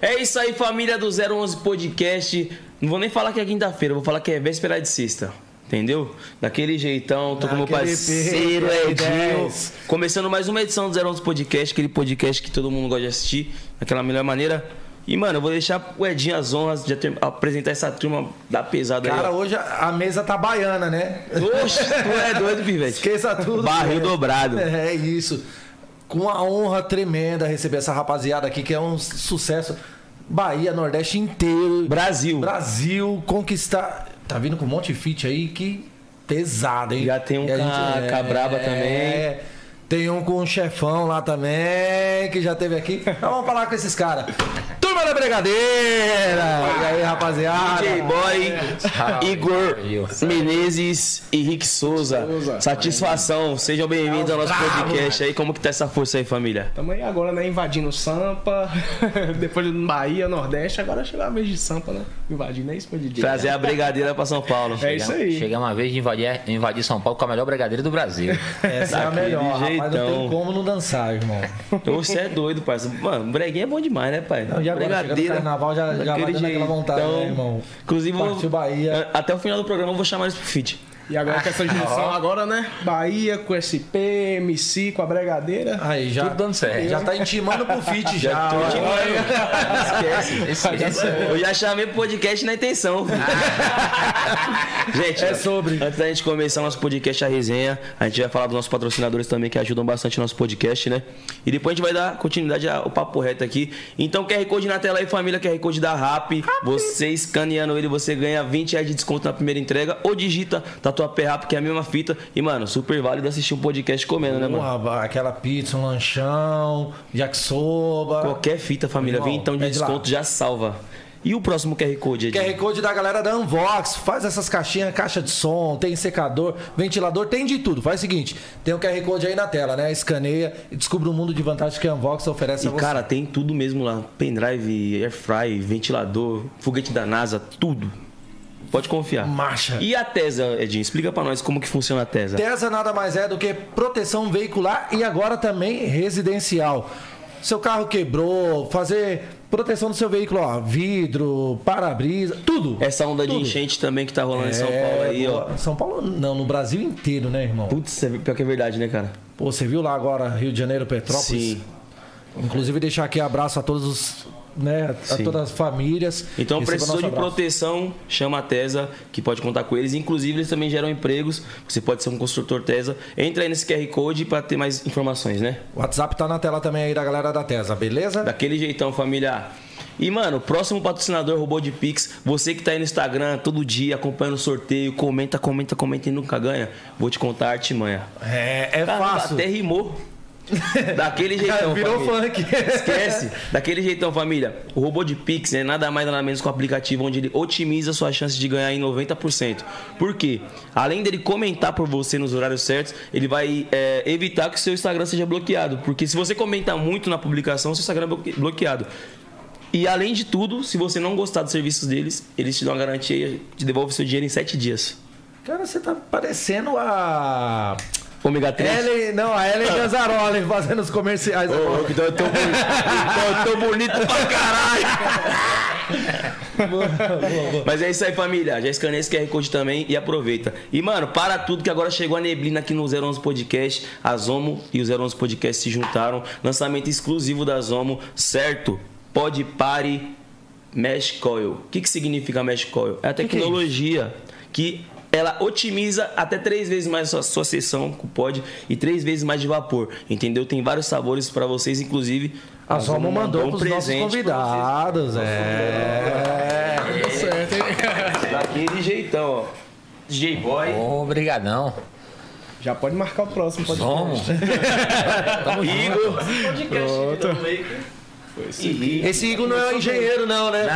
É isso aí, família do 011 Podcast. Não vou nem falar que é quinta-feira, vou falar que é véspera de sexta. Entendeu? Daquele jeitão, tô com meu parceiro Edinho. Começando mais uma edição do 011 Podcast, aquele podcast que todo mundo gosta de assistir, daquela melhor maneira. E, mano, eu vou deixar o Edinho as honras de apresentar essa turma da pesada. Cara, aí, hoje a mesa tá baiana, né? Oxe, tu é doido, pivete. Esqueça tudo. Barril dobrado. É isso. Com uma honra tremenda receber essa rapaziada aqui, que é um sucesso. Bahia, Nordeste inteiro. Brasil, conquistar. Tá vindo com um monte de feat aí que pesado, hein? Já tem um com a Braba também. Tem um com um chefão lá também, que já teve aqui. Então vamos falar com esses caras. Turma da Brigadeira! E aí, rapaziada? DJ Boy, Igor Menezes e Rick Souza. Satisfação. Sejam bem-vindos ao nosso podcast aí. Como que tá essa força aí, família? Tamo aí agora, né? Invadindo Sampa. Depois do Bahia, Nordeste. Agora chegou a vez de Sampa, né? Invadindo, é isso, meu DJ? Trazer a Brigadeira pra São Paulo. É isso aí. Chega uma vez de invadir São Paulo com a melhor Brigadeira do Brasil. Essa é a melhor, rapaz. Não tem como não dançar, irmão. Você é doido, parceiro. Mano, breguinha é bom demais, né, pai? Não, já Brigadeira. Carnaval já vai dando aquela vontade, então, né, irmão? Inclusive, Bahia. Até o final do programa eu vou chamar eles pro feat. E agora com essa junção agora, né? Bahia com SP, MC, com a Brigadeira. Aí já tudo dando certo. Já tá intimando pro feat já. Esquece. Eu já chamei pro podcast na intenção. Gente, é sobre. Antes da gente começar o nosso podcast, a resenha, a gente vai falar dos nossos patrocinadores também, que ajudam bastante o nosso podcast, né? E depois a gente vai dar continuidade ao papo reto aqui. Então, QR Code na tela aí, família, QR Code da Rappi. Você escaneando ele, você ganha R$20 de desconto na primeira entrega ou digita Tatuapé Rappi, que é a mesma fita. E, mano, super válido assistir um podcast comendo, né, mano? Aquela pizza, um lanchão, yakisoba. Qualquer fita, família. Vem então de desconto, já salva. E o próximo QR Code, Edinho? QR Code da galera da Unvox. Faz essas caixinhas, caixa de som, tem secador, ventilador, tem de tudo. Faz o seguinte, tem o QR Code aí na tela, né? Escaneia e descubra o mundo de vantagens que a Unvox oferece a você. E, cara, tem tudo mesmo lá. Pendrive, airfry, ventilador, foguete da NASA, tudo. Pode confiar. Marcha. E a TESA, Edinho? Explica pra nós como que funciona a TESA. TESA nada mais é do que proteção veicular e agora também residencial. Seu carro quebrou, fazer proteção do seu veículo, ó, vidro, para-brisa, tudo. Essa onda de enchente também que tá rolando em São Paulo aí, ó. São Paulo não, no Brasil inteiro, né, irmão? Putz, pior que é verdade, né, cara? Pô, você viu lá agora Rio de Janeiro, Petrópolis? Sim. Inclusive deixar aqui abraço a todos os... Né? A todas as famílias. Então precisou de proteção, chama a TESA, que pode contar com eles. Inclusive eles também geram empregos. Você pode ser um construtor TESA. Entra aí nesse QR Code para ter mais informações, né? O WhatsApp tá na tela também aí da galera da TESA, beleza? Daquele jeitão, família. E, mano, próximo patrocinador Robô de Pix. Você que tá aí no Instagram todo dia acompanhando o sorteio, comenta e nunca ganha. Vou te contar a artimanha. Fácil. Até rimou. Daquele jeitão, virou família. Funk. Esquece. Daquele jeitão, família. O Robô de Pix é nada mais nada menos que um aplicativo onde ele otimiza sua chance de ganhar em 90%. Por quê? Além dele comentar por você nos horários certos, ele vai evitar que o seu Instagram seja bloqueado. Porque se você comentar muito na publicação, seu Instagram é bloqueado. E além de tudo, se você não gostar dos serviços deles, eles te dão uma garantia e te devolvem seu dinheiro em 7 dias. Cara, você tá parecendo a... Ômega 3? A Ellen Ganzaroli fazendo os comerciais. Então eu tô bonito pra caralho. Boa. Mas é isso aí, família. Já escaneia esse QR Code também e aproveita. E, mano, para tudo que agora chegou a neblina aqui no 011 Podcast. A Zomo e o 011 Podcast se juntaram. Lançamento exclusivo da Zomo, certo? Pode pare Mesh Coil. O que significa Mesh Coil? É a tecnologia que ela otimiza até 3 vezes mais a sua sessão com pod e 3 vezes mais de vapor, entendeu? Tem vários sabores para vocês, inclusive a Zomo mandou um presente nossos convidados. Deu certo, hein? Daquele jeitão, ó. DJ Boy. Obrigadão. Já pode marcar o próximo podcast. Tamo junto. Esse Igor não é um engenheiro, não, né?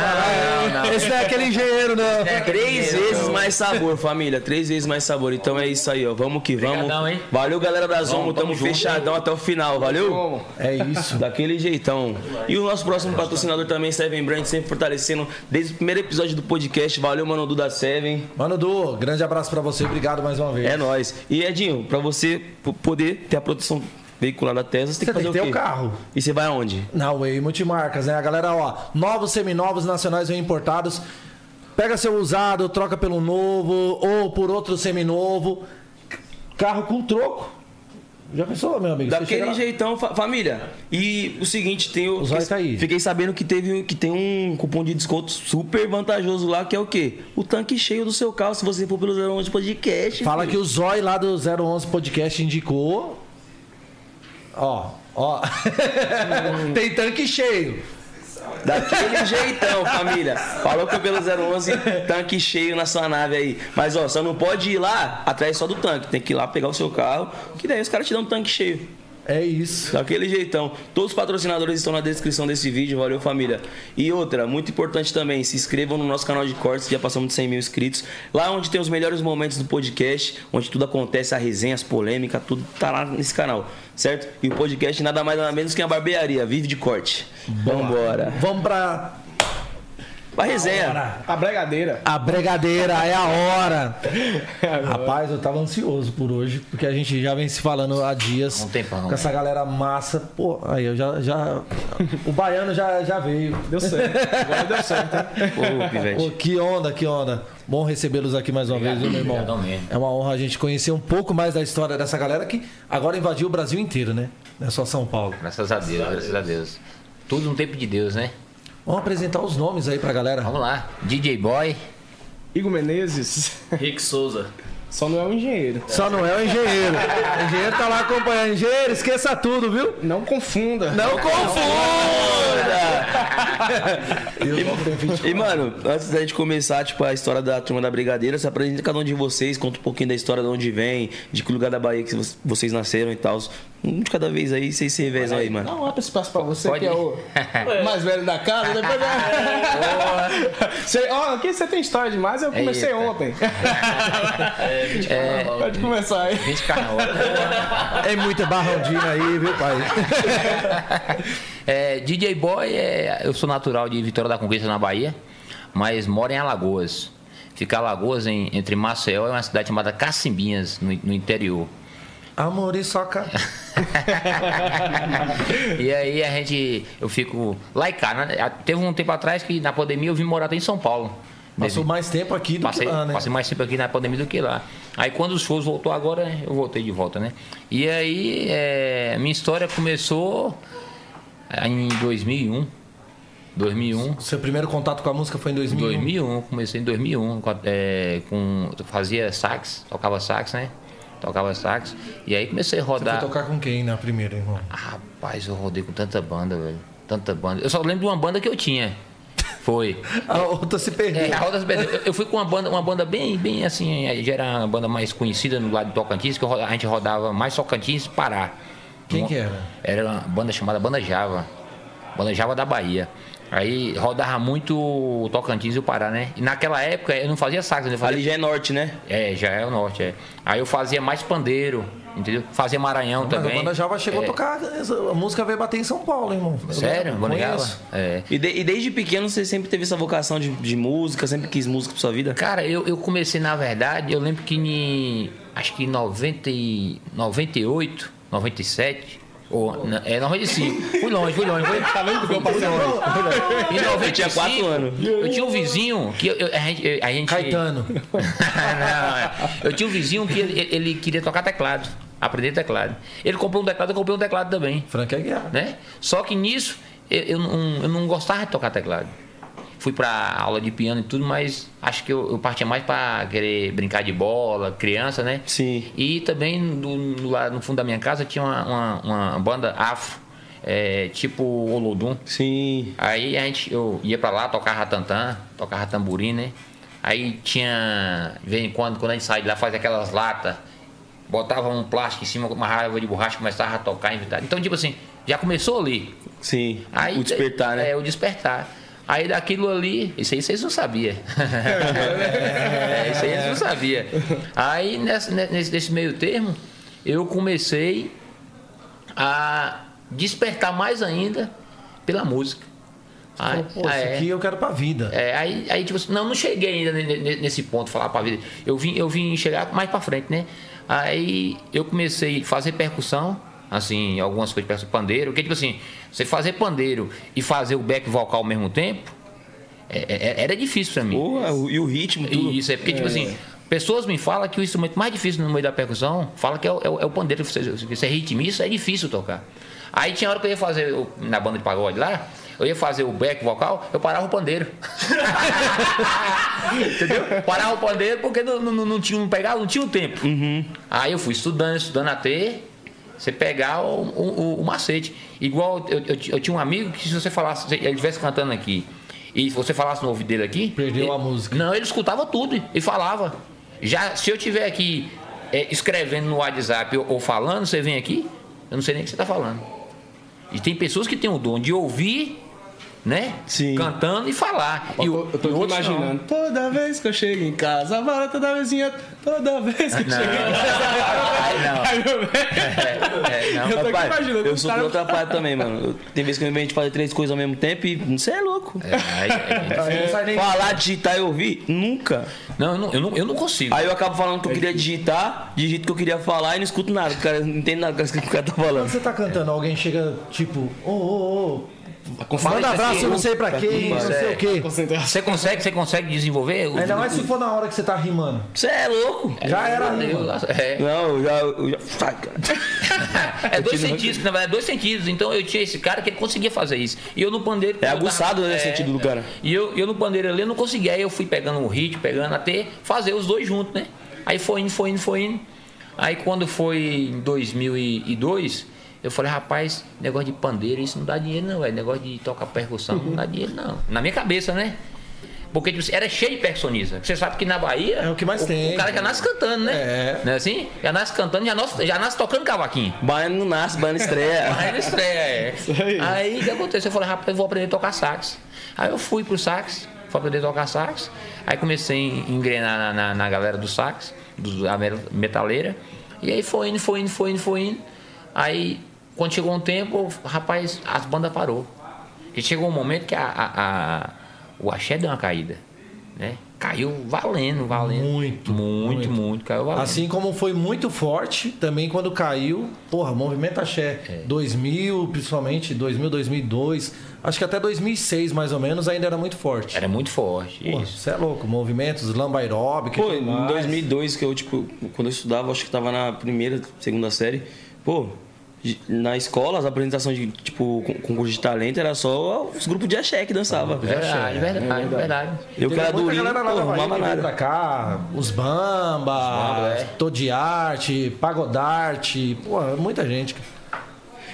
Não. Esse não é aquele engenheiro, não. É 3 vezes mais sabor, família. 3 vezes mais sabor. Então é isso aí, ó. Vamos que vamos. Obrigadão, hein? Valeu, galera da Zomo. Tamo fechadão até o final, valeu? É isso. Daquele jeitão. E o nosso próximo patrocinador também, Seven Brand, sempre fortalecendo desde o primeiro episódio do podcast. Valeu, Mano Du da Seven. Mano Du, grande abraço pra você. Obrigado mais uma vez. É nóis. E, Edinho, pra você poder ter a proteção veicular da Tesla, você tem que fazer o quê? Você tem que ter o carro. E você vai aonde? Na Way Multimarcas, né? A galera, ó, novos, seminovos, nacionais ou importados. Pega seu usado, troca pelo novo ou por outro seminovo. Carro com troco. Já pensou, meu amigo? Daquele jeitão, família. E o seguinte, tem o... Fiquei sabendo que, tem um cupom de desconto super vantajoso lá, que é o quê? O tanque cheio do seu carro, se você for pelo 011 Podcast. Fala, filho, que o Zói lá do 011 Podcast indicou. Ó, ó. Tem tanque cheio. Daquele jeitão, família. Falou que o pelo 011, tanque cheio na sua nave aí. Mas, ó, você não pode ir lá atrás só do tanque. Tem que ir lá pegar o seu carro, que daí os caras te dão um tanque cheio. É isso. Daquele jeitão. Todos os patrocinadores estão na descrição desse vídeo. Valeu, família. E outra, muito importante também, se inscrevam no nosso canal de cortes. Já passamos de 100 mil inscritos. Lá onde tem os melhores momentos do podcast, onde tudo acontece, a resenha, as polêmicas, tudo tá lá nesse canal, certo? E o podcast nada mais nada menos que a barbearia. Vive de corte. Vambora. Vamos pra... a resenha. A bregadeira. A bregadeira, é a hora. Rapaz, eu tava ansioso por hoje, porque a gente já vem se falando há dias. Um tempão, com essa galera massa. Pô, aí eu já... O baiano já veio. Deu certo. Agora deu certo, hein? Pô, que onda, que onda. Bom recebê-los aqui mais uma vez, meu irmão. É uma honra a gente conhecer um pouco mais da história dessa galera que agora invadiu o Brasil inteiro, né? Não é só São Paulo. Graças a Deus, graças a Deus. Tudo no tempo de Deus, né? Vamos apresentar os nomes aí pra galera. Vamos lá. DJ Boy. Igor Menezes. Rick Souza. Só não é um engenheiro. Só não é um engenheiro. O engenheiro tá lá acompanhando. Engenheiro, esqueça tudo, viu? Não confunda. Não confunda! E, mano, antes da gente começar, tipo, a história da Turma da Brigadeira, se apresenta cada um de vocês, conta um pouquinho da história, de onde vem, de que lugar da Bahia que vocês nasceram e tal. Um de cada vez aí, vocês se revezam aí, mano. Não, abre espaço pra você, pode, que é o mais velho da casa. Depois... Ó, aqui você tem história demais, eu comecei ontem. Pode começar aí. 20 carnaval. É muita barrondina aí, viu, pai? DJ Boy, eu sou natural de Vitória da Conquista, na Bahia, mas moro em Alagoas. Fica Alagoas entre Maceió e uma cidade chamada Cacimbinhas, no interior. Amor e soca. E aí eu fico lá e cá, né? Teve um tempo atrás que na pandemia eu vim morar até em São Paulo. Passou mais tempo aqui do que lá, né? Passei mais tempo aqui na pandemia do que lá. Aí quando os shows voltou agora, eu voltei de volta, né? E aí, minha história começou em 2001. Seu primeiro contato com a música foi em 2001? 2001, comecei em 2001. Fazia sax, tocava sax, né? E aí comecei a rodar. Você foi tocar com quem na primeira, irmão? Rapaz, eu rodei com tanta banda, velho. Tanta banda. Eu só lembro de uma banda que eu tinha. Foi. A outra se perdeu. A outra se perdeu. Eu fui com uma banda bem assim, já era uma banda mais conhecida no lado de Tocantins, que a gente rodava mais Tocantins e Pará. Quem que era? Era uma banda chamada Banda Java. Banda Java da Bahia. Aí rodava muito o Tocantins e o Pará, né? E naquela época eu não fazia sax. Ali já é norte, né? É, já é o norte, é. Aí eu fazia mais pandeiro, entendeu? Fazia Maranhão também. A Banda Java chegou a tocar, a música veio bater em São Paulo, irmão. Sério? Banda Java? É. E desde pequeno você sempre teve essa vocação de música, sempre quis música pra sua vida? Cara, eu comecei, na verdade, eu lembro que acho que em 98, 97... É 95. Fui longe. Tá vendo que eu passei longe? Em 94 anos. Eu tinha um vizinho que a gente... Caetano. Não, eu tinha um vizinho que ele queria tocar teclado. Aprender teclado. Ele comprou um teclado, eu comprei um teclado também. Frank Aguiar. Né? Só que nisso, eu não gostava de tocar teclado. Fui pra aula de piano e tudo, mas acho que eu partia mais pra querer brincar de bola, criança, né? Sim. E também lá no fundo da minha casa tinha uma banda afro, tipo Olodum. Sim. Aí eu ia pra lá, tocava tantã, tocava tamborim, né? Aí tinha, de vez em quando a gente saía de lá, fazia aquelas latas, botava um plástico em cima, uma raiva de borracha, começava a tocar, inventar. Então, tipo assim, já começou ali. Sim. Aí, o despertar, né? É, o despertar. Aí daquilo ali, isso aí vocês não sabiam. Isso aí eles não sabiam. Aí nesse meio termo, eu comecei a despertar mais ainda pela música. Aí, pô, isso aqui eu quero pra vida. Aí tipo assim, não cheguei ainda nesse ponto, falar pra vida. Eu vim chegar mais pra frente, né? Aí eu comecei a fazer percussão, assim, algumas coisas perto do pandeiro, porque, tipo assim, você fazer pandeiro e fazer o back vocal ao mesmo tempo, era difícil pra mim. E o ritmo, tudo. Isso, é porque, tipo assim, pessoas me falam que o instrumento mais difícil no meio da percussão, fala que é o pandeiro, você é ritmista, é difícil tocar. Aí tinha hora que eu ia fazer, na banda de pagode lá, eu ia fazer o back vocal, eu parava o pandeiro. Entendeu? Parava o pandeiro porque não tinha um tempo. Uhum. Aí eu fui estudando até você pegar o macete. Igual eu tinha um amigo que, se você falasse, se ele estivesse cantando aqui e você falasse no ouvido dele aqui. Perdeu a música. Não, ele escutava tudo e falava. Já se eu estiver aqui escrevendo no WhatsApp ou falando, você vem aqui, eu não sei nem o que você está falando. E tem pessoas que têm o dom de ouvir, né? Sim. Cantando e falar. Eu tô imaginando. Toda vez que eu chego em casa, agora toda vez que eu chego em casa. Eu tô imaginando. Eu sou do outra parte também, mano. Tem vezes que a gente faz 3 coisas ao mesmo tempo e você é louco. Falar, digitar e ouvir? Nunca. Não, eu não consigo. Aí eu acabo falando que eu queria digitar, digito que eu queria falar e não escuto nada. O cara não entende nada do que o cara tá falando. Quando você tá cantando, alguém chega tipo, manda abraço, não sei pra quê, não sei o quê. Você consegue desenvolver? Ainda mais se for na hora que você tá rimando. Você é louco. Já era rima. Não, já. É 2 sentidos, que na verdade é 2 sentidos. Então eu tinha esse cara que ele conseguia fazer isso. E eu no pandeiro. É aguçado nesse sentido do cara. E eu no pandeiro ali eu não conseguia. Aí eu fui pegando um ritmo, pegando até fazer os 2 juntos, né? Aí foi indo. Aí quando foi em 2002. Eu falei, rapaz, negócio de pandeiro, isso não dá dinheiro não, velho. Negócio de tocar percussão não dá dinheiro não. Na minha cabeça, né? Porque tipo, era cheio de percussionista. Você sabe que na Bahia... É o que mais tem. O cara já nasce cantando, né? É. Não é assim? Já nasce cantando, já nasce tocando cavaquinho. Baiano não nasce, baiano estreia. Baiano estreia, Aí o que aconteceu? Eu falei, rapaz, eu vou aprender a tocar sax. Aí eu fui pro sax, fui aprender a tocar sax. Aí comecei a engrenar na galera do sax, da metaleira. E aí foi indo. Aí... Quando chegou um tempo, rapaz, as bandas parou. E chegou um momento que o axé deu uma caída, né? Caiu valendo. Muito, caiu valendo. Assim como foi muito forte também quando caiu, movimento axé. 2000, principalmente, 2000, 2002, acho que até 2006 mais ou menos, ainda era muito forte. Era muito forte, isso. Você é louco, movimentos, lamba aeróbica. Pô, em 2002 que eu, tipo, quando eu estudava, acho que tava na 1ª, 2ª série, na escola, as apresentações de, tipo, concurso de talento, era só os grupos de axé que dançavam. Verdade. Eu que era durinho, não arrumava nada. Pra cá, os Bamba, Todiarte, Pagodarte, muita gente.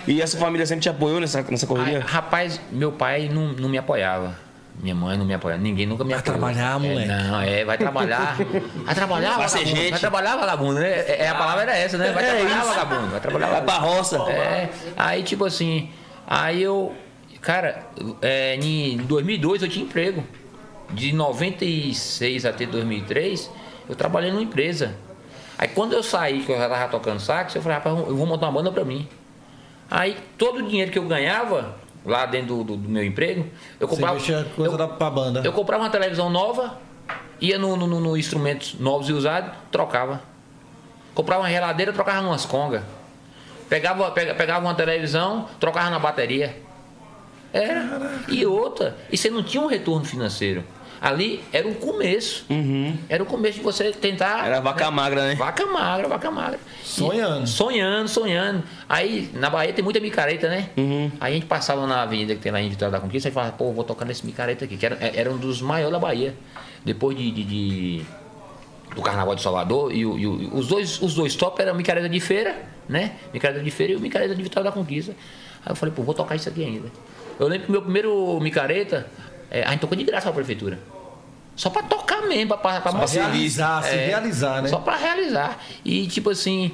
E essa família sempre te apoiou nessa correria? Rapaz, meu pai não me apoiava. Minha mãe não me apoiava, ninguém nunca me apoiou. Vai trabalhar, moleque. Vai trabalhar. Vai ser gente. Vai trabalhar, vagabundo, né? A palavra era essa, né? Vai trabalhar, vagabundo. Vai trabalhar. Vai pra roça. Aí, tipo assim, eu... Cara, em 2002 eu tinha emprego. De 96 até 2003, eu trabalhei numa empresa. Aí, quando eu saí, que eu já tava tocando sax, eu falei, rapaz, eu vou montar uma banda pra mim. Aí, todo o dinheiro que eu ganhava... Lá dentro do meu emprego, eu comprava. Você mexia coisa pra banda. Eu comprava uma televisão nova, ia no instrumentos novos e usados, trocava. Comprava uma geladeira, trocava umas congas. Pegava uma televisão, trocava na bateria. E outra. E você não tinha um retorno financeiro. Ali era o começo. Uhum. Era o começo de você tentar... Era vaca magra, né? Vaca magra. Sonhando. Aí, na Bahia tem muita micareta, né? Uhum. Aí a gente passava na avenida que tem lá em Vitória da Conquista e falava, vou tocar nesse micareta aqui, que era um dos maiores da Bahia. Depois do Carnaval de Salvador, e os dois top eram micareta de feira, né? Micareta de feira e o micareta de Vitória da Conquista. Aí eu falei, vou tocar isso aqui ainda. Eu lembro que o meu primeiro micareta... a gente tocou de graça pra prefeitura. Só pra tocar mesmo, pra mostrar. Pra se realizar, né? Só pra realizar. E tipo assim,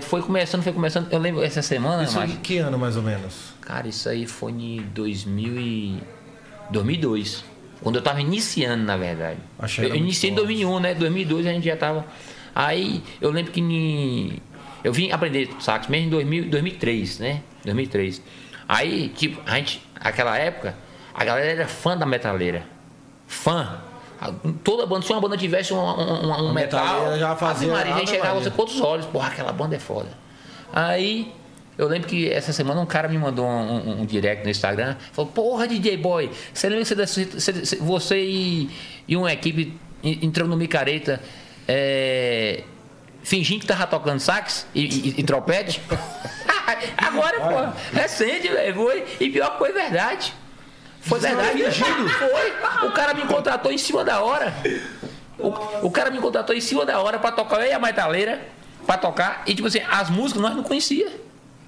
foi começando. Eu lembro essa semana. Isso em que ano mais ou menos? Cara, isso aí foi em 2002. Quando eu tava iniciando, na verdade. Eu iniciei em 2001, né? 2002 a gente já tava. Aí eu lembro que eu vim aprender sax mesmo em 2003, né? 2003. Aí, tipo, a gente, aquela época. A galera era fã da metaleira. Fã. Toda banda, se uma banda tivesse um metal, já fazia. A gente chegava com outros olhos. Porra, aquela banda é foda. Aí Eu lembro que essa semana um cara me mandou um direct no Instagram, falou: porra, DJ Boy, você lembra que você e uma equipe entrou no Micareta fingindo que tava tocando sax e trompete? Agora, pô, recente, velho, foi. E pior que foi verdade. Foi verdade. Foi. O cara me contratou em cima da hora. O cara me contratou em cima da hora pra tocar, eu e a Maitaleira, pra tocar. E tipo assim, as músicas nós não conhecíamos.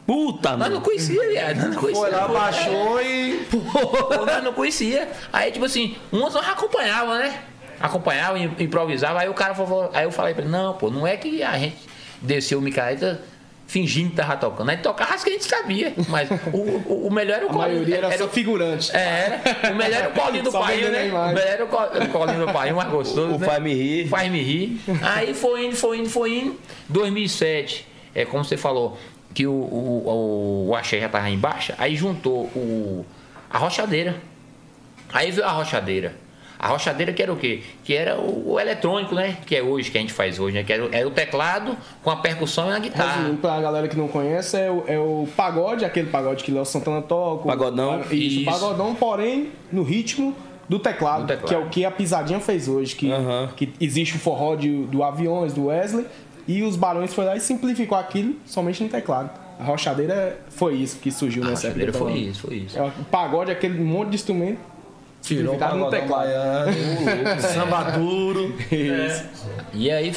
Puta, mano. Nós não conhecia, viado. Nós não conhecia. Foi lá, baixou e... Pô, nós não conhecia. Aí, tipo assim, uns nós acompanhavam, né? Acompanhavam, improvisavam. Aí o cara falou... Aí eu falei pra ele, não, pô, não é que a gente desceu o Micareta fingindo que tava tocando. Aí tocava as que a gente sabia. Mas o melhor era o Colinho. A maioria era só figurante. Era. O melhor era o Colinho do Pai, né? O melhor era o Colinho do Pai, mais gostoso, o né? Faz-me rir. Aí foi indo. 2007, como você falou... que o axé já tava em baixa, aí juntou a rochadeira. Aí veio a rochadeira. A rochadeira que era o quê? Que era o eletrônico, né? Que é hoje, que a gente faz hoje, né? Que era o teclado com a percussão e a guitarra. Resumindo, pra galera que não conhece, é o pagode, aquele pagode que Léo Santana toca. Pagodão. Isso, pagodão, porém, no ritmo do teclado, que é o que a pisadinha fez hoje, que existe o forró do Aviões, do Wesley. E os Barões foi lá e simplificou aquilo somente no teclado. A rochadeira foi isso que surgiu nessa época. A rochadeira foi isso. O pagode, aquele monte de instrumento simplificado no teclado. Samba duro. Isso. E aí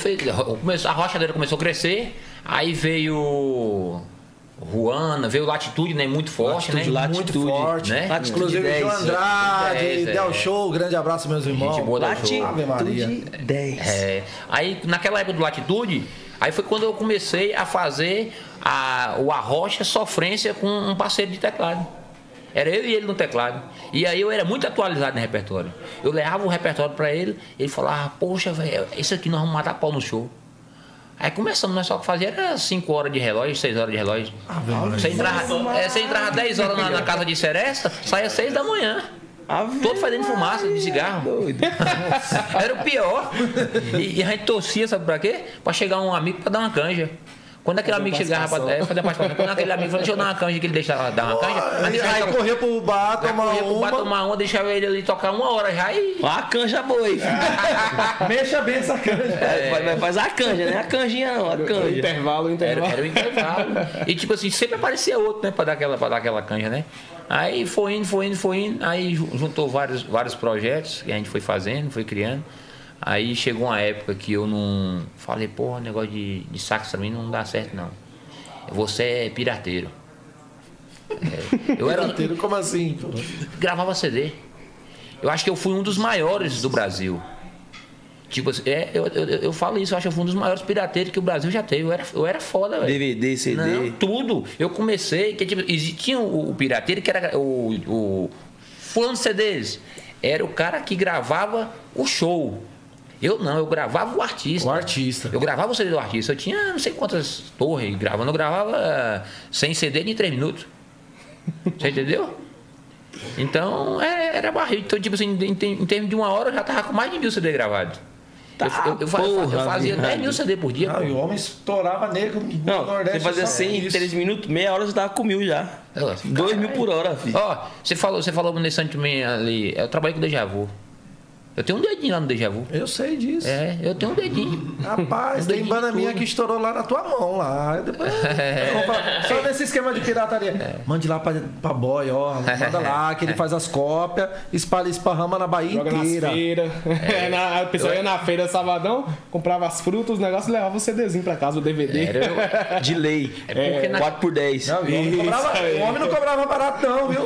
a rochadeira começou a crescer. Aí veio... Ruana, veio Latitude, né? Muito forte, Latitude, né? Latitude, inclusive, João Andrade, Del Show, grande abraço, meus irmãos. Gente boa, Latitude 10. Aí, naquela época do Latitude, aí foi quando eu comecei a fazer o Arrocha Sofrência com um parceiro de teclado. Era eu e ele no teclado. E aí eu era muito atualizado no repertório. Eu levava o repertório pra ele, ele falava: poxa, velho, isso aqui nós vamos matar pau no show. Aí começamos, nós só que fazia era 5 horas de relógio, 6 horas de relógio. Você entrava 10 horas na casa de Seresta, saia 6 da manhã. Todo fazendo fumaça de cigarro. Era o pior. E a gente torcia, sabe pra quê? Pra chegar um amigo pra dar uma canja. Quando aquele amigo chegava pra fazer a participação, quando aquele amigo falou: deixa eu dar uma canja, que ele deixava dar uma canja. Aí corria pro bar, tomar uma, deixava ele ali tocar uma hora já e... A canja boi. Mexa bem essa canja. Faz a canja, né? A canjinha não, a canja. Intervalo. Era o intervalo. E tipo assim, sempre aparecia outro, né? Pra dar aquela canja, né? Aí foi indo. Aí juntou vários projetos que a gente foi fazendo, foi criando. Aí chegou uma época que eu não... Falei: porra, negócio de sax pra mim não dá certo, não. Você é pirateiro. Eu era... Pirateiro? Como assim? Gravava CD. Eu acho que eu fui um dos maiores do Brasil. Tipo assim, eu falo isso, eu acho que eu fui um dos maiores pirateiros que o Brasil já teve. Eu era foda, velho. DVD, CD. Não, tudo. Eu comecei... Que, tipo, tinha o pirateiro que era o fulano de CDs. Era o cara que gravava o show. Eu não, eu gravava o artista. O artista. Eu gravava o CD do artista. Eu tinha não sei quantas torres gravando. Eu gravava sem CD em 3 minutos. Você entendeu? Então, era barriga. Então, tipo assim, em termos de uma hora, eu já tava com mais de 1000 CD gravados. Eu fazia 10 mil CD por dia. E o homem estourava negro no Nordeste. Você fazia 100 em 3 minutos, meia hora você tava com 1000 já. 2000 por hora, filho. Ó, você falou nesse anime ali, eu trabalhei com o Deja Vu. Eu tenho um dedinho lá no Deja Vu. Eu sei disso. Eu tenho um dedinho. Rapaz, tem banda minha que estourou lá na tua mão, lá. Depois, só nesse esquema de pirataria. Mande lá pra boy, ó. Manda lá, que ele faz as cópias, esparrama na Bahia inteira. Joga nas feiras. A pessoa ia na feira, sabadão, comprava as frutas, os negócios, levava o CDzinho pra casa, o DVD. De lei. 4x10. O homem não cobrava barato, não, viu?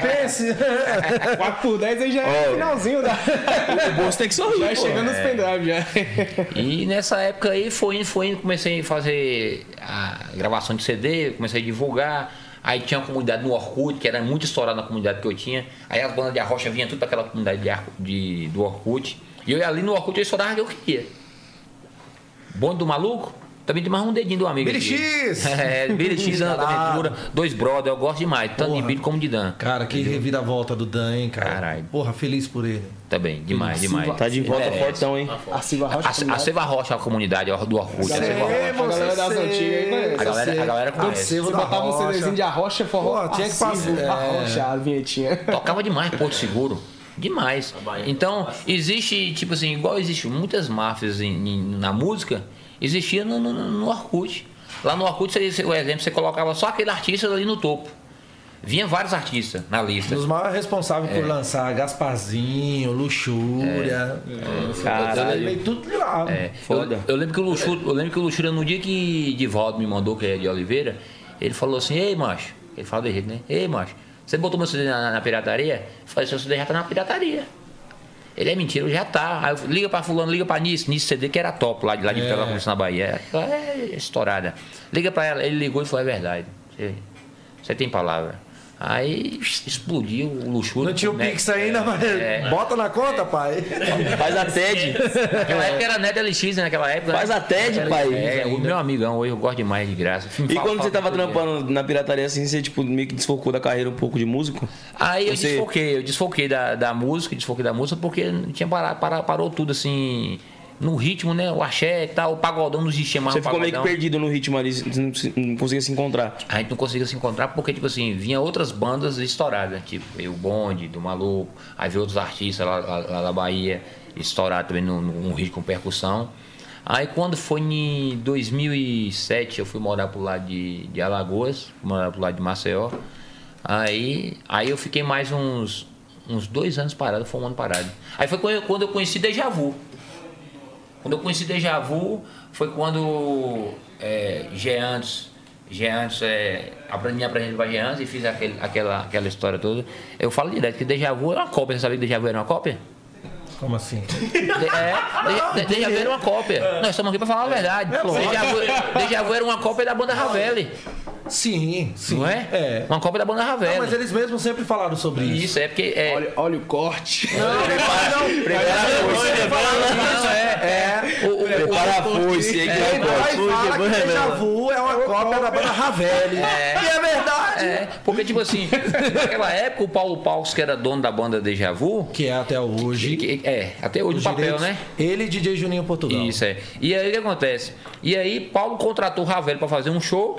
Pense. 4x10 aí já é o finalzinho da... O bolso tem que sorrir. Já chegando nos pendrives já. E nessa época aí foi indo, comecei a fazer a gravação de CD, comecei a divulgar. Aí tinha uma comunidade no Orkut, que era muito estourada na comunidade que eu tinha. Aí as bandas de arrocha vinham tudo pra aquela comunidade do Orkut. E eu ali no Orkut eu estourava o que eu queria. Bonde do Maluco, Também tem mais um dedinho do amigo. Billy X! É, Billy X, Dan da Aventura. Dois brother, eu gosto demais. Tanto porra, de Billy como de Dan. Cara, que reviravolta do Dan, hein, cara. Caralho. Porra, feliz por ele. Também, demais, demais. Tá de volta fortão, hein? A Seva Rocha, a comunidade do Orkut. A galera conhece. Você botava um CDzinho de Arrocha, forró. Tinha que fazer. Arrocha, a vinhetinha. Tocava demais, Porto Seguro. Demais. Então, existe, tipo assim, igual existe muitas máfias na música... Existia no Orkut. Lá no Orkut, o exemplo, você colocava só aquele artista ali no topo. Vinha vários artistas na lista. Os maiores responsáveis por lançar Gasparzinho, Luxúria. Caralho. Tudo de lá. Eu lembro que o Luxúria, no dia que Divaldo me mandou, que é de Oliveira, ele falou assim: ei, macho. Ele fala de jeito, né? Ei, macho, você botou meu CD na pirataria? Eu falei: seu CD já tá na pirataria. Ele é mentira, já tá. Aí eu, liga pra fulano, liga pra Nisso CD, que era top lá de Belo Horizonte, na Bahia. É estourada. Liga pra ela. Ele ligou e falou: é verdade. Você tem palavra. Aí explodiu o luxo. Não tinha o Pix ainda, mas bota na conta, pai. Faz a TED. Naquela época era Net LX, né? Naquela época. Faz a TED, pai. O meu amigão hoje, eu gosto demais de graça. E quando você tava trampando na pirataria assim, você tipo meio que desfocou da carreira um pouco de músico? Aí eu desfoquei. Eu desfoquei da música porque tinha parou tudo assim. No ritmo, né? O axé e tal, o pagodão não existia mais. Você ficou meio que perdido no ritmo ali, não conseguia se encontrar. A gente não conseguia se encontrar porque, tipo assim, vinha outras bandas estouradas, tipo o Bonde, do Maluco, aí veio outros artistas lá da Bahia, estourados também num ritmo com percussão. Aí quando foi em 2007, eu fui morar pro lado de Alagoas, fui morar pro lado de Maceió. Aí eu fiquei mais uns 2 anos parado, foi um ano parado. Aí foi quando eu conheci Deja Vu. Quando eu conheci Deja Vu, foi quando me aprendi para Jean Antes e fiz aquela história toda. Eu falo direto que Deja Vu é uma cópia. Você sabia que Deja Vu era uma cópia? Como assim? Deja Vu era uma cópia. Nós estamos aqui para falar a verdade. Deja Vu era uma cópia da banda Ravelli. Sim. Não é? É. Uma cópia da banda Ravel. Mas eles mesmos sempre falaram sobre isso. Isso, é porque... Olha o corte. Prepara a foice. Ele fala que Deja Vu é uma cópia da banda Ravel. E é verdade. Porque, tipo assim, naquela época, o Paulo Paus, que era dono da banda Deja Vu... Que é até hoje. Até hoje o papel, né? Ele e DJ Juninho Portugal. Isso, é. E aí, o que acontece? E aí, Paulo contratou o Ravel pra fazer um show...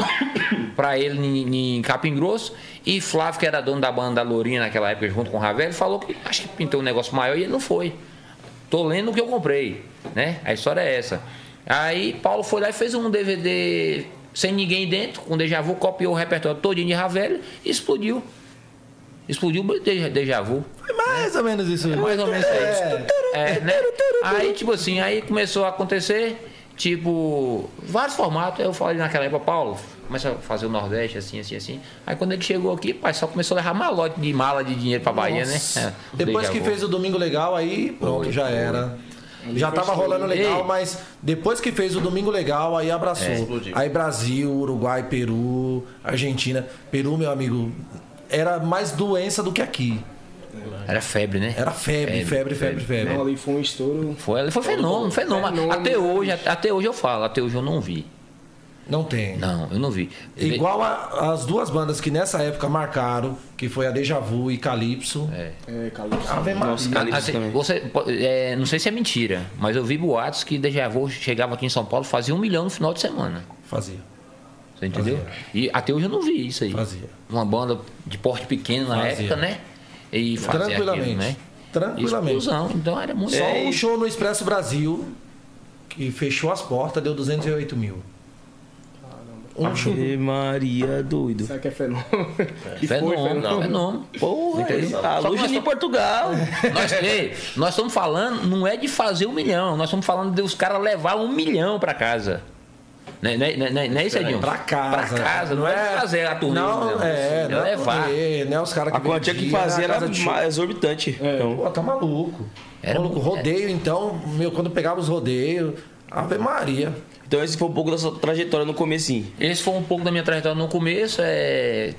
pra ele em Capim Grosso, e Flávio, que era dono da banda Lourinha naquela época, junto com o Ravel, falou que acho que pintou um negócio maior e ele não foi. Tô lendo o que eu comprei, né? A história é essa. Aí Paulo foi lá e fez um DVD sem ninguém dentro, com Deja Vu, copiou o repertório todinho de Ravel e explodiu. Explodiu o Deja Vu. Foi mais ou menos isso. Mais ou menos isso. Né? Aí, tipo assim, aí começou a acontecer... Tipo, vários formatos. Eu falei naquela época: Paulo, começa a fazer o Nordeste, assim. Aí quando ele chegou aqui, pai, só começou a levar malote de mala de dinheiro pra Bahia, né? Depois que fez o Domingo Legal, aí pronto, já era. Já tava rolando legal, mas depois que fez o Domingo Legal, aí abraçou. Aí Brasil, Uruguai, Peru, Argentina. Peru, meu amigo, era mais doença do que aqui. Era febre, né? Era febre. Ali foi um estouro. Foi fenômeno. Até hoje eu falo, até hoje eu não vi. Não tem. Não, eu não vi. Igual as duas bandas que nessa época marcaram, que foi a Deja Vu e Calypso. Calypso. Não sei se é mentira, mas eu vi boatos que Deja Vu chegava aqui em São Paulo, fazia 1 milhão no final de semana. Você entendeu? E até hoje eu não vi isso aí. Uma banda de porte pequeno na época, né? E tranquilamente, aquilo, né? Tranquilamente. Explosão. Então era muito só um show no Expresso Brasil que fechou as portas, deu 208 mil. Caramba. Um show. Maria, doido. Será que é fenômeno? Fenômeno. Porra, a luz de Portugal. Nós estamos falando, não é de fazer 1 milhão, nós estamos falando de os caras levar 1 milhão para casa. Não é isso, Edinho? Pra casa, não é fazer a turnê. Não é levar. Não é os caras que vendiam. A quantia que fazia era exorbitante. Então. Pô, tá maluco. Era maluco. Rodeio, então, meu, quando pegava os rodeios, Ave Maria. Então esse foi um pouco da sua trajetória no comecinho. Esse foi um pouco da minha trajetória no começo.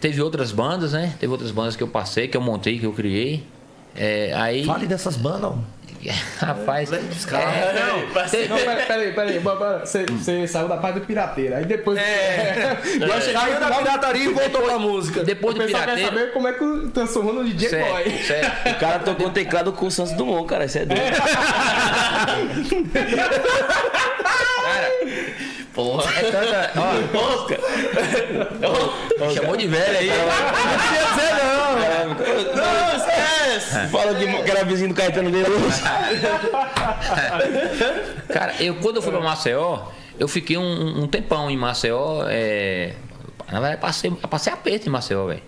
Teve outras bandas, né? Teve outras bandas que eu passei, que eu montei, que eu criei. Fale dessas bandas, Rapaz. Peraí. Você saiu da parte do pirateiro. Aí depois. Saiu da pirataria e voltou pra música. Depois do pirateiro. Eu quero saber como é que transformou no DJ Boy. O cara tocou teclado com o Santos Dumont, cara. Isso é doido. Cara. Porra, é tanta. Ó, chamou de velho aí. Não tinha ser, não. Não, esquece. Fala que era vizinho do Caetano de Luz. Cara, quando eu fui pra Maceió, eu fiquei um tempão em Maceió. Na verdade, passei aperto em Maceió, velho.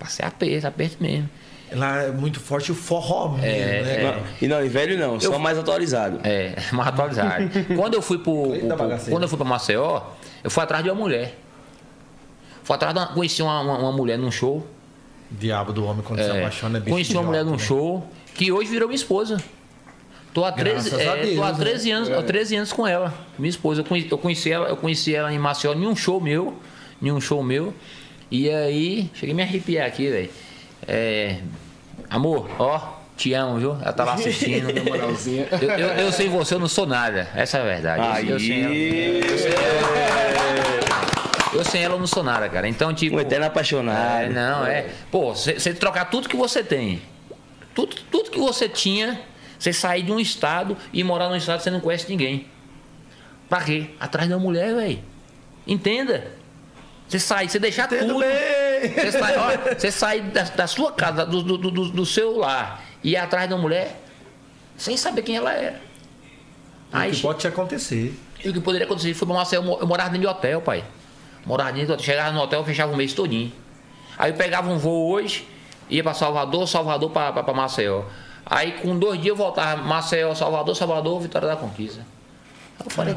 Passei aperto mesmo. Lá é muito forte o forró mesmo, né? E não, e velho não, só mais atualizado. É, mais atualizado. Quando eu fui pra Maceió, eu fui atrás de uma mulher. Conheci uma mulher num show. Diabo do homem quando se apaixona é bicho. Conheci uma mulher num show, que hoje virou minha esposa. Tô há 13 anos com ela, minha esposa. Eu conheci ela em Maceió, em um show meu. E aí, cheguei a me arrepiar aqui, velho. Amor, ó, te amo, viu? Ela tá lá assistindo. eu sem você eu não sou nada. Essa é a verdade. Eu sem ela eu não sou nada, cara. Então, tipo. Um eterno apaixonado. Pô, você trocar tudo que você tem. Tudo que você tinha, você sair de um estado e morar num estado que você não conhece ninguém. Pra quê? Atrás de uma mulher, velho. Entenda. Você sai, você deixar tudo. Você sai da sua casa, do seu lar, e ir atrás da mulher sem saber quem ela era. O que pode te acontecer. E o que poderia acontecer? Foi pra Marcelo, eu morava dentro de hotel, pai. Chegava no hotel, fechava o mês todinho. Aí eu pegava um voo hoje, ia pra Salvador pra Maceió. Aí com 2 dias eu voltava Maceió, Salvador, Vitória da Conquista. Aí eu falei,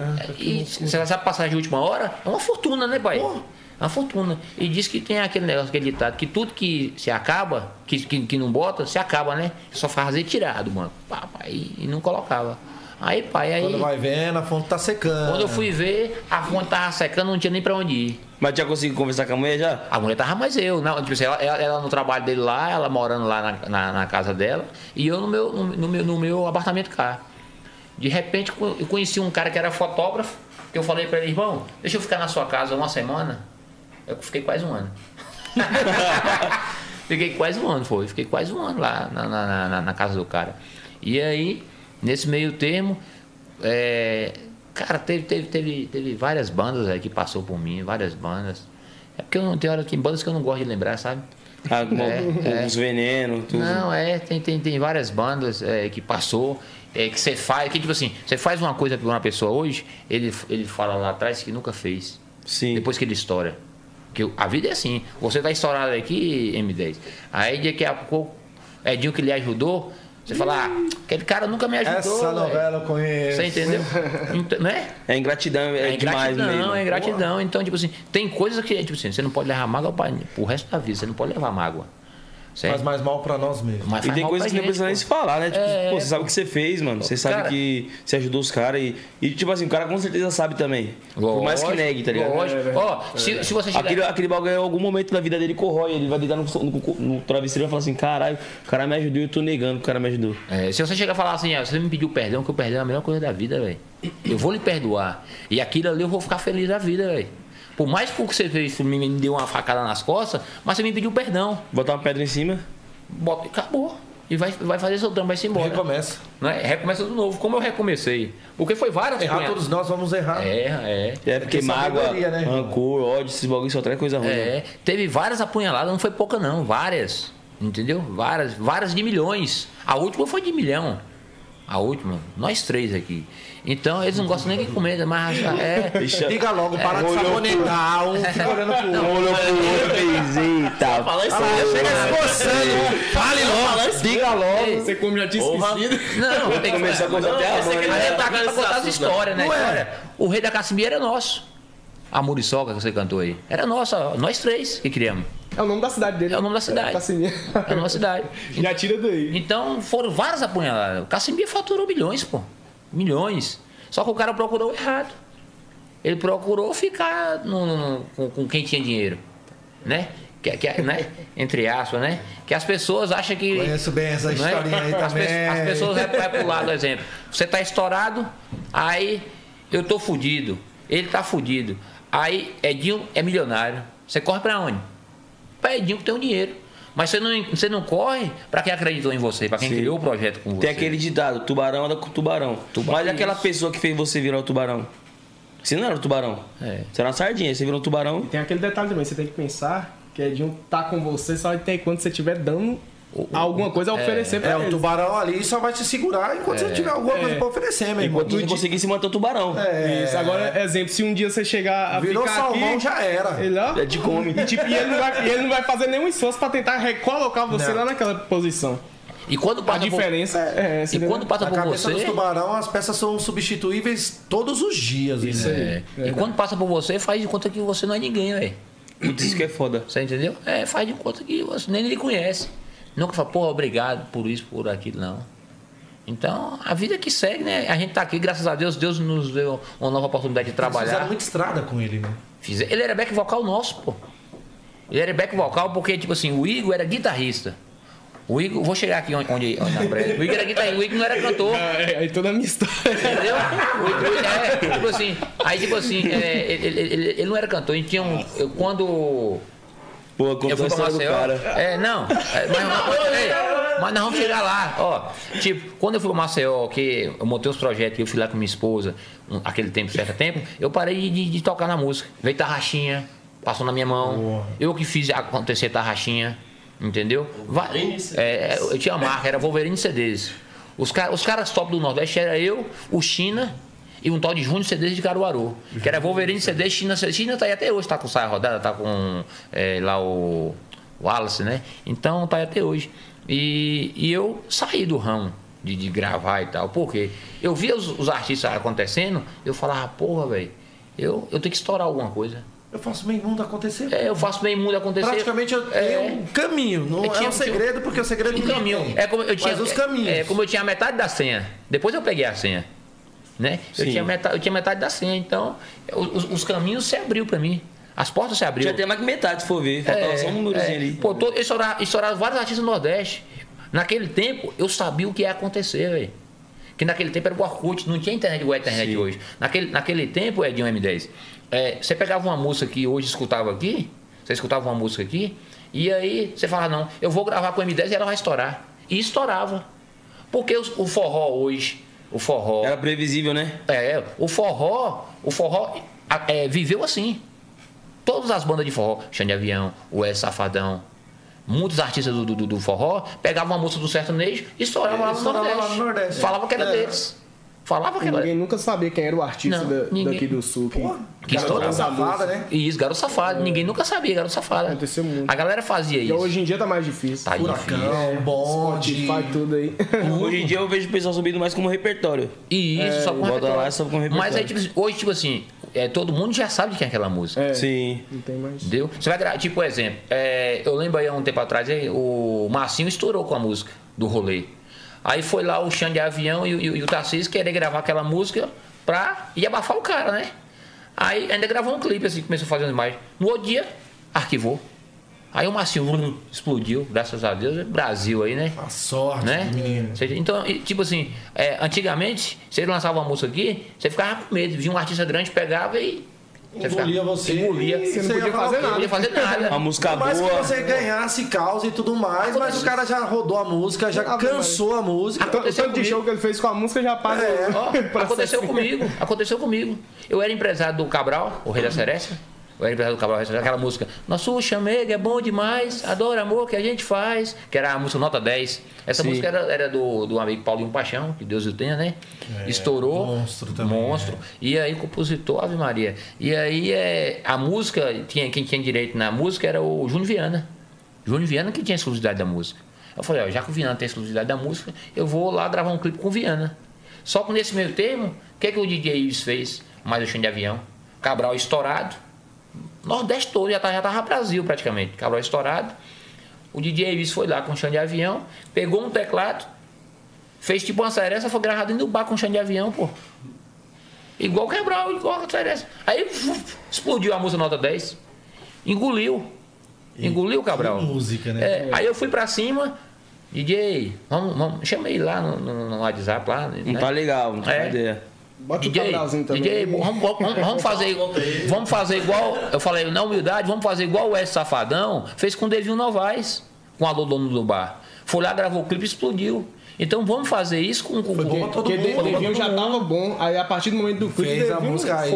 você vai saber passagem de última hora? É uma fortuna, né, pai? Porra. Uma fortuna. E diz que tem aquele negócio, aquele ditado, que tudo que se acaba, que não bota, se acaba, né? Só faz retirado, mano. Pá, e não colocava. Aí, pai, aí... Quando vai vendo, a fonte tá secando. Quando eu fui ver, a fonte tava secando, não tinha nem pra onde ir. Mas já conseguiu conversar com a mulher já? A mulher tava mais eu. Não, tipo, ela no trabalho dele lá, ela morando lá na casa dela, e eu no meu apartamento cá. De repente, eu conheci um cara que era fotógrafo, que eu falei pra ele, irmão, deixa eu ficar na sua casa uma semana. Eu fiquei quase um ano. Fiquei quase um ano lá na casa do cara. E aí, nesse meio termo, cara, teve várias bandas aí que passou por mim, várias bandas. É porque eu não tenho hora que bandas que eu não gosto de lembrar, sabe? Os venenos, tudo. Não, tem várias bandas que passou. Que você faz. Que tipo assim, você faz uma coisa pra uma pessoa hoje, ele fala lá atrás que nunca fez. Sim. Depois que ele estoura. Porque a vida é assim. Você tá estourado aqui, M10. Aí daqui a pouco, Edinho que lhe ajudou, você fala, aquele cara nunca me ajudou. Essa novela eu conheço. Você entendeu? Né? É ingratidão, é demais mesmo. É ingratidão. Então, tipo assim, tem coisas que, tipo assim, você não pode levar mágoa pro resto da vida. Você não pode levar mágoa. Certo? Faz mais mal pra nós mesmos. E tem coisas que não precisa nem se falar, né? Tipo, pô, você sabe o que você fez, mano. Você sabe que você ajudou os caras. E, tipo assim, o cara com certeza sabe também. Lógico, por mais que negue, tá ligado? Lógico. Ó, se você chegar... Aquele bagulho, em algum momento da vida dele, corrói. Ele vai deitar no travesseiro e vai falar assim, caralho, o cara me ajudou e eu tô negando que o cara me ajudou. Se você chegar e falar assim, você me pediu perdão, que o perdão é a melhor coisa da vida, velho. Eu vou lhe perdoar. E aquilo ali eu vou ficar feliz da vida, velho. Por mais que você fez, me deu uma facada nas costas, mas você me pediu perdão. Botar uma pedra em cima? Bota, acabou. E vai fazer seu trampo, vai-se embora. Recomeça. Né? Recomeça de novo, como eu recomecei. Porque foi várias coisas. Errar, todos nós vamos errar. É porque mágoa, né, rancor, ódio, esses bagulho só traz coisa ruim. Teve várias apunhaladas, não foi pouca não, várias. Entendeu? Várias de milhões. A última foi de milhão. A última, nós três aqui. Então eles não gostam nem que comenta, mas diga logo, para de sabonetar. Um fica olhando pro outro. Eita, fala isso aí. Chega se coçando. Fale logo. Diga logo. Você come já tinha esquecido. Não, tem que começar a contar até agora. Você tá aqui pra contar as histórias, né? O Rei da Cacimbinha era nosso. A Muriçoca que você cantou aí. Era nossa, nós três que criamos. É o nome da cidade dele. É o nome da cidade. Cacimbinha. É o nome da cidade. Já tira daí. Então foram várias apunhaladas. O Cacimbinha faturou milhões, pô. Milhões. Só que o cara procurou errado. Ele procurou ficar com quem tinha dinheiro, né? né? Entre aspas, né? Que as pessoas acham que... Conheço bem essa historinha, né? Aí também. As pessoas vai pro lado, por exemplo. Você tá estourado, aí eu tô fudido. Ele tá fudido. Aí Edinho é milionário. Você corre pra onde? Pra Edinho que tem o dinheiro. Mas você não corre para quem acreditou em você, para quem Sim. criou o projeto com você. Tem aquele ditado, tubarão anda com tubarão. Mas aquela pessoa que fez você virar o tubarão. Você não era o tubarão. É. Você era uma sardinha, você virou um tubarão. E tem aquele detalhe também, você tem que pensar que é de um tá com você só tem quando você estiver dando alguma coisa a oferecer pra ele. O tubarão ali só vai te segurar enquanto você tiver alguma coisa pra oferecer, meu irmão. Enquanto você conseguir se manter o tubarão. Isso. Agora, exemplo, se um dia você chegar a virou ficar salmão, aqui, já era. Ele ó, já te come. E tipo, ele não vai fazer nenhum esforço pra tentar recolocar você lá naquela posição. E quando passa a diferença essa, e quando passa por você, dos tubarão, as peças são substituíveis todos os dias. Isso aí. E quando passa por você, faz de conta que você não é ninguém, velho. Isso que é foda. Você entendeu? Faz de conta que você nem lhe conhece. Nunca fala, porra, obrigado por isso, por aquilo, não. Então, a vida que segue, né? A gente tá aqui, graças a Deus, Deus nos deu uma nova oportunidade de trabalhar. Vocês fizeram muita estrada com ele, né? Ele era back vocal nosso, pô. Ele era back vocal porque, tipo assim, o Igor era guitarrista. O Igor, vou chegar aqui onde na breve. O Igor era guitarrista, o Igor não era cantor. Aí toda a minha história. Entendeu? O Igor, tipo assim, aí, tipo assim, ele não era cantor. A gente tinha um... Quando... Pô, a conversa do cara. Mas nós vamos chegar lá, ó. Tipo, quando eu fui para Maceió, que eu montei os projetos, eu fui lá com minha esposa, aquele tempo, certo tempo, eu parei de tocar na música. Veio tarraxinha, passou na minha mão. Boa. Eu que fiz acontecer tarraxinha, entendeu? Eu tinha a marca, era Wolverine CDs. Os caras top do Nordeste era eu, o China... E um tal de Júnior CDs de Caruaru. Que era Wolverine CDs, China tá aí até hoje, tá com saia rodada, tá com lá o Wallace, né? Então tá aí até hoje. E eu saí do ramo de gravar e tal. Por quê? Eu via os artistas acontecendo, eu falava, porra, velho, eu tenho que estourar alguma coisa. Eu faço meio mundo acontecer. Eu faço meio mundo acontecer. Praticamente eu tenho um caminho. Não é um segredo, porque o segredo não caminho. Mas os caminhos. É como eu tinha metade da senha. Depois eu peguei a senha. Né? Eu tinha metade da senha, então os caminhos se abriu pra mim. As portas se abriram. Já tem mais que metade, se for ver. Faltava só um númerozinho ali. Pô, estouraram vários artistas do Nordeste. Naquele tempo, eu sabia o que ia acontecer, velho. Que naquele tempo era o Orkut, não tinha internet igual a internet de hoje. Naquele tempo, Edinho M10, você pegava uma música que hoje escutava aqui, você escutava uma música aqui, e aí você falava, não, eu vou gravar com o M10 e ela vai estourar. E estourava. Porque o forró hoje... O forró... Era previsível, né? O forró viveu assim. Todas as bandas de forró, Xande Avião, o Safadão, muitos artistas do forró, pegavam a música do sertanejo e estouravam lá no Nordeste. Falava que era deles. Falava que era... Ninguém nunca sabia quem era o artista daqui do Sul. Que Garoto Safado, né? Isso, Garoto Safado. Ninguém nunca sabia, Garoto Safado. Aconteceu muito. A galera fazia isso. E hoje em dia tá mais difícil. Tá Furacão, difícil. Bonde. Faz tudo aí. Hoje em dia eu vejo o pessoal subindo mais como repertório. E isso, só como repertório. Lá, só como repertório. Mas aí, tipo, hoje, tipo assim, todo mundo já sabe de quem é aquela música. Sim. Não tem mais. Entendeu? Você vai gravar, tipo, por exemplo, eu lembro aí há um tempo atrás, o Marcinho estourou com a música do rolê. Aí foi lá o Xande Avião e o Tarcísio querer gravar aquela música pra ir abafar o cara, né? Aí ainda gravou um clipe assim, começou a fazer umas imagens. No outro dia, arquivou. Aí o Marcinho explodiu, graças a Deus, Brasil aí, né? A sorte, né? Menino. Então, tipo assim, antigamente, você lançava uma música aqui, você ficava com medo. Vinha um artista grande, pegava e... Engolia, você não podia fazer nada. A música boa. Mas que você ganhasse causa e tudo mais, mas o cara já rodou a música, já cansou a música. Aconteceu de show que ele fez com a música já passa. Aconteceu comigo. Eu era empresário do Cabral, o Rei da Seresta. Eu era empresário do Cabral, aquela música. Nosso chamego é bom demais, adoro amor que a gente faz. Que era a música Nota 10. Essa música era do amigo Paulinho Paixão, que Deus o tenha, né? Estourou. Monstro também. Monstro. E aí, compositor, Ave Maria. E aí, a música, quem tinha direito na música era o Júnior Viana. Júnior Viana que tinha exclusividade da música. Eu falei, ó, já que o Viana tem exclusividade da música, eu vou lá gravar um clipe com o Viana. Só que nesse meio termo, o que o DJ Ives fez? Mais o Xande Avião. Cabral estourado. Nordeste todo, já tava Brasil praticamente. Cabral estourado. O DJ Ives foi lá com o Xande Avião, pegou um teclado, fez tipo uma seresta, foi gravado dentro do bar com o Xande Avião, pô. Igual Cabral, igual a seresta. Aí explodiu a música Nota 10. Engoliu. Engoliu o Cabral. Música, né? É, aí eu fui pra cima, DJ, vamos, chamei lá no WhatsApp lá. Né? Não tá legal, não tá ideia. Bota DJ, o Cabralzinho também. DJ, vamos fazer igual. Eu falei, na humildade, vamos fazer igual o S Safadão fez com o Devinho Novaes, com a dono do bar. Foi lá, gravou o clipe e explodiu. Então vamos fazer isso com o Devinho. Porque o Devinho já tava bom. Aí a partir do momento do clipe, fez a música aí,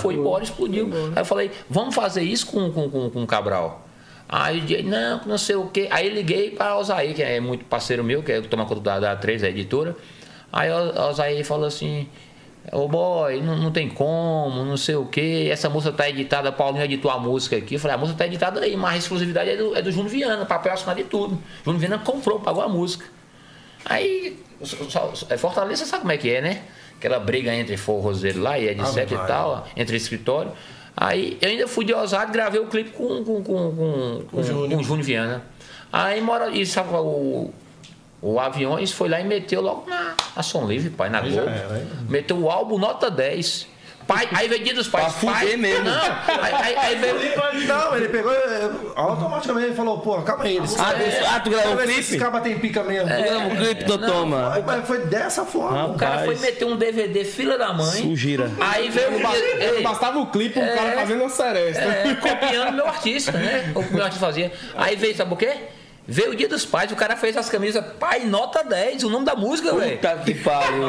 foi embora, explodiu. Aí eu falei, vamos fazer isso com o Cabral. Aí eu disse, não sei o quê. Aí liguei para Osaí, que é muito parceiro meu, que é tomar conta da A3, a editora. Aí a Osaí falou assim, ô boy, não tem como, não sei o quê. Essa música tá editada, a Paulinho editou a música aqui. Eu falei, a música tá editada aí, mas a exclusividade é do Júnior Viana, papel assinado e tudo. Júnior Viana comprou, pagou a música. Aí, Fortaleza sabe como é que é, né? Aquela briga entre forrozeiro lá e Edset e tal, entre escritório. Aí eu ainda fui de ousado, gravei o clipe com o Júnior Viana. Aí o Aviões foi lá e meteu logo na Som Livre, pai, na Globo. Meteu o álbum Nota 10. Pai, aí veio Dia dos Pais. Pai, mesmo. Não, aí veio... Não, ele pegou automaticamente e falou, pô, calma aí. Tu gravou o clipe? Esse cara tem pica mesmo. O clipe do Toma. Mas foi dessa forma. Rapaz. O cara foi meter um DVD, Filha da Mãe. Sugira. Aí veio o... Bastava o clipe, um cara fazendo uma seresta. Copiando meu artista, né? O que meu artista fazia. Aí veio, sabe o quê? Veio o Dia dos Pais, o cara fez as camisas, pai, nota 10, o nome da música, velho. Puta que pariu.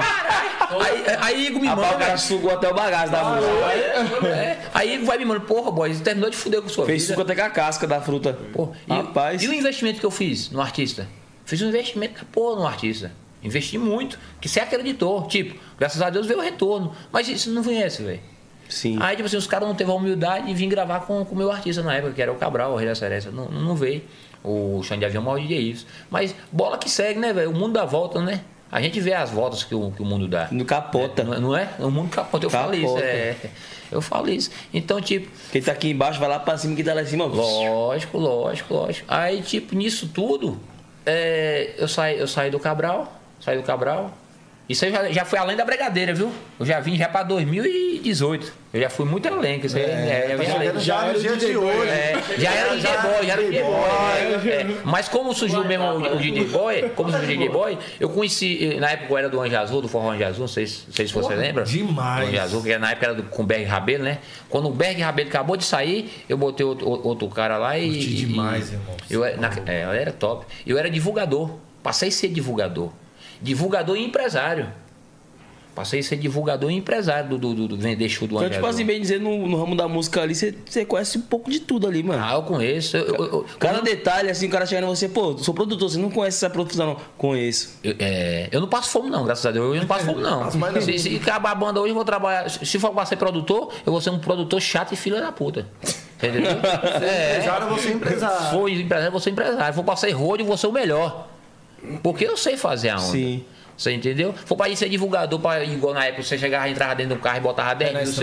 Aí Igor me manda. O cara sugou até o bagaço da música. Aí Igor vai me mandando, porra, boy, terminou de fuder com sua vida. Fez suco até com a casca da fruta. Porra, rapaz. E o investimento que eu fiz no artista? Fiz um investimento, porra, no artista. Investi muito, que você acreditou. Tipo, graças a Deus veio o retorno. Mas isso não conhece, velho. Sim. Aí, tipo assim, os caras não teve a humildade e vim gravar com o meu artista na época, que era o Cabral, o Rei da Seresta. Não veio. O Xande Avião mal de isso. Mas bola que segue, né, velho? O mundo dá volta, né? A gente vê as voltas que o mundo dá. No capota. É, não é? O mundo capota. Eu falo isso. Eu falo isso. Então, tipo... Quem tá aqui embaixo vai lá pra cima, quem tá lá em cima... Lógico. Aí, tipo, nisso tudo, eu saí do Cabral. Isso aí já foi além da bregadeira, viu? Eu já vim já pra 2018. Eu já fui muito além. Que isso aí, já era dia de hoje. Já era DJ Boy. Mas como surgiu mesmo o DJ Boy, eu conheci, na época eu era do Anjo Azul, do Forró Anjo Azul, não sei se você lembra. Demais. Anjo Azul, que na época era com o Berg Rabelo, né? Quando o Berg Rabelo acabou de sair, eu botei outro cara lá e... Curti demais, irmão. Ela era top. Eu era divulgador. Passei a ser divulgador. Divulgador e empresário. Passei a ser divulgador e empresário do vender show do Anjo. Então, tipo assim, bem dizer, no ramo da música ali, você conhece um pouco de tudo ali, mano. Ah, eu conheço. Cada detalhe, assim, o cara chega em você, pô, sou produtor, você não conhece essa produção, não. Conheço. Eu não passo fome, não, graças a Deus. Eu não passo fome, não. Se acabar a banda hoje, eu vou trabalhar. Se for pra ser produtor, eu vou ser um produtor chato e filha da puta. Entendeu? Empresário, eu vou ser empresário. Sou empresário, eu vou ser empresário. Vou passar rodo, eu vou ser o melhor. Porque eu sei fazer a onda. Sim. Você entendeu? Foi pra ir ser divulgador, pra, igual na época você chegava, entrava dentro do carro e botava 10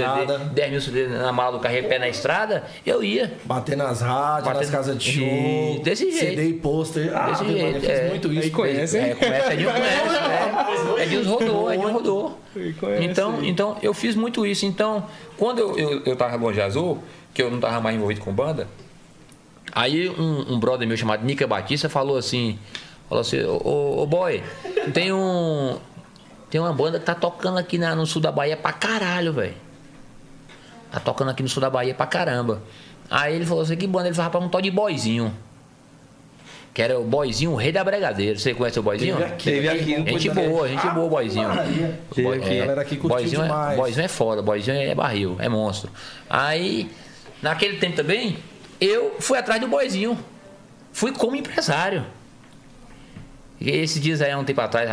mil CD na mala do carro e pé na estrada, eu ia. Bater nas rádios, nas casas de show. Desse jeito. CD e pôster. Desse jeito. Fez muito isso. Aí conhece, hein? É de uns rodou. Então, eu fiz muito isso. Então, quando eu tava no Anjo Azul, que eu não tava mais envolvido com banda, aí um brother meu chamado Nica Batista falou assim... Falou assim, ô boy, tem uma banda que tá tocando aqui no sul da Bahia pra caralho, velho. Tá tocando aqui no sul da Bahia pra caramba. Aí ele falou assim, que banda? Ele falou, rapaz, um tal de Boyzinho. Que era o Boyzinho, o Rei da Bregadeira. Você conhece o Boyzinho? Teve aqui. Gente boa, Boyzinho. Boyzinho é foda, Boyzinho é barril, é monstro. Aí, naquele tempo também, eu fui atrás do Boyzinho. Fui como empresário. Esses dias aí, um tempo atrás,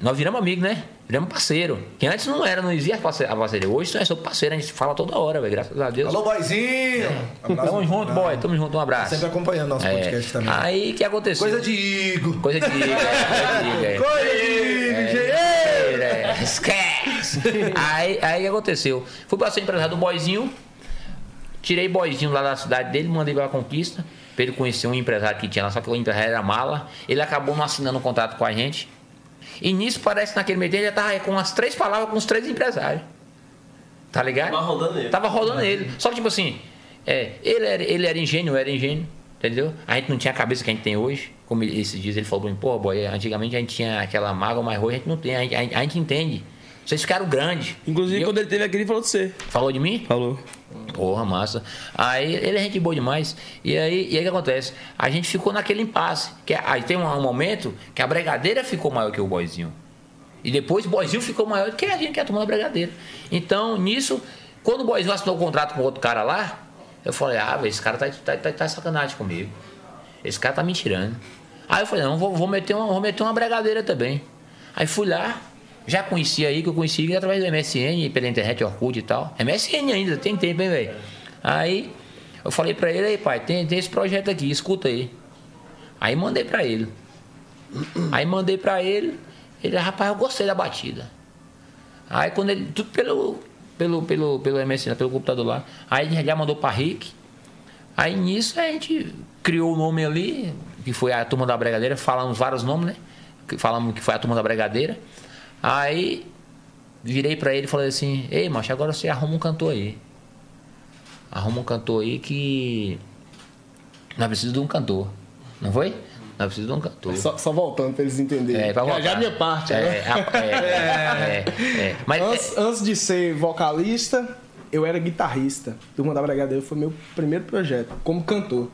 nós viramos amigos, né? Viramos parceiro. Que antes não existia a parceria. Hoje nós somos parceiros, a gente fala toda hora, velho. Graças a Deus. Alô, boyzinho! Tamo junto, boy. Tamo junto, um abraço. Sempre acompanhando nosso podcast também. Aí, o que aconteceu? Coisa de Igor, esquece! Aí, o que aconteceu? Fui pra ser empresário do Boyzinho. Tirei Boyzinho lá da cidade dele, mandei pra Conquista. Ele conheceu um empresário que tinha lá, só que o empresário era mala. Ele acabou não assinando um contrato com a gente. E nisso, parece que naquele meio tempo ele já tava com umas 3 palavras com os 3 empresários. Tá ligado? Tava rodando ele. Só que, tipo assim, É, ele era ingênuo, eu era ingênuo, entendeu? A gente não tinha a cabeça que a gente tem hoje, como esses dias ele falou pra mim, pô, boy, antigamente a gente tinha aquela mágoa, mas hoje a gente não tem, a gente entende. Vocês ficaram grandes. Inclusive, quando ele teve aqui, ele falou de você. Falou de mim? Falou. Porra, massa. Aí, ele é gente boa demais. E aí, o que acontece? A gente ficou naquele impasse. Que aí tem um momento que a bregadeira ficou maior que o boizinho. E depois o boizinho ficou maior que a gente que é a turma da bregadeira. Então, nisso, quando o boizinho assinou o contrato com outro cara lá, eu falei, ah, esse cara tá sacanagem comigo. Esse cara tá me tirando. Aí eu falei, não, vou meter uma bregadeira também. Aí fui lá. Já conhecia aí, que eu conheci através do MSN, pela internet, Orkut e tal. MSN ainda, tem tempo, hein, velho? Aí, eu falei pra ele, aí, pai, tem esse projeto aqui, escuta aí. Aí, mandei pra ele. Ele, rapaz, eu gostei da batida. Aí, quando ele, tudo pelo MSN, pelo computador lá. Aí, ele já mandou pra Rick. Aí, nisso, a gente criou o nome ali, que foi a Turma da Bregadeira. Falamos vários nomes, né? Falamos que foi a Turma da Bregadeira. Aí, virei pra ele e falei assim, ei, macho, agora você arruma um cantor aí. Arruma um cantor aí que... Nós precisamos de um cantor, não foi? Nós precisamos de um cantor. Só voltando pra eles entenderem. É, pra voltar. Já a minha parte, né? Mas, antes de ser vocalista, eu era guitarrista. Turma da Bregadeira foi meu primeiro projeto, como cantor.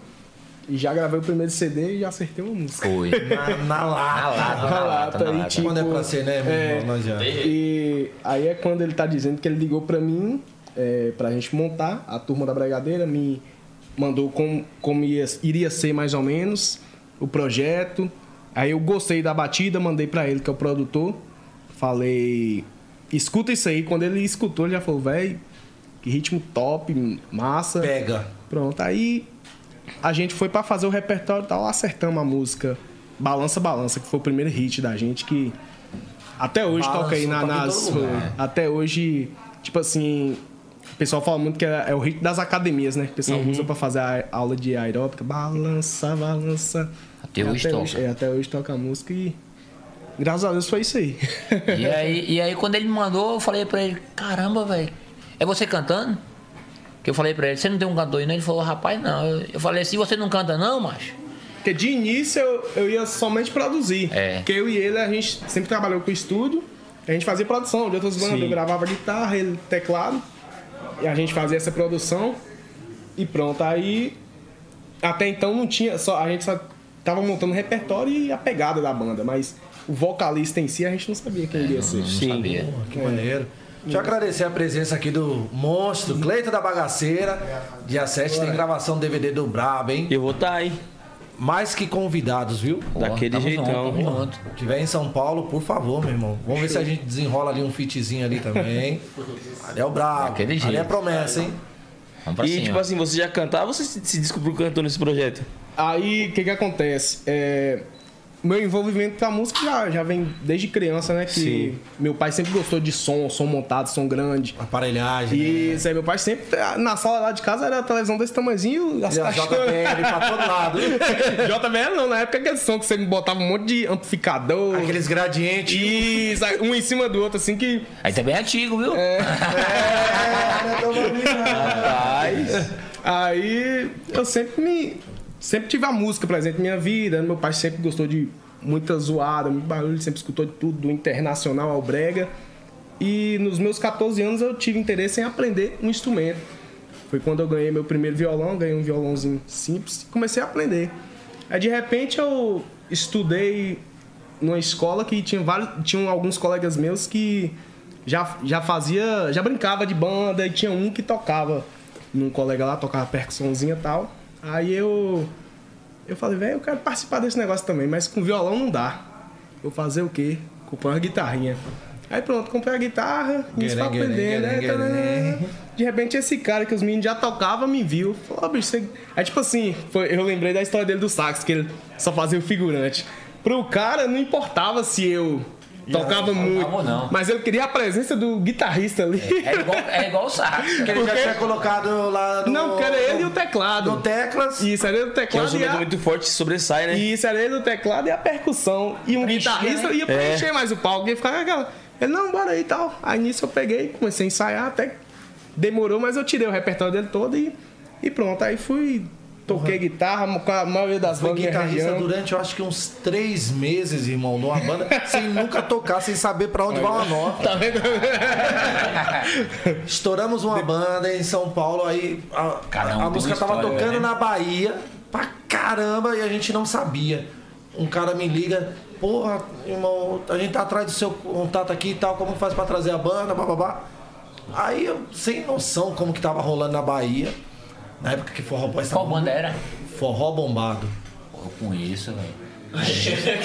E já gravei o primeiro CD e já acertei uma música. Foi. Na lata. E, tipo, quando é pra ser, né? Não adianta. E aí é quando ele tá dizendo que ele ligou pra mim, pra gente montar a Turma da Bregadeira, me mandou como iria ser mais ou menos o projeto. Aí eu gostei da batida, mandei pra ele, que é o produtor. Falei, escuta isso aí. Quando ele escutou, ele já falou, velho, que ritmo top, massa. Pega. Pronto, aí... A gente foi pra fazer o repertório e tal, acertamos a música Balança, Balança, que foi o primeiro hit da gente, que até hoje balança, toca aí nas... Até hoje, tipo assim, o pessoal fala muito que é o hit das academias, né? Que o pessoal usa pra fazer a aula de aeróbica. Balança, balança. Até hoje toca a música e... Graças a Deus foi isso aí. E aí quando ele me mandou, eu falei pra ele, caramba, velho, é você cantando? Que eu falei pra ele, você não tem um cantor aí, não? Ele falou, rapaz, não. Eu falei assim, você não canta não, macho? Porque de início eu ia somente produzir. É. Porque eu e ele, a gente sempre trabalhou com o estúdio, a gente fazia produção de outras bandas, eu gravava guitarra, ele teclado, e a gente fazia essa produção, e pronto. Aí, até então não tinha, a gente só tava montando o repertório e a pegada da banda, mas o vocalista em si a gente não sabia quem ele ia ser. Não sabia. Que maneiro. Deixa eu agradecer a presença aqui do monstro, Cleiton da Bagaceira. Dia 7 tem gravação do DVD do Brabo, hein? Eu vou estar aí. Mais que convidados, viu? Daquele jeitão. Se tiver em São Paulo, por favor, meu irmão. Vamos ver se a gente desenrola ali um fitzinho ali também. Ali é o Brabo. Daquele jeito. Ali é promessa, hein? Vamos pra cima. E tipo assim, você já cantava ou você se descobriu cantando nesse projeto? Aí, o que acontece? Meu envolvimento com a música já vem desde criança, né? Que meu pai sempre gostou de som montado, som grande. Aparelhagem. Isso, aí meu pai sempre, na sala lá de casa, era a televisão desse tamanhozinho. As caixas... JBL pra todo lado. JBL não, na época aquele som que você botava um monte de amplificador. Aqueles gradientes. Isso, um em cima do outro, assim que... Aí também é antigo, viu? Não tô mais. Aí eu sempre tive a música presente na minha vida. Meu pai sempre gostou de muita zoada, muito barulho, sempre escutou de tudo, do internacional ao brega. E nos meus 14 anos eu tive interesse em aprender um instrumento. Foi quando eu ganhei meu primeiro violão, ganhei um violãozinho simples e comecei a aprender. Aí de repente eu estudei numa escola que tinha alguns colegas meus que já brincava de banda, e tinha um que tocava, num colega lá, tocava percussãozinha e tal. Aí eu falei, velho, eu quero participar desse negócio também, mas com violão não dá. Vou fazer o quê? Comprar uma guitarrinha. Aí pronto, comprei a guitarra, comecei a aprender, né? De repente esse cara que os meninos já tocavam me viu. Falou, bicho, você... Aí tipo assim, eu lembrei da história dele do sax, que ele só fazia o figurante. Pro cara não importava se eu... Tocava muito, não. Mas eu queria a presença do guitarrista ali. É igual o sax. Porque ele já tinha colocado lá no... Não, porque era ele e o teclado. No teclas. Isso, era ele e o teclado. Que é um jogador muito forte, sobressai, né? Isso, era ele e o teclado e a percussão. E um guitarrista ia preencher mais o palco. Ia ficar aquela... Ele, não, bora aí e tal. Aí nisso eu peguei, comecei a ensaiar, até demorou, mas eu tirei o repertório dele todo e E pronto, aí fui... Toquei guitarra, com a maioria das bandas. Foi guitarrista durante, eu acho que uns 3 meses, irmão, numa banda, sem nunca tocar, sem saber pra onde vai uma nota. Tá vendo? Estouramos uma banda em São Paulo, aí a música tava tocando na Bahia, pra caramba, e a gente não sabia. Um cara me liga, porra, irmão, a gente tá atrás do seu contato aqui e tal, como faz pra trazer a banda, bababá. Aí eu, sem noção como que tava rolando na Bahia. Na época que Forró Boy estava... Qual banda era? Forró Bombado. Eu conheço, velho.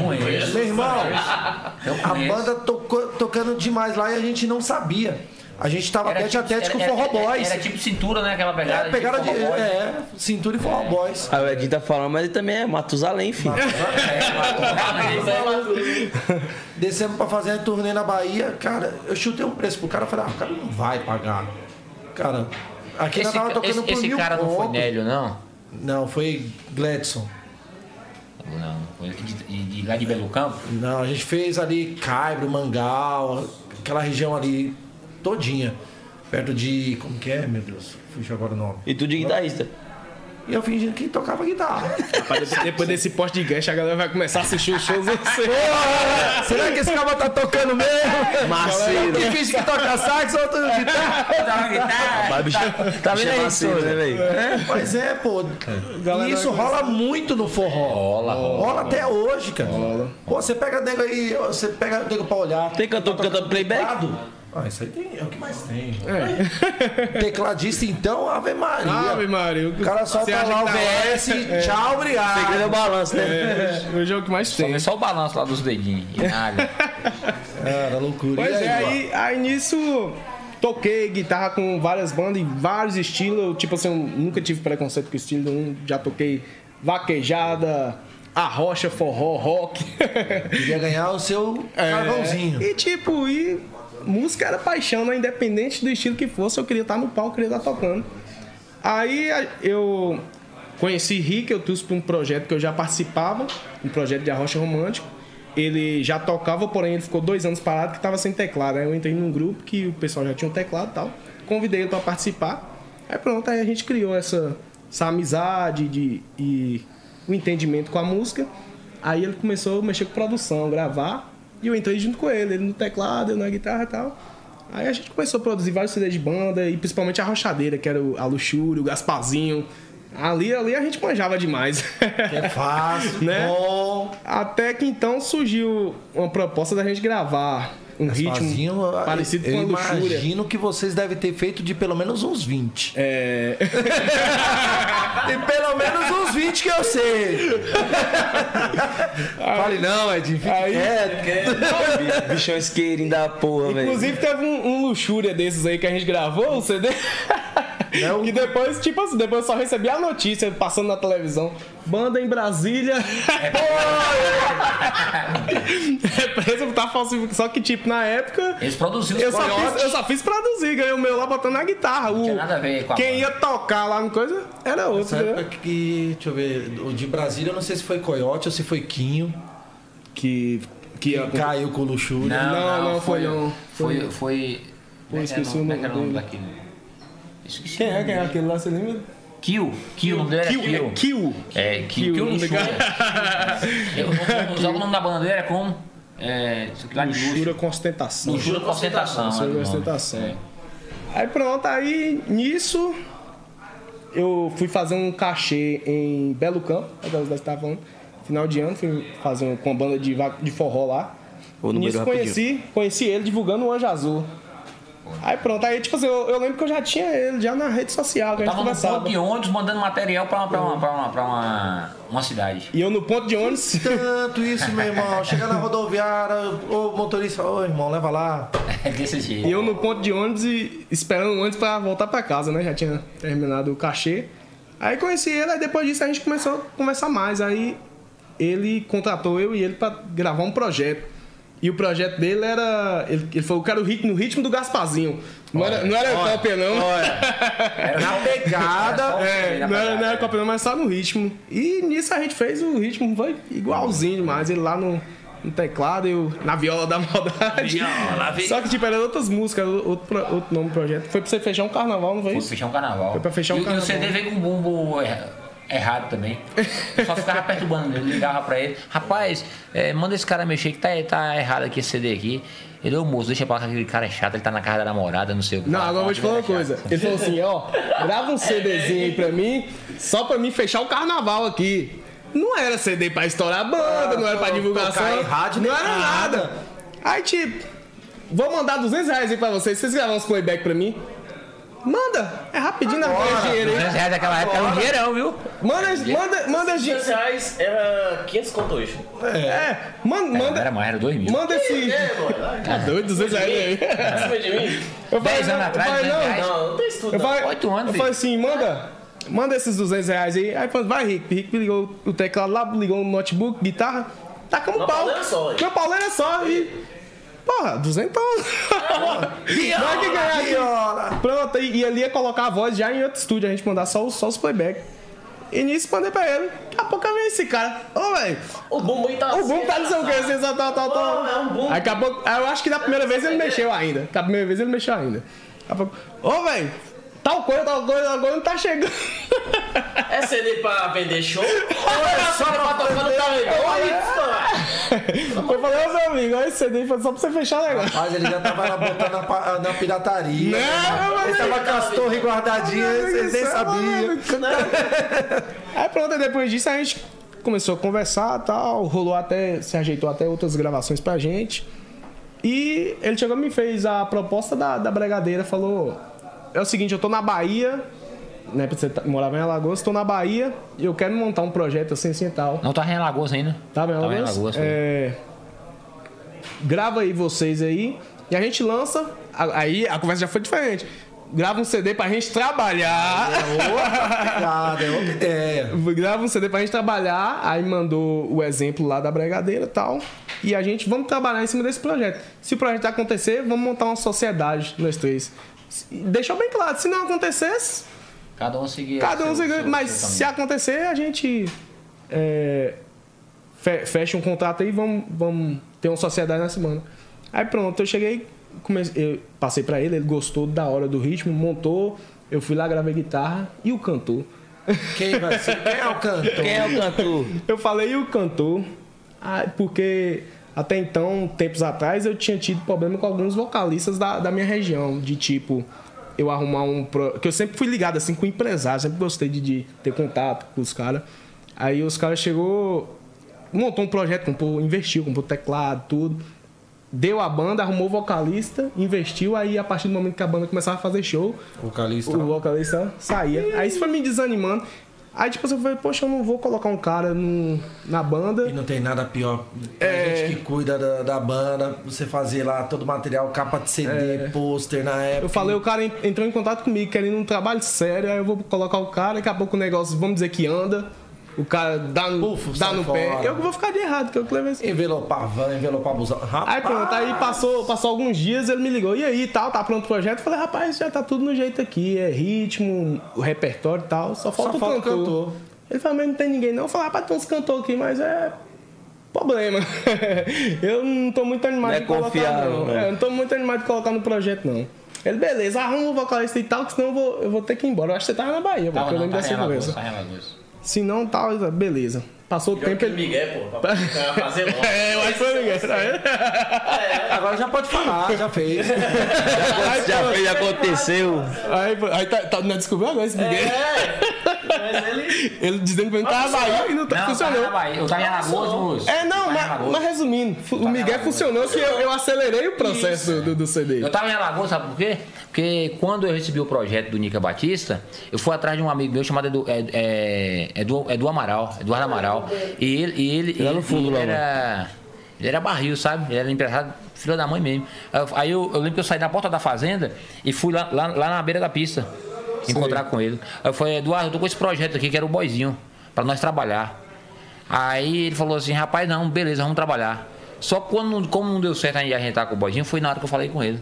Conheço. Meu irmão, a banda tocando demais lá e a gente não sabia. A gente tava tete a tete com Forró Boys. Era tipo cintura, né? Aquela pegada. É, pegada de. É, cintura e Forró Boys. Aí o Edinho tá falando, mas ele também é Matusalém, filho. Descemos pra fazer a turnê na Bahia. Cara, eu chutei um preço pro cara e falei, ah, o cara não vai pagar. Cara. Aqui esse tava tocando por esse cara não foi Nélio, não? Não, foi Gladson. Não, foi de lá de Belo Campo? Não, a gente fez ali Caibro, Mangal, aquela região ali todinha. Perto de... como que é, meu Deus? Fugiu agora o nome. E tu de guitarrista? E eu fingindo que tocava guitarra. Rapaz, depois desse post de gancho, a galera vai começar a assistir os shows. Será que esse cara tá tocando mesmo? Marceiro. Tu finge que toca sax, ou tu guitarra? Tá vendo isso, né, velho? Pois é, pô. E isso rola muito no forró. Rola até hoje, cara. Pô, você pega nego aí, você pega nego pra olhar. Tem cantor que canta playback? Ah, isso aí tem, é o que mais tem. É. Tecladista, então, Ave Maria. Ave Maria. O cara solta lá o VS, tchau, obrigado. Segredo é o balanço, né? É, hoje é o que mais tem. Só o balanço lá dos dedinhos. Cara, loucura. Pois é, aí nisso, toquei guitarra com várias bandas em vários estilos. Tipo assim, eu nunca tive preconceito com estilo nenhum. Já toquei vaquejada... arrocha, forró, rock. Queria ganhar o seu carvãozinho. E tipo, música era paixão, né? Independente do estilo que fosse, eu queria estar no palco, eu queria estar tocando. Aí eu conheci Rick, eu trouxe para um projeto que eu já participava, um projeto de arrocha romântico. Ele já tocava, porém ele ficou 2 anos parado que estava sem teclado. Aí eu entrei num grupo que o pessoal já tinha um teclado e tal. Convidei ele para participar. Aí pronto, aí a gente criou essa amizade e o entendimento com a música. Aí ele começou a mexer com produção, gravar, e eu entrei junto com ele no teclado, eu na guitarra e tal. Aí a gente começou a produzir vários CDs de banda, e principalmente a rochadeira, que era a Luxúria, o Gasparzinho. Ali a gente manjava demais. Que é fácil, né? Bom. Até que então surgiu uma proposta da gente gravar um ritmo parecido com a Luxúria. Imagino que vocês devem ter feito de pelo menos uns 20. É. Tem pelo menos uns 20 que eu sei. Fale não, Edinho. Fique quieto. Bichão isqueirinho da porra, velho. Inclusive teve um Luxúria desses aí que a gente gravou, um CD. E depois, tipo assim, depois eu só recebi a notícia passando na televisão. Banda em Brasília. É preso por tá falsificando. Só que, tipo, na época. Eles produziram os coiotes. Eu só fiz produzir, ganhei o meu lá botando na guitarra. Não tinha nada a ver com a Quem ia tocar lá no coisa era outro. Deixa eu ver. O de Brasília, eu não sei se foi Coiote ou se foi Quinho. Que caiu com o Luxúria. Não, foi um. Foi. Pô, esqueci o nome daquele. Esqueci. Quem é aquele lá, você lembra? Kill, o nome dele era Kill. Kill Luxúria. O nome da banda dele era como? Luxúria com Ostentação. Luxúria com Ostentação. Aí pronto, aí nisso eu fui fazer um cachê em Belo Campo, final de ano, fui fazer com uma banda de forró lá. Nisso conheci ele divulgando o Anjo Azul. Aí pronto, aí tipo assim, eu lembro que eu já tinha ele já na rede social, que eu a gente conversava. Tava no ponto de ônibus mandando material pra uma cidade. E eu no ponto de ônibus... Tanto isso, meu irmão, chegando na rodoviária, o motorista, irmão, leva lá. É desse jeito. E eu no ponto de ônibus e esperando o ônibus pra voltar pra casa, né, já tinha terminado o cachê. Aí conheci ele, aí depois disso a gente começou a conversar mais, aí ele contratou eu e ele pra gravar um projeto. E o projeto dele era... Ele falou, eu quero no ritmo do Gasparzinho. Não era cópia, não. Era na pegada. Não era cópia, não, mas só no ritmo. E nisso a gente fez o ritmo, foi igualzinho demais. Ele lá no no teclado e na viola da maldade. Só que, tipo, eram outras músicas, outro nome do projeto. Foi pra você fechar um carnaval, não foi? Foi isso? Fechar um carnaval. Foi pra fechar um carnaval. E o CD veio com um bumbo errado também. Eu só ficava perturbando, eu ligava pra ele. Rapaz, manda esse cara mexer que tá errado aqui esse CD aqui. Ele, ô moço, deixa pra lá, aquele cara é chato, ele tá na casa da namorada, não sei o que. Não, agora eu vou te falar uma coisa. Ele falou assim, ó, grava um CDzinho aí pra mim, só pra mim fechar o carnaval aqui. Não era CD pra estourar a banda, não era pra divulgação, não era nada. Aí, tipo, vou mandar R$200 aí pra vocês. Vocês gravam uns playback pra mim? Manda! É rapidinho na hora de dinheiro, hein? R$200 daquela época era um dinheirão, viu? Manda R$200 era 500 conto hoje. Manda. Era mais, era 2.000. Manda esse. Tá doido, R$200 aí. Acima de mim? 10 anos atrás, não tem estudo. 8 anos. Eu falei assim, manda esses R$200 aí. Aí falando, vai, Rick ligou o teclado lá, ligou um notebook, guitarra, tacamos o pau. Meu pauleiro é só, e... Porra, R$200. Vai que ganhar aqui. Pronto, e ali ia colocar a voz já em outro estúdio, a gente mandar só os playback. E nisso mandei pra ele. Daqui a pouco vem esse cara. Ô, velho. O bumbo aí tá. O bumbo tá dizendo o quê? Aí acabou. Eu acho que da primeira vez ele mexeu ainda. Da primeira vez ele mexeu ainda. Ô, velho. Tal coisa, não tá chegando. É CD pra vender show? Ou é só pra tocar no carregão? Eu falei, meu amigo, olha esse CD só pra você fechar o negócio. Mas ele já tava botando na pirataria. Ele tava com as torres guardadinhas, vocês nem sabiam. Aí pronto, depois disso a gente começou a conversar e tal. Se ajeitou até outras gravações pra gente. E ele chegou e me fez a proposta da Bregadeira, falou... É o seguinte, eu tô na Bahia, né? Você morava em Alagoas, tô na Bahia e eu quero montar um projeto assim e tal. Não tá em Alagoas ainda? Tá em Alagoas. Grava aí vocês aí e a gente lança. Aí a conversa já foi diferente. Grava um CD pra gente trabalhar. É outra ideia. Grava um CD pra gente trabalhar. Aí mandou o exemplo lá da Bregadeira e tal. E a gente, vamos trabalhar em cima desse projeto. Se o projeto acontecer, vamos montar uma sociedade, nós três. Deixou bem claro, se não acontecesse... Cada um seguia, mas se acontecer, a gente fecha um contrato aí e vamos ter uma sociedade na semana. Aí pronto, eu cheguei, eu passei pra ele, ele gostou da hora do ritmo, montou, eu fui lá, gravei guitarra e o cantor. Quem é o cantor? Eu falei, e o cantor? Porque... Até então, tempos atrás, eu tinha tido problema com alguns vocalistas da minha região. De tipo, eu arrumar um... Que eu sempre fui ligado assim com empresários, sempre gostei de ter contato com os caras. Aí os caras chegou, montou um projeto, investiu, comprou teclado, tudo. Deu a banda, arrumou o vocalista, investiu. Aí a partir do momento que a banda começava a fazer show, o vocalista saía. Aí isso foi me desanimando. Aí tipo, eu falei, poxa, eu não vou colocar um cara na banda. E não tem nada pior. Gente que cuida da banda, você fazer lá todo o material, capa de CD, pôster na época. Eu falei, o cara entrou em contato comigo, querendo um trabalho sério, aí eu vou colocar o cara, daqui a pouco o negócio, vamos dizer que anda. O cara dá no pé. Eu vou ficar de errado, que eu levei assim. Envelopar van, envelopar busão. Rapaz. Aí pronto, aí passou alguns dias, ele me ligou. E aí, tal, tá pronto o projeto? Eu falei, rapaz, já tá tudo no jeito aqui. É ritmo, o repertório e tal. Só falta o cantor. Ele falou, mas não tem ninguém não. Eu falei, rapaz, tem uns cantores aqui, mas é... Problema. Eu não tô muito animado de colocar, não. Eu não tô muito animado de colocar no projeto, não. Ele, beleza, arruma o vocalista e tal, que senão eu vou ter que ir embora. Eu acho que você tava na Bahia, porque eu lembro dessa conversa. Se não, tal, beleza. Passou o tempo... Que ele... Miguel, pô. Pra fazer logo. Eu acho que foi o Miguel. Agora já pode falar, já fez. já aconteceu. Aí não descobriu agora esse Miguel. Mas ele dizendo que ele tava na Bahia e não funcionou. Eu tava em Alagoas, mas resumindo, o Miguel funcionou que eu acelerei o processo do CD. Eu tava em Alagoas, sabe por quê? Porque quando eu recebi o projeto do Nica Batista, eu fui atrás de um amigo meu chamado Eduardo Amaral. E ele era barril, sabe? Ele era empresário, filho da mãe mesmo. Aí eu lembro que eu saí da porta da fazenda e fui lá na beira da pista encontrar com ele. Aí eu falei, Eduardo, eu tô com esse projeto aqui que era o boizinho, pra nós trabalhar. Aí ele falou assim, rapaz, não, beleza, vamos trabalhar. Só que como não deu certo a gente tá com o boizinho, foi na hora que eu falei com ele.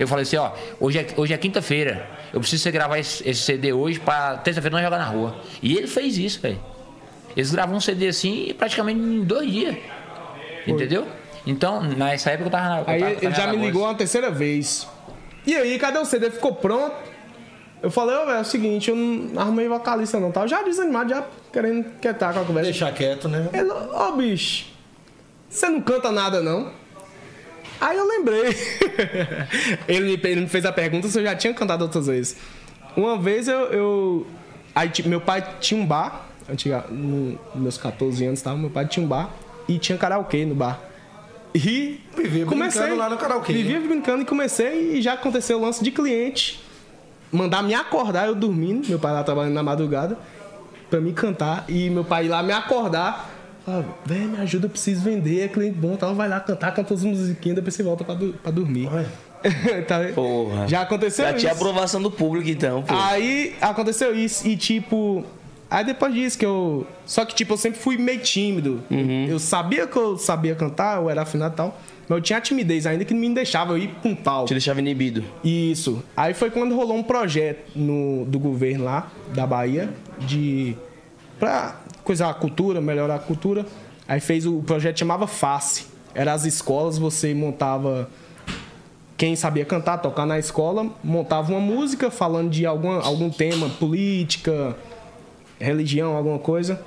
Eu falei assim, ó, hoje é quinta-feira, eu preciso você gravar esse CD hoje pra terça-feira nós jogar na rua. E ele fez isso, velho. Eles gravaram um CD assim praticamente em 2 dias. Entendeu? Então, nessa época eu tava na... Aí ele já me ligou uma terceira vez. E aí, cadê o CD? Ficou pronto? Eu falei, ó, velho, é o seguinte, eu não arrumei vocalista não, tá? Eu já desanimado, já querendo quietar com a conversa. Deixar quieto, né? Ele, ó, bicho, você não canta nada, não? Aí eu lembrei. Ele me fez a pergunta se eu já tinha cantado outras vezes. Uma vez eu aí, meu pai tinha um bar, nos meus 14 anos, tá? Meu pai tinha um bar e tinha karaokê no bar. E vivia comecei lá no karaokê. Vivia brincando e comecei e já aconteceu o lance de cliente mandar me acordar, eu dormindo, meu pai lá trabalhando na madrugada, pra me cantar, e meu pai lá me acordar, falava, velho, me ajuda, eu preciso vender, é cliente bom, tal, vai lá cantar, canta as musiquinhas, depois você volta pra dormir. Tá, porra. Já aconteceu isso. Já tinha aprovação do público, então, pô. Aí aconteceu isso e, tipo... Aí depois disso que eu... Só que, tipo, eu sempre fui meio tímido. Uhum. Eu sabia que eu sabia cantar, eu era afinado e tal. Mas eu tinha a timidez ainda que não me deixava eu ir pra um palco. Te deixava inibido. Isso. Aí foi quando rolou um projeto do governo lá, da Bahia, pra coisar a cultura, melhorar a cultura. Aí fez o projeto, chamava Face. Era as escolas, você montava... Quem sabia cantar, tocar na escola, montava uma música falando de algum tema, política... religião, alguma coisa,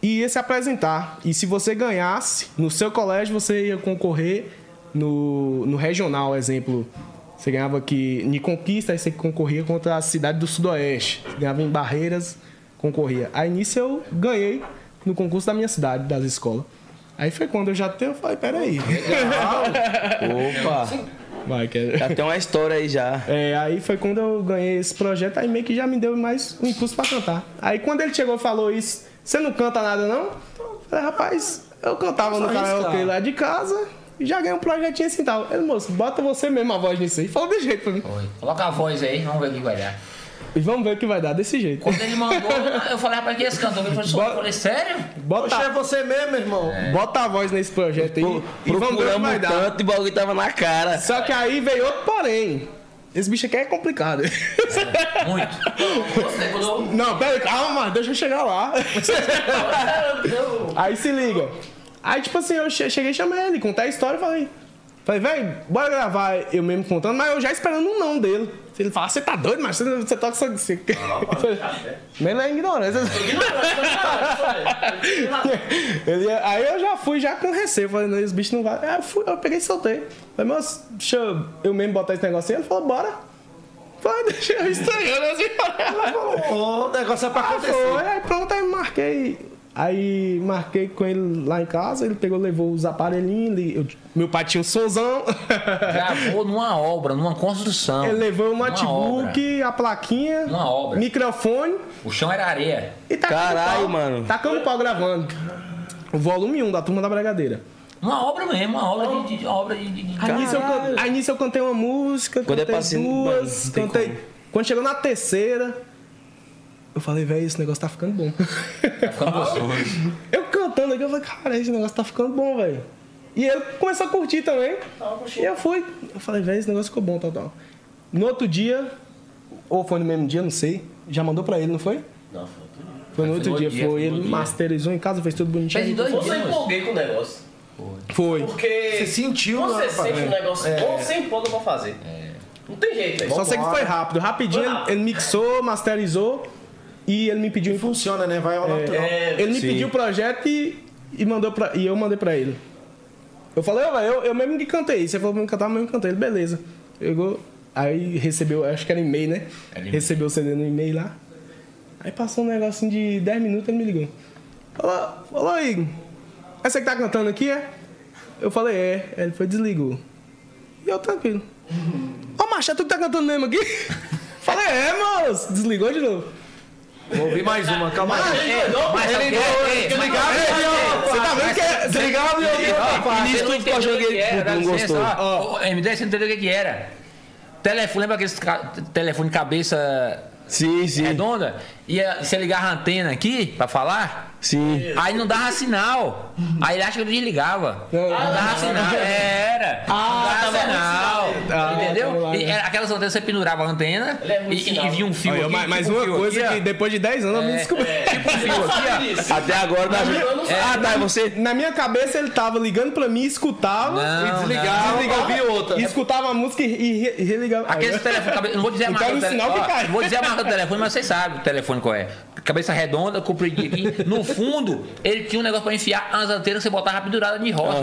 e ia se apresentar. E se você ganhasse, no seu colégio você ia concorrer no regional, exemplo. Você ganhava aqui em Conquista, aí você concorria contra a cidade do Sudoeste. Você ganhava em Barreiras, concorria. Aí nisso eu ganhei no concurso da minha cidade, das escolas. Aí foi quando eu já tenho, eu falei, peraí. Opa! Já tem uma história aí já. É, aí foi quando eu ganhei esse projeto, aí meio que já me deu mais um impulso pra cantar. Aí quando ele chegou e falou isso, você não canta nada não? Eu falei, rapaz, eu cantava no karaokê lá de casa e já ganhei um projetinho assim e tal. Ele, moço, bota você mesmo a voz nisso aí. Falou de jeito pra mim. Oi. Coloca a voz aí, vamos ver o que vai dar. E vamos ver o que vai dar, desse jeito. Quando ele mandou, eu falei, rapaz, quem é esse cantor? Ele falei, sério? Poxa, é você mesmo, irmão. É. Bota a voz nesse projeto aí. E vamos ver o que vai dar. Tanto, o bagulho tava na cara. Só que aí veio outro porém. Esse bicho aqui é complicado. É, muito. Não, pera, calma, deixa eu chegar lá. Aí se liga. Aí, tipo assim, eu cheguei e chamei ele, contar a história e falei... Falei, velho, bora gravar eu mesmo contando, mas eu já esperando um não dele. Ele fala, você tá doido, mas você toca só de si. Ele é ignorante. Aí eu já fui, já com receio. Falei, não, os bichos não vão. Aí eu peguei e soltei. Falei, moço, deixa eu mesmo botar esse negócio aí. Ele falou, bora. Falei, deixa eu estranhando assim. O negócio é pra acontecer. Aí pronto, aí marquei. Aí marquei com ele lá em casa, ele pegou, levou os aparelhinhos, meu pai tinha um sonzão. Gravou numa obra, numa construção. Ele levou o notebook, a plaquinha, microfone. O chão era areia. E caralho, mano. Tacando o pau gravando. O volume 1 da Turma da Bregadeira. Uma obra mesmo, uma obra de obra de Aí nisso eu cantei uma música, cantei duas, cantei. Quando chegou na terceira... Eu falei, velho, esse negócio tá ficando bom. Tá ficando gostoso. Eu cantando aqui, eu falei, cara, esse negócio tá ficando bom, velho. E ele começou a curtir também. E eu fui. Eu falei, velho, esse negócio ficou bom, tal, tal. No outro dia, ou foi no mesmo dia, não sei. Já mandou pra ele, não foi? Não, foi outro dia. Foi no outro dia, foi. Ele masterizou em casa, fez tudo bonitinho. Fez em 2 dias. Eu só empolguei com o negócio. Foi. Porque... Você sentiu, né? Você sente um negócio bom, você empolga pra fazer. Não tem jeito, velho. Só sei que foi rápido. Rapidinho, ele mixou, masterizou. E ele me pediu... E funciona, né? Vai ao natural. Ele me pediu o projeto e eu mandei pra ele. Eu falei, velho, eu mesmo que cantei. Você falou pra mim cantar, eu mesmo cantei. Ele, beleza. Aí recebeu, acho que era e-mail, né? Recebeu o CD no e-mail lá. Aí passou um negocinho de 10 minutos, ele me ligou. Falou, Igor, é você que tá cantando aqui, é? Eu falei, é. Aí ele foi, desligou. E eu tranquilo. Ó, macho, é tu que tá cantando mesmo aqui? Falei, é, moço. Desligou de novo. Vou ouvir mais uma, calma aí. Você tá vendo que é desligado e eu não entendeu o que era. MD, você não entendeu o que era. Telefone, lembra aqueles telefone cabeça redonda? E você ligava a antena aqui pra falar? Sim. Aí não dava sinal. Aí ele acha que eu desligava. Não dava sinal. Era. Não dava sinal. Entendeu? Aquelas antenas você pendurava a antena e via um fio aqui. Mas uma coisa que depois de 10 anos eu me descobri. Tipo um fio aqui, ó. Até agora... Ah, tá, você... Na minha cabeça ele tava ligando pra mim, escutava e desligava, via outra. Escutava a música e religava. Aquele telefone... Não vou dizer a marca do telefone. Vou dizer a marca do telefone, mas vocês sabem o telefone qual é. Cabeça redonda, compridinha aqui. No fundo, ele tinha um negócio pra enfiar as antenas que você botava pendurada de roça.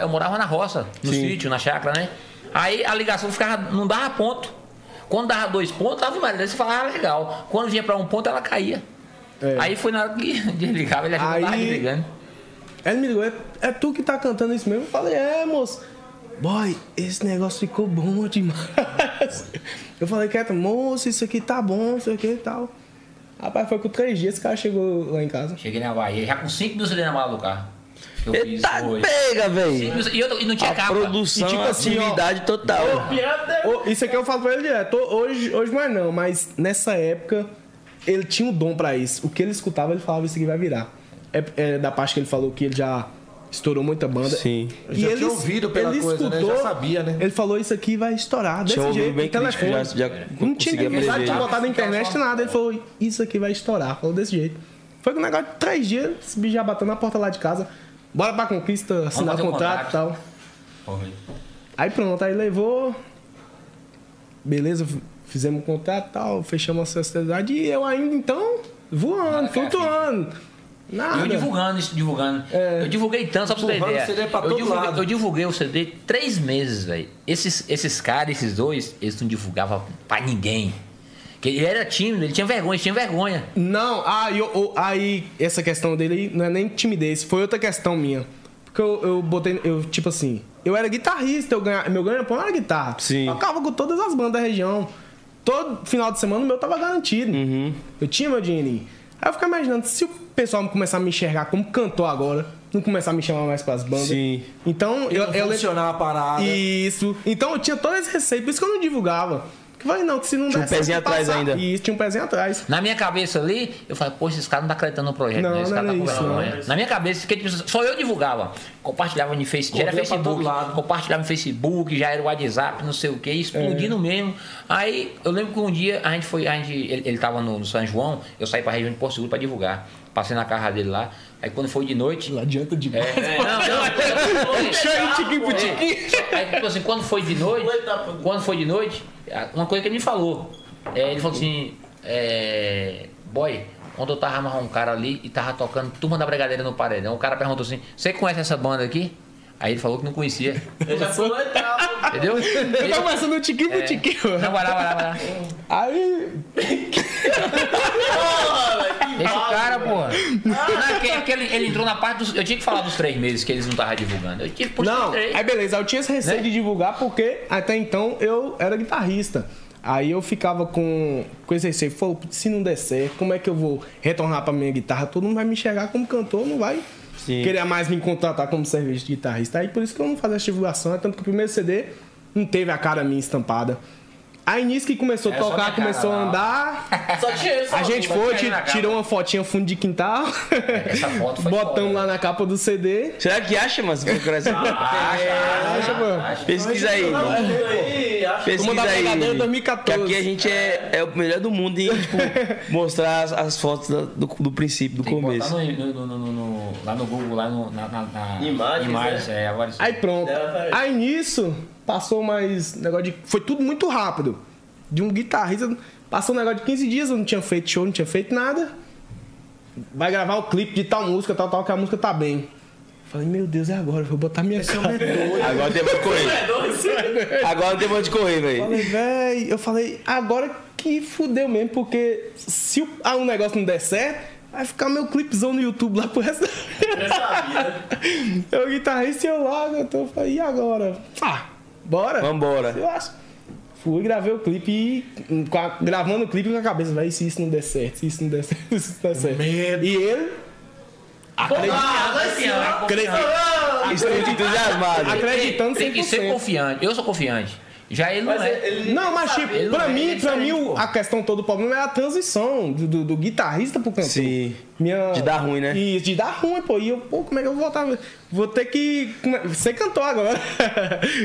Eu morava na roça, no sítio, na chácara, né? Aí a ligação ficava, não dava ponto. Quando dava 2 pontos, tava marido, você falava legal. Quando vinha pra 1 ponto, ela caía. É. Aí foi na hora que desligava, ele achava que tava desligando. Ele me ligou, é tu que tá cantando isso mesmo? Eu falei, moço. Boy, esse negócio ficou bom demais. Eu falei, quieto, moço, isso aqui tá bom, não sei o que e tal. Rapaz, foi com 3 dias que o cara chegou lá em casa. Cheguei na Bahia, já com 5 mil cilindros na mala do carro. Eita, pega, velho. E não tinha capa. Produção, e tipo assim, atividade total. Isso aqui eu falo pra ele direto. Hoje mais não, mas nessa época ele tinha um dom pra isso. O que ele escutava, ele falava, isso aqui vai virar. É da parte que ele falou que ele já estourou muita banda. Sim. E já ele tinha ouvido pela ele coisa, escutou, né? Já sabia, né? Ele falou, isso aqui vai estourar. Desse jeito, bem telefone. Já não tinha botado na internet nada. Ele falou, isso aqui vai estourar. Falou desse jeito. Foi com um negócio de 3 dias, esse bicho já bateu na porta lá de casa. Bora pra Conquista, assinar contrato e tal. Corre. Aí pronto, aí levou. Beleza, fizemos o contrato e tal, fechamos a sociedade e eu ainda então voando, flutuando. Nada. Eu divulgando. É. Eu divulguei tanto, só pra você ter ideia. Eu divulguei o CD 3 meses, velho. Esses caras, esses dois, eles não divulgavam pra ninguém. Ele era tímido, ele tinha vergonha. Não, aí essa questão dele não é nem timidez, foi outra questão minha. Porque eu botei, tipo assim, eu era guitarrista, meu ganha-pão era guitarra. Sim. Eu tocava com todas as bandas da região. Todo final de semana o meu tava garantido. Uhum. Eu tinha meu dinheirinho. Aí eu ficava imaginando, se o pessoal começar a me enxergar como cantor agora, não começar a me chamar mais pras bandas. Sim. Então eu lecionava a parada. Isso. Então eu tinha todas as receitas, por isso que eu não divulgava. Vai não, que se não tinha der um pezinho atrás ainda. Isso, tinha um pezinho atrás. Na minha cabeça ali, eu falei, poxa, esse cara não tá acreditando no projeto. Não, né? Esse cara tá isso. Na minha cabeça, só eu divulgava. Compartilhava no Facebook, já era Facebook. Compartilhava no Facebook, já era o WhatsApp, não sei o que, explodindo mesmo. Aí, eu lembro que um dia, ele tava no São João, eu saí pra região de Porto Seguro pra divulgar. Passei na casa dele lá. Aí quando foi de noite... Não adianta de noite. Não. Cheio tiquim-putiquim. Aí, tipo assim, quando foi de noite... Uma coisa que ele me falou, ele falou assim, boy, quando eu tava amarrando um cara ali e tava tocando Turma da Brigadeira no paredão, o cara perguntou assim, você conhece essa banda aqui? Aí ele falou que não conhecia. Eu já fui lá, entendeu? Eu tava passando o tiquinho pro tiquinho. Não, vai lá. Aí... Esse cara, porra. Ele entrou na parte dos... Eu tinha que falar dos 3 meses que eles não estavam divulgando. Eu tive que puxar não, 3. Aí beleza, eu tinha esse receio de divulgar porque até então eu era guitarrista. Aí eu ficava com esse receio. Falou, se não der certo, como é que eu vou retornar pra minha guitarra? Todo mundo vai me enxergar como cantor, não vai... Sim. Queria mais me contratar como serviço de guitarrista. Aí por isso que eu não fazia essa divulgação. É tanto que o primeiro CD não teve a cara minha estampada. Aí nisso que começou a tocar, começou a andar. A gente foi, tirou uma fotinha fundo de quintal. Essa foto foi botamos lá na capa do CD. Será que acha, mas acha, mano. Pesquisa aí, mano. Pesquisa aí. Que aqui a gente é o melhor do mundo em tipo, mostrar as fotos do princípio, do começo. Lá no Google, lá na imagens. Aí pronto. Aí nisso... Passou mais negócio de... Foi tudo muito rápido. De um guitarrista... Passou um negócio de 15 dias, eu não tinha feito show, não tinha feito nada. Vai gravar o clipe de tal música, tal, que a música tá bem. Falei, meu Deus, é agora, vou botar minha cara. Agora tem vontade de correr. Agora tem vontade de correr, velho. Eu falei, agora que fudeu mesmo, porque se um negócio não der certo... Vai ficar meu clipezão no YouTube lá pro resto da vida. Eu guitarrista e eu lá, eu falei, e agora? Bora? Vambora. Eu acho. Fui, gravei o clipe e... Gravando o clipe com a cabeça, velho, se isso não der certo, se isso não der certo. Medo. E ele... Acreditando 100%. Tem que ser confiante. Eu sou confiante. Já ele mas não é. Não, mas tipo, pra mim a questão toda do problema é a transição do guitarrista pro cantor. Sim. De dar ruim, né? Isso, de dar ruim, pô. E eu, como é que eu vou voltar? Vou ter que ser cantor agora.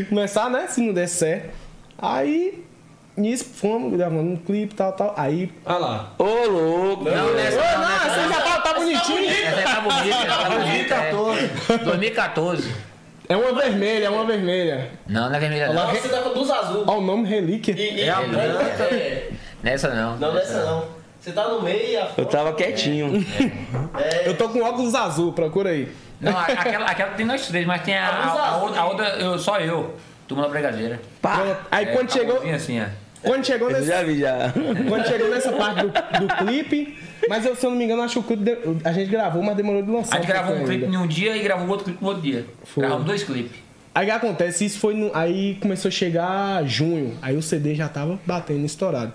Começar, né? Se não der certo. Aí, nisso, fomos gravando um clipe, tal. Aí. Olha lá. Ô, louco! Não, né? Você já tá bonitinho. Essa tá bonita, tá bonita. 2014. É uma vermelha, é uma vermelha. Não, não é vermelha, não. Lá você tá com duas azuis. Olha o nome Relíquia. É a branca. Nessa não. Não, nessa não. Você tá no meio e a foto... Eu tava quietinho. Eu tô com óculos azul, procura aí. Não, aquela tem nós três, mas tem a outra, só eu. Turma da Bregadeira. Aí quando chegou... Assim, quando chegou nessa... Já vi. Quando chegou nessa parte do clipe... Mas eu, se eu não me engano, acho que a gente gravou, mas demorou de lançar. A gente gravou um clipe em um dia e gravou outro clipe no outro dia. Gravamos 2 clipes. Aí o que acontece, isso foi... Aí começou a chegar junho. Aí o CD já tava batendo, estourado.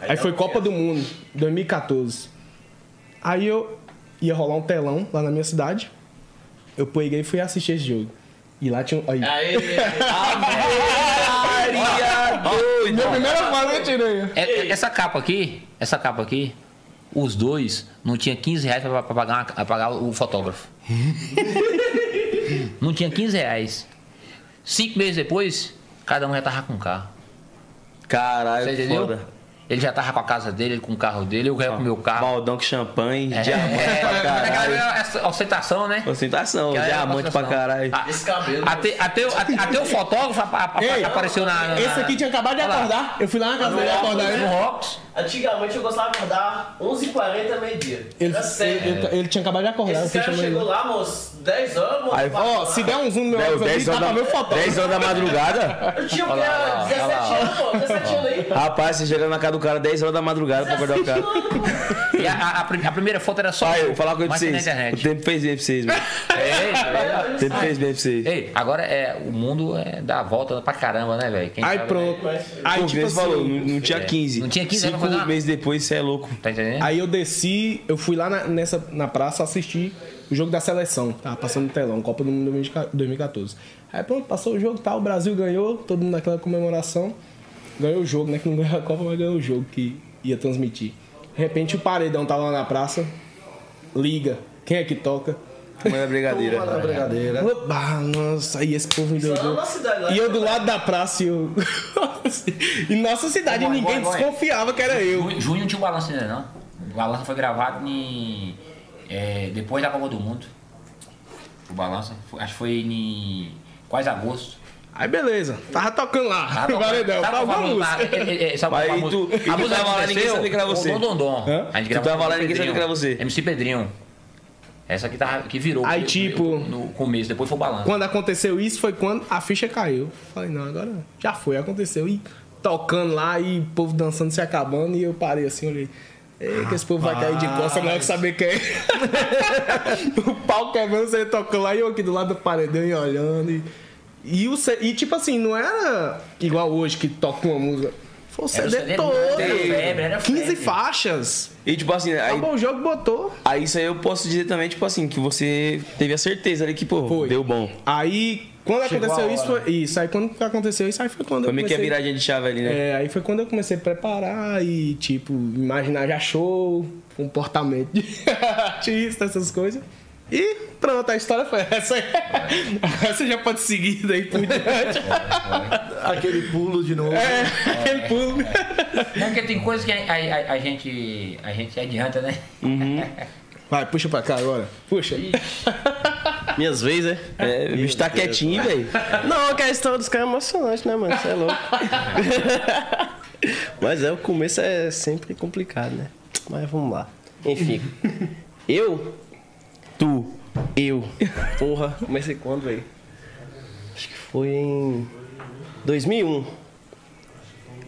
Aí foi Copa do Mundo, 2014. Aí eu ia rolar um telão lá na minha cidade. Eu peguei e fui assistir esse jogo. E lá tinha um... Aí. Aê! Meu primeiro fala eu tirei. Essa capa aqui, os dois não tinha R$15 pra pagar o fotógrafo. Não tinha R$15. 5 meses depois, cada um já tava com um carro. Caralho, você entendeu? Foda. Ele já tava com a casa dele, com o carro dele, eu ganhei com o meu carro. Baldão com champanhe, diamante pra caralho. Ostentação, né? Ostentação, diamante pra caralho. Esse cabelo. Até o fotógrafo apareceu na... Esse aqui tinha acabado de acordar. Eu fui lá na casa dele acordar ele. No Rocks. Antigamente eu gostava de acordar 11h40, meio-dia. Ele tinha acabado de acordar. Esse cara chegou lá, moço, 10 horas, moço. Ó, se der um zoom no meu aqui, dá pra ver o fotógrafo. 10 horas da madrugada? Eu tinha 17 anos, pô. 17 anos aí. Rapaz, você chega na casa do cara 10 horas da madrugada pra acordar o cara. E a primeira foto era só eu. Vou falar com vocês. O tempo fez bem pra vocês, mano. O tempo fez bem pra vocês. Ei, agora o mundo dá a volta pra caramba, né, velho? Aí pronto. Aí tipo falou, não tinha 15. Não tinha 15, não. 5 meses depois, você é louco. Tá entendendo? Aí eu desci, eu fui lá na praça assistir o jogo da seleção. Tava passando no telão, Copa do Mundo 2014. Aí pronto, passou o jogo, tá, o Brasil ganhou, todo mundo naquela comemoração. Ganhou o jogo, né? Que não ganhou a Copa, mas ganhou o jogo que ia transmitir. De repente o Paredão tava lá na praça, liga, quem é que toca? Mãe da Brigadeira. Mãe da Brigadeira. Ah, nossa, aí esse povo me deu jogo. E eu do lado da praça, e nossa cidade, ninguém desconfiava que era eu. Junho não tinha o balanço ainda, não. O balanço foi gravado depois da Copa do Mundo. O balanço, acho que foi em quase agosto. Aí beleza, tava tocando lá. Paredão, tava famoso. A música tava lá, ninguém sabia que era você. O Dondon. Tu tava lá, ninguém sabia que era você. MC Pedrinho. Essa aqui tá, que virou aí, no começo, depois foi o balanço. Quando aconteceu isso, foi quando a ficha caiu. Falei, não, agora já foi, aconteceu. E tocando lá, e o povo dançando, se acabando. E eu parei assim, olhei. Ei, que esse povo vai cair de costas, não é que saber quem é. O pau quebrando, você tocando lá. E eu aqui do lado do paredão, e olhando. E tipo assim, não era igual hoje, que toca uma música. Foi o CD todo. Era 15 faixas. E tipo assim, aí o jogo botou. Aí isso aí eu posso dizer também, tipo assim, que você teve a certeza ali que, pô, foi. Deu bom. Aí quando aconteceu isso, aí foi quando eu comecei. Foi meio que a viradinha de chave ali, né? É, aí foi quando eu comecei a preparar e tipo, imaginar já show, comportamento de artista, essas coisas. E pronto, a história foi essa. Você já pode seguir daí por diante. Aquele pulo de novo. Aquele pulo. É porque tem coisas que a gente adianta, né? Uhum. Vai, puxa pra cá agora. Puxa. Minhas vezes, né? O bicho tá quietinho, velho. Não, a questão dos caras é emocionante, né, mano? Você é louco. Mas o começo é sempre complicado, né? Mas vamos lá. Enfim. Porra, comecei quando, velho? Acho que foi em 2001.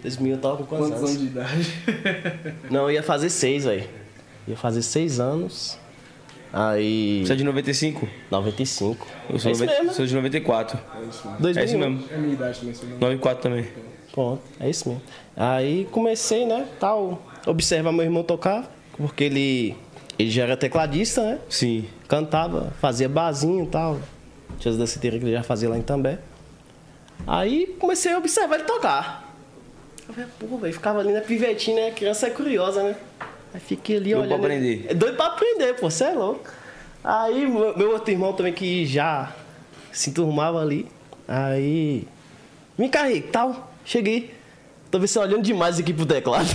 2001 eu tava com quantos anos de idade? Não, eu ia fazer 6, velho. Ia fazer 6 anos. Aí... Você é de 95? 95. Eu sou, sou de 94. É isso mesmo. 2001. É isso mesmo. É a minha idade também, sou de 94 também. Pronto, é isso mesmo. Aí comecei, né, tal, observar meu irmão tocar, porque ele já era tecladista, né? Sim. Cantava, fazia barzinho e tal. Tinha as danceterias que ele já fazia lá em També. Aí comecei a observar ele tocar. Eu falei, pô, velho, ficava ali na pivetinha, né? A criança é curiosa, né? Aí fiquei ali olhando. Doido pra aprender. É doido pra aprender, pô, você é louco. Aí meu outro irmão também que já se enturmava ali. Aí, vem cá, Rick, tal. cheguei. Talvez você olhando demais aqui pro teclado.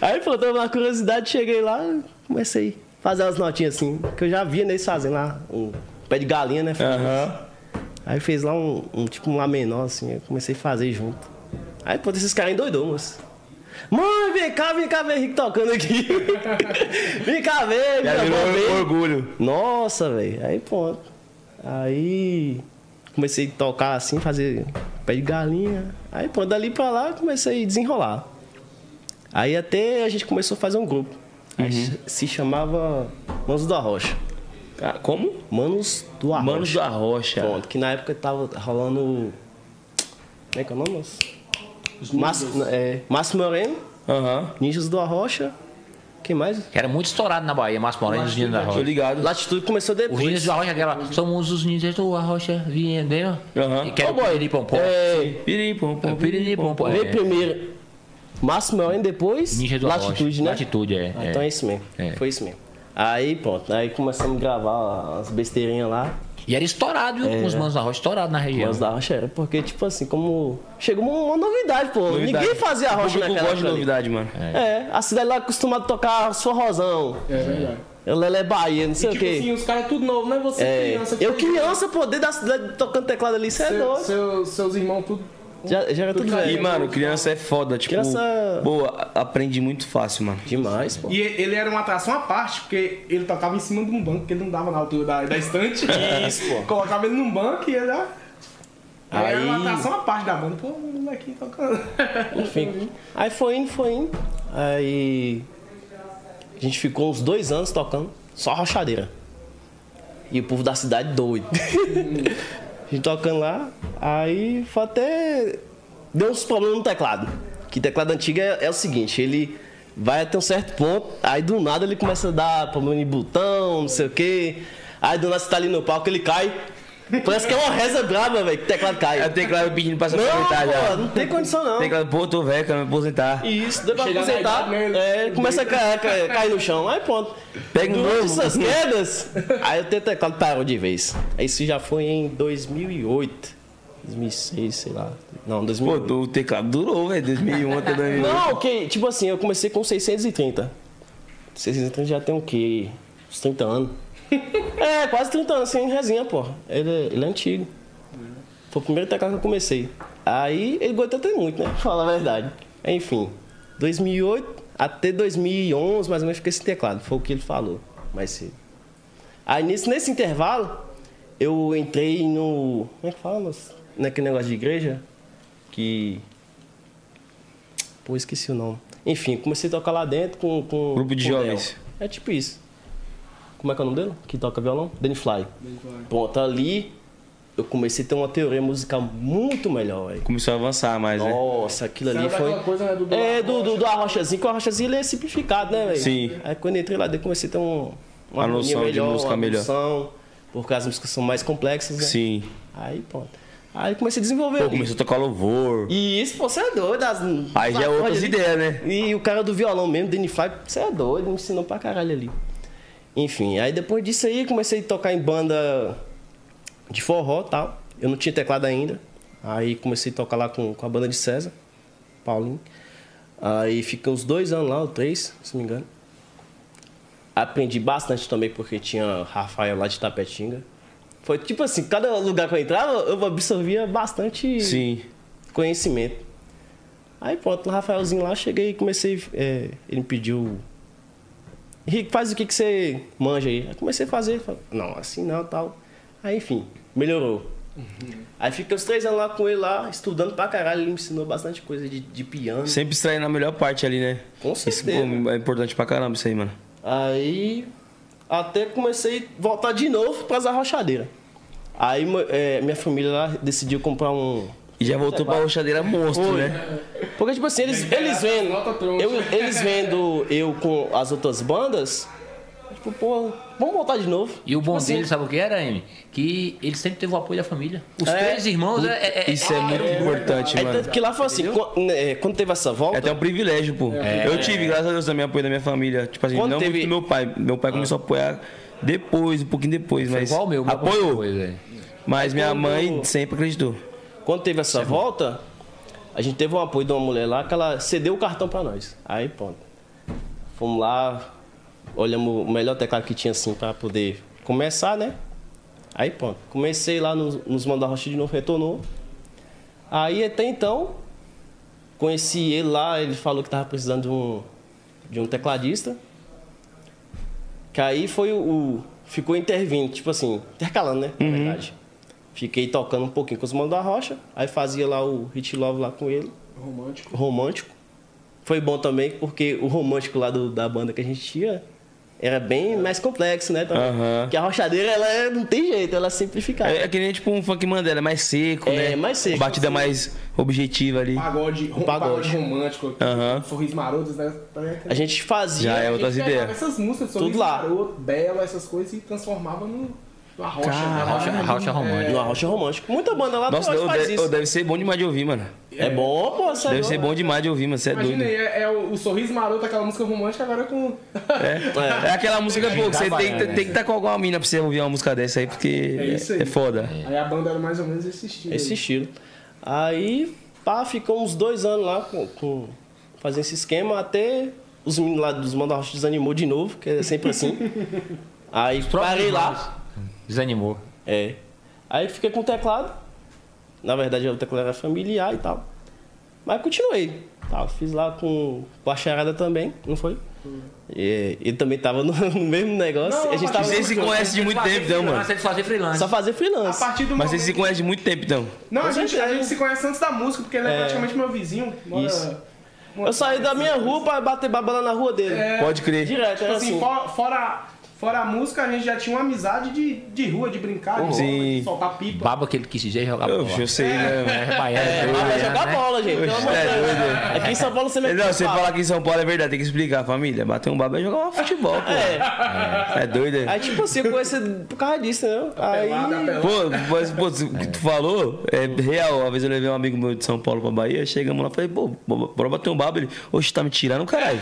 Aí, pô, tava na curiosidade, cheguei lá, comecei a fazer as notinhas assim, que eu já via neles fazendo lá, um pé de galinha, né? Aí fez lá um lá menor, assim, eu comecei a fazer junto. Aí, pô, esses caras endoidou, moço. Mãe, vem cá ver o Henrique tocando aqui. Vem cá ver, já virou orgulho. Nossa, velho. Aí, pô, aí comecei a tocar assim, fazer pé de galinha. Aí, pô, dali pra lá, comecei a desenrolar. Aí até a gente começou a fazer um grupo. Uhum. Se chamava Manos do Arrocha. Ah, como? Manos do Arrocha. Manos do Arrocha. Pronto, que na época tava rolando... Como é que é o nome, nossa? Márcio Moreno, Ninjas do Arrocha. Quem mais? Que era muito estourado na Bahia, Márcio Moreno e os Ninjas do Arrocha. Tô ligado. Latitude começou depois. Os Ninjas do Arrocha, aquela... Somos os Ninjas do Arrocha, entendeu? E que era o Piripompom. É, Piripompom, Piripompom. Veio primeiro Márcio Moreno, depois Ninja do Latitude, Arrocha. Né? Latitude, é. Ah, então é isso mesmo, foi isso mesmo. Aí, pronto, aí começamos a gravar as besteirinhas lá. E era estourado, viu? Com os Manos da Rocha, estourado na região. Manos da Rocha era, porque, tipo assim, como... Chegou uma novidade, pô. Novidade. Ninguém fazia a rocha naquela época. Eu gosto de novidade, mano. É, a cidade lá é acostumada a tocar forrozão. É verdade. O Lelé Bahia, não sei o quê. Tipo assim, os caras tudo novo, não é você criança. Eu criança, pô, dentro da cidade tocando teclado ali, você é doido. Seus irmãos tudo... Já era tudo velho. E, mano, criança é foda, tipo... Criança... Boa, aprende muito fácil, mano. Demais, pô. E ele era uma atração à parte, porque ele tocava em cima de um banco, que ele não dava na altura da estante. Isso, pô. Colocava ele num banco e ele... Aí era uma atração à parte da banda. Pô, o molequinho tocando. Enfim. Aí foi indo. Aí... A gente ficou uns 2 anos tocando, só rochadeira. E o povo da cidade doido. A gente tocando lá, aí foi até... Deu uns problemas no teclado. Que teclado antigo é o seguinte, ele vai até um certo ponto, aí do nada ele começa a dar problema em botão, não sei o quê. Aí do nada você tá ali no palco, ele cai. Parece que é uma reza braba, velho, que o teclado cai. É o teclado pedindo pra se aposentar já. Não, não tem condição não. Teclado, pô, tô velho, quero me aposentar. Isso, deu pra aposentar, começa a cair no chão, aí pronto. Pega um novo. Essas quedas, aí o teclado parou de vez. Isso já foi em 2008, 2006, sei lá. Não, 2008. Pô, o teclado durou, velho, 2001 até 2008. Não, ok, tipo assim, eu comecei com 630. 630 já tem o quê? Uns 30 anos. É, quase 30 anos, sem resinha, pô. Ele é antigo. Foi o primeiro teclado que eu comecei. Aí ele aguentou até muito, né? Pra falar a verdade. Enfim, 2008 até 2011, mais ou menos, fiquei sem teclado. Foi o que ele falou mais cedo. Aí nesse intervalo, eu entrei no... Como é que fala, moço? Naquele negócio de igreja, que... Pô, esqueci o nome. Enfim, comecei a tocar lá dentro com grupo de jovens. É tipo isso. Como é que é o nome dele? Que toca violão? Danny Fly. Pronto, ali eu comecei a ter uma teoria musical muito melhor, véio. Começou a avançar mais, né? Nossa, aquilo ali foi... Coisa, né, do Arrochazinho, que o Arrochazinho ele é simplificado, né, velho? Sim. Aí quando eu entrei lá, eu comecei a ter uma noção melhor, de música melhor. Porque as músicas são mais complexas, né? Sim. Aí, pronto. Aí comecei a desenvolver. Pô, comecei a tocar louvor. E isso, pô, você é doido. Aí já é outras ideias, né? E o cara do violão mesmo, Danny Fly, você é doido, me ensinou pra caralho ali. Enfim, aí depois disso aí comecei a tocar em banda de forró e tal. Eu não tinha teclado ainda. Aí comecei a tocar lá com a banda de César, Paulinho. Aí fiquei uns 2 anos lá, ou 3, se não me engano. Aprendi bastante também porque tinha Rafael lá de Tapetinga. Foi tipo assim, cada lugar que eu entrava, eu absorvia bastante conhecimento. Aí pronto, o Rafaelzinho lá, cheguei e comecei... ele me pediu... Henrique, faz o que você manja aí. Aí comecei a fazer, falei, não, assim não, tal. Aí, enfim, melhorou. Aí fiquei uns 3 anos lá com ele lá, estudando pra caralho, ele me ensinou bastante coisa de piano. Sempre extraindo a melhor parte ali, né? Com certeza. Isso, pô, é importante pra caramba isso aí, mano. Aí, até comecei a voltar de novo pras arrochadeiras. Aí, minha família lá decidiu comprar um... E já voltou pra rochadeira monstro, né? Porque, tipo assim, eles vendo... Eles vendo eu com as outras bandas... Tipo, pô, vamos voltar de novo. E o bom tipo dele, assim, sabe o que era, Amy? Que ele sempre teve o apoio da família. Os 3 irmãos... Isso é muito importante, mano. Tanto que lá foi assim, quando teve essa volta... É até um privilégio, pô. Eu tive, graças a Deus, também apoio da minha família. Tipo assim, não muito do meu pai. Meu pai começou a apoiar depois, um pouquinho depois, mas... Foi igual o meu. Apoiou. Mas minha mãe sempre acreditou. Quando teve essa volta, a gente teve o apoio de uma mulher lá que ela cedeu o cartão para nós. Aí, pronto. Fomos lá, olhamos o melhor teclado que tinha assim para poder começar, né? Aí, pronto. Comecei lá nos Mano da Rocha de novo, retornou. Aí, até então, conheci ele lá, ele falou que estava precisando de um tecladista. Que aí foi ficou intervindo, tipo assim, intercalando, né? Na verdade. Fiquei tocando um pouquinho com os Mano da Rocha, aí fazia lá o Hit Love lá com ele. Romântico. Romântico. Foi bom também, porque o romântico lá da banda que a gente tinha era bem mais complexo, né? Também. Porque a rochadeira, ela não tem jeito, ela é simplificada. É que nem tipo um funk Mandela, é mais seco, né? É, mais seco. Uma batida assim, mais objetiva ali. Pagode romântico, Sorriso Maroto, né? A gente fazia... Já é outras ideias. Essas músicas de Sorriso Maroto, Bela, essas coisas, e transformava numa rocha, rocha romântica. Numa rocha romântica. Muita banda lá faz isso. Deve ser bom demais de ouvir, mano. É bom, pô. Deve ser bom demais de ouvir, mano. Você é doido. Imagina aí, é o Sorriso Maroto, aquela música romântica agora com... É aquela música, pô, que você tem que estar com alguma mina pra você ouvir uma música dessa aí, porque é foda. Aí a banda era mais ou menos esse estilo. Esse estilo. Aí, pá, ficou uns 2 anos lá fazendo esse esquema, até os meninos lá dos Mano da Rocha desanimou de novo, que é sempre assim. Aí parei lá. Desanimou. É. Aí fiquei com o teclado. Na verdade, o teclado era familiar e tal. Mas continuei. Tá, fiz lá com a charada também, não foi? E ele também tava no mesmo negócio. Não, a gente tava... Vocês se conhecem de muito tempo, então, mano. Você fazer freelance. Só fazer freelance. Mas vocês se conhecem de muito tempo, então. Não, a gente se conhece antes da música, porque ele é praticamente meu vizinho. Mora... Isso. Eu saí da minha rua pra bater babala na rua dele. É... Pode crer. Direto, tipo assim. Fora a música, a gente já tinha uma amizade de rua, de brincar, de soltar pipa. Baba que ele quis dizer jogar bola. Eu sei, né? É jogar bola, gente. Aqui em São Paulo você não entende. Não, você falar que em São Paulo é verdade, tem que explicar, família. Bater um baba é jogar futebol, pô. É doido, é. Aí, tipo assim, eu conheci por causa disso, né? Aí... Pô, o que tu falou é real. Uma vez eu levei um amigo meu de São Paulo pra Bahia, chegamos lá e falei, pô, bora bater um baba. Ele, oxe, tá me tirando, caralho.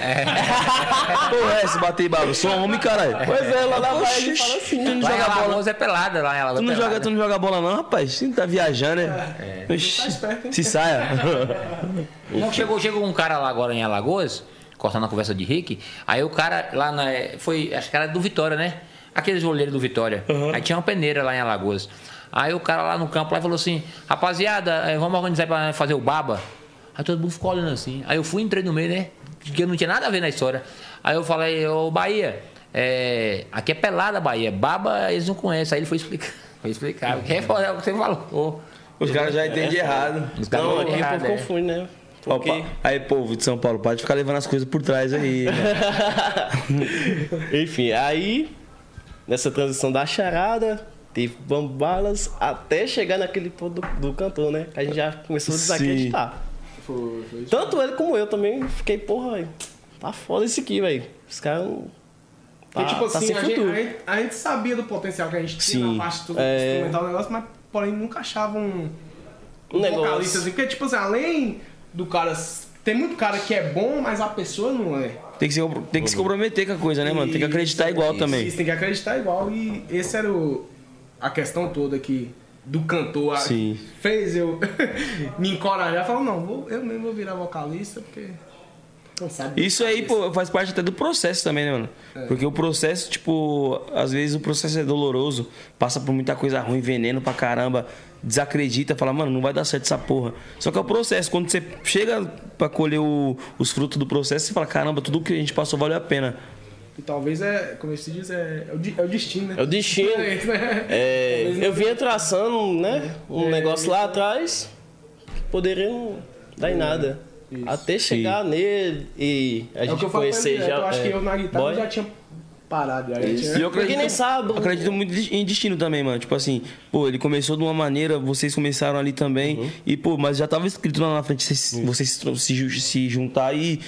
Pô, se bater baba, sou homem, caralho. Ela lá vai, ele fala assim. Tu não joga bola, é pelada lá, ela tu não joga bola não, rapaz? Tu tá viajando, né? Tá esperto, hein? Se saia. Não, chegou um cara lá agora em Alagoas, cortando a conversa de Rick. Aí o cara lá acho que era do Vitória, né? Aqueles goleiros do Vitória. Aí tinha uma peneira lá em Alagoas. Aí o cara lá no campo lá falou assim: rapaziada, vamos organizar pra fazer o baba. Aí todo mundo ficou olhando assim. Aí eu fui, entrei no meio, né? Porque eu não tinha nada a ver na história. Aí eu falei, ô Bahia, aqui é pelada, Bahia. Baba, eles não conhecem. Aí ele foi explicar. É o que você falou. Os caras já entendem errado. Os caras não errado, confunde, né? Porque... Opa, aí, povo de São Paulo, pode ficar levando as coisas por trás aí. Enfim, aí, nessa transição da charada, teve bambalas até chegar naquele ponto do cantor, né? Que a gente já começou a desacreditar. Tanto ele como eu também fiquei, porra, tá foda isso aqui, velho. Os caras... Porque, tipo assim, a gente sabia do potencial que a gente tinha na parte do instrumental do negócio, mas, porém, nunca achava um vocalista assim. Porque, tipo assim, além do cara... Tem muito cara que é bom, mas a pessoa não é. Tem que se comprometer com a coisa, né, mano? Tem que acreditar igual também. Isso, tem que acreditar igual. E essa era a questão toda aqui do cantor. Fez eu me encorajar e falar, não, eu mesmo vou virar vocalista, porque... Isso aí, pô, faz parte até do processo também, né, mano? Porque o processo, tipo, às vezes o processo é doloroso, passa por muita coisa ruim, veneno pra caramba, desacredita, fala, mano, não vai dar certo essa porra. Só que é o processo, quando você chega pra colher os frutos do processo, você fala, caramba, tudo que a gente passou valeu a pena. E talvez como se diz, é o destino, né? É o destino. Eu vinha traçando, né, um negócio lá atrás, que poderia não dar em nada. Isso. Até chegar nele e a gente conhecer já. Eu acho que eu na guitarra já tinha parado. Porque nem sabe. Eu acredito muito em destino também, mano. Tipo assim, pô, ele começou de uma maneira, vocês começaram ali também. E, pô, mas já tava escrito lá na frente, vocês se juntar e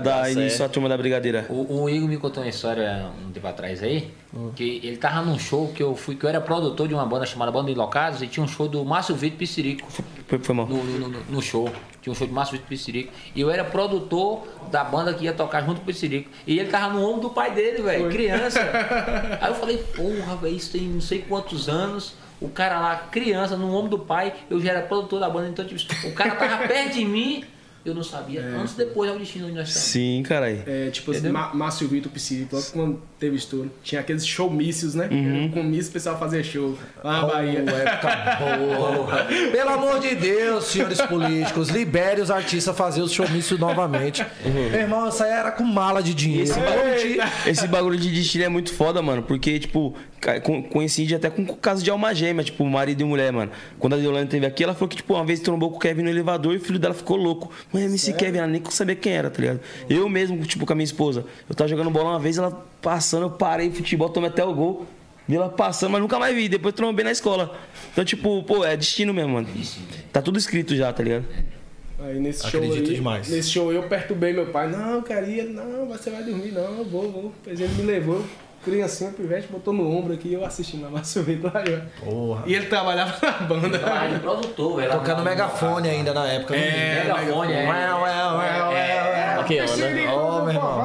dar início à turma da Brigadeira. O Igor me contou uma história um tempo atrás aí, que ele tava num show que eu era produtor de uma banda chamada Banda de Locados, e tinha um show do Márcio Vitor Pissirico. Foi mal. No show. Tinha um show de Márcio Vitor Pissirico. E eu era produtor da banda que ia tocar junto com o Pissirico. E ele tava no ombro do pai dele, velho, criança. Aí eu falei, porra, velho, isso tem não sei quantos anos. O cara lá, criança, no ombro do pai, eu já era produtor da banda, então tipo, o cara tava perto de mim, eu não sabia. É. Antes e depois é o destino onde nós estamos. Sim, caralho. É, tipo, Márcio Vitor Psirico, logo quando teve estouro, tinha aqueles showmícios, né? Uhum. Comício, o pessoal fazia show lá na Bahia. Época boa. Pelo amor de Deus, senhores políticos, libere os artistas a fazer os showmícios novamente. Uhum. Meu irmão, essa era com mala de dinheiro. Esse bagulho de destino é muito foda, mano, porque, tipo, coincide até com o caso de alma gêmea, tipo, marido e mulher, mano. Quando a Deolane teve aqui, ela falou que, tipo, uma vez trombou com o Kevin no elevador e o filho dela ficou louco. Mãe, MC Kevin, ela nem sabia quem era, tá ligado? Eu mesmo, tipo, com a minha esposa, eu tava jogando bola uma vez, ela passando, eu parei futebol, tomei até o gol. Vi ela passando, mas nunca mais vi. Depois trombei na escola. Então, tipo, pô, é destino mesmo, mano. Tá tudo escrito já, tá ligado? Aí nesse show eu perturbei meu pai. Não, carinha, não, você vai dormir, não, eu vou. Ele me levou. Criancinha, pivete, botou no ombro aqui e eu assistindo na Márcio Vitor. Porra. E ele trabalhava na banda. Ele produtor, velho. Tocando megafone ainda na época. É, megafone, é. Ó, meu irmão.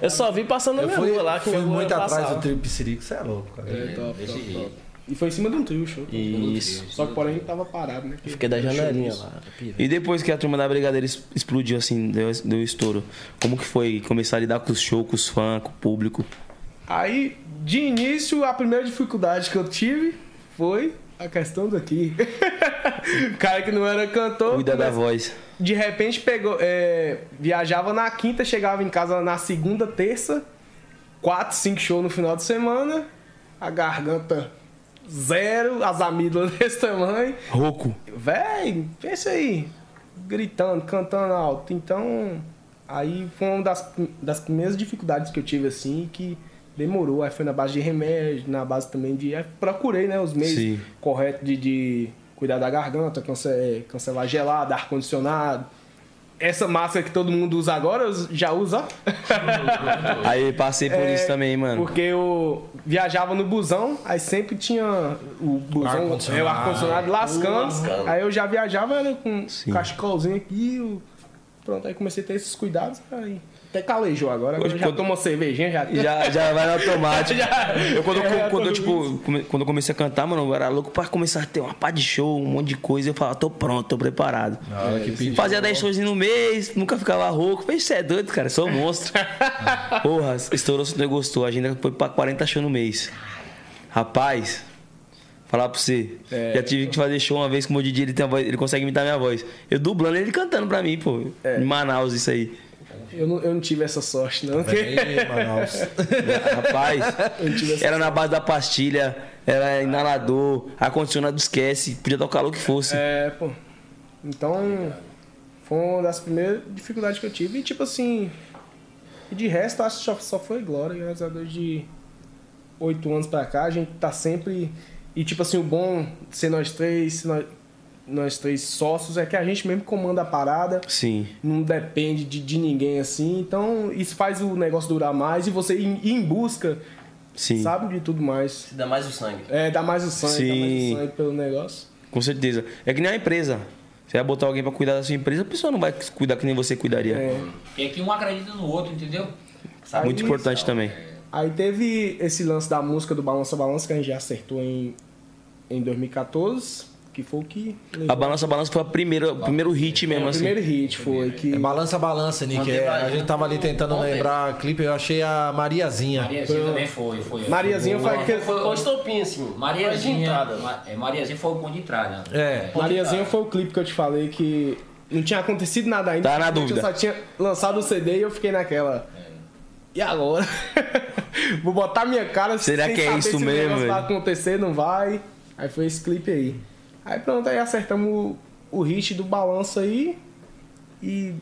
Eu só vi passando na rua lá. Que fui muito atrás do trio Psirico, você é louco, cara. É, top. E foi em cima de um trio, show. Isso. Só que porém tava parado, né? Fiquei da janelinha lá. E depois que a turma da Brigadeira explodiu, assim, deu estouro, como que foi começar a lidar com os shows, com os fãs, com o público? Aí, de início, a primeira dificuldade que eu tive foi a questão daqui. O cara que não era cantor... Cuida da voz. De repente, pegou, viajava na quinta, chegava em casa na segunda, terça, 4, 5 shows no final de semana, a garganta zero, as amígdalas desse tamanho. Rouco. Véi, pensa aí. Gritando, cantando alto. Então, aí foi uma das primeiras dificuldades que eu tive, assim, que... Demorou, aí foi na base de remédio, na base também de... Aí procurei, né, os meios corretos de cuidar da garganta, cancelar gelado, ar-condicionado. Essa máscara que todo mundo usa agora, eu já uso, ó. Aí passei por isso também, mano. Porque eu viajava no busão, aí sempre tinha o busão, o ar-condicionado lascando. Aí eu já viajava, né, com um cachecolzinho aqui, pronto, aí comecei a ter esses cuidados, aí... Até calejou agora. Hoje, quando eu tomo uma cervejinha, já vai na automática. Quando eu comecei a cantar, mano, eu era louco pra começar a ter uma pá de show, um monte de coisa. Eu falava, tô pronto, tô preparado. Fazia 10 shows no mês, nunca ficava rouco. Falei, você é doido, cara, sou um monstro. Porra, estourou, se não gostou. A gente foi pra 40 shows no mês. Rapaz, falar pra você. Já tive que fazer show uma vez com o meu DJ, ele consegue imitar minha voz. Eu dublando ele cantando pra mim, pô. Em Manaus, isso aí. Eu não tive essa sorte, não. Bem, Manaus. Rapaz, era na base da pastilha, era inalador, ar-condicionado esquece, podia tocar o que fosse. É, pô. Então, foi uma das primeiras dificuldades que eu tive. E, tipo assim, de resto, acho que só foi glória. Graças a Deus, de 8 anos pra cá, a gente tá sempre... E, tipo assim, o bom de ser nós três sócios, é que a gente mesmo comanda a parada. Sim. Não depende de ninguém, assim. Então, isso faz o negócio durar mais e você ir em busca, sim, sabe, de tudo mais. Você dá mais o sangue. É, dá mais o sangue, sim, dá mais o sangue pelo negócio. Com certeza. É que nem a empresa. Você vai botar alguém pra cuidar da sua empresa, a pessoa não vai cuidar que nem você cuidaria. É. E aqui um acredita no outro, entendeu? Sabe? Muito importante também. Aí teve esse lance da música do Balança Balança, que a gente já acertou em 2014. Que foi o que... A Balança Balança foi o primeiro hit mesmo, assim. O primeiro hit foi que... É Balança Balança, Nick. A gente tava ali tentando lembrar o clipe, eu achei a Mariazinha. Mariazinha também foi. Mariazinha foi o estopim, assim. Mariazinha foi o ponto de entrada. É. Mariazinha foi o clipe que eu te falei que não tinha acontecido nada ainda. Tá na dúvida. Eu só tinha lançado o CD e eu fiquei naquela... E agora? Vou botar minha cara sem saber se o negócio vai acontecer, não vai. Aí foi esse clipe aí. Aí pronto, aí acertamos o hit do Balança aí. E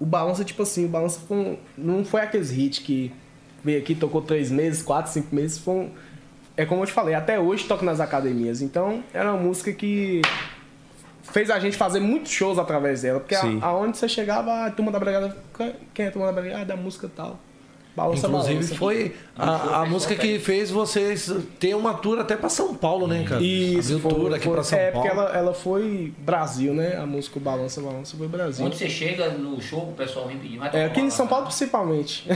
o Balança, tipo assim, o Balança foi não foi aqueles hits que veio aqui, tocou 3 meses, 4, 5 meses. É como eu te falei, até hoje toco nas academias. Então era uma música que fez a gente fazer muitos shows através dela. Porque aonde você chegava, a Turma da Brigada, quem é a Turma da Brigada? Ah, da música tal. Balança, inclusive balança, foi a música que fez vocês ter uma tour até pra São Paulo, né, cara? Isso, tour aqui pra São Paulo. Porque ela foi Brasil, né? A música Balança Balança foi Brasil. Onde você chega no show, o pessoal vem pedir. Aqui em São Paulo, principalmente.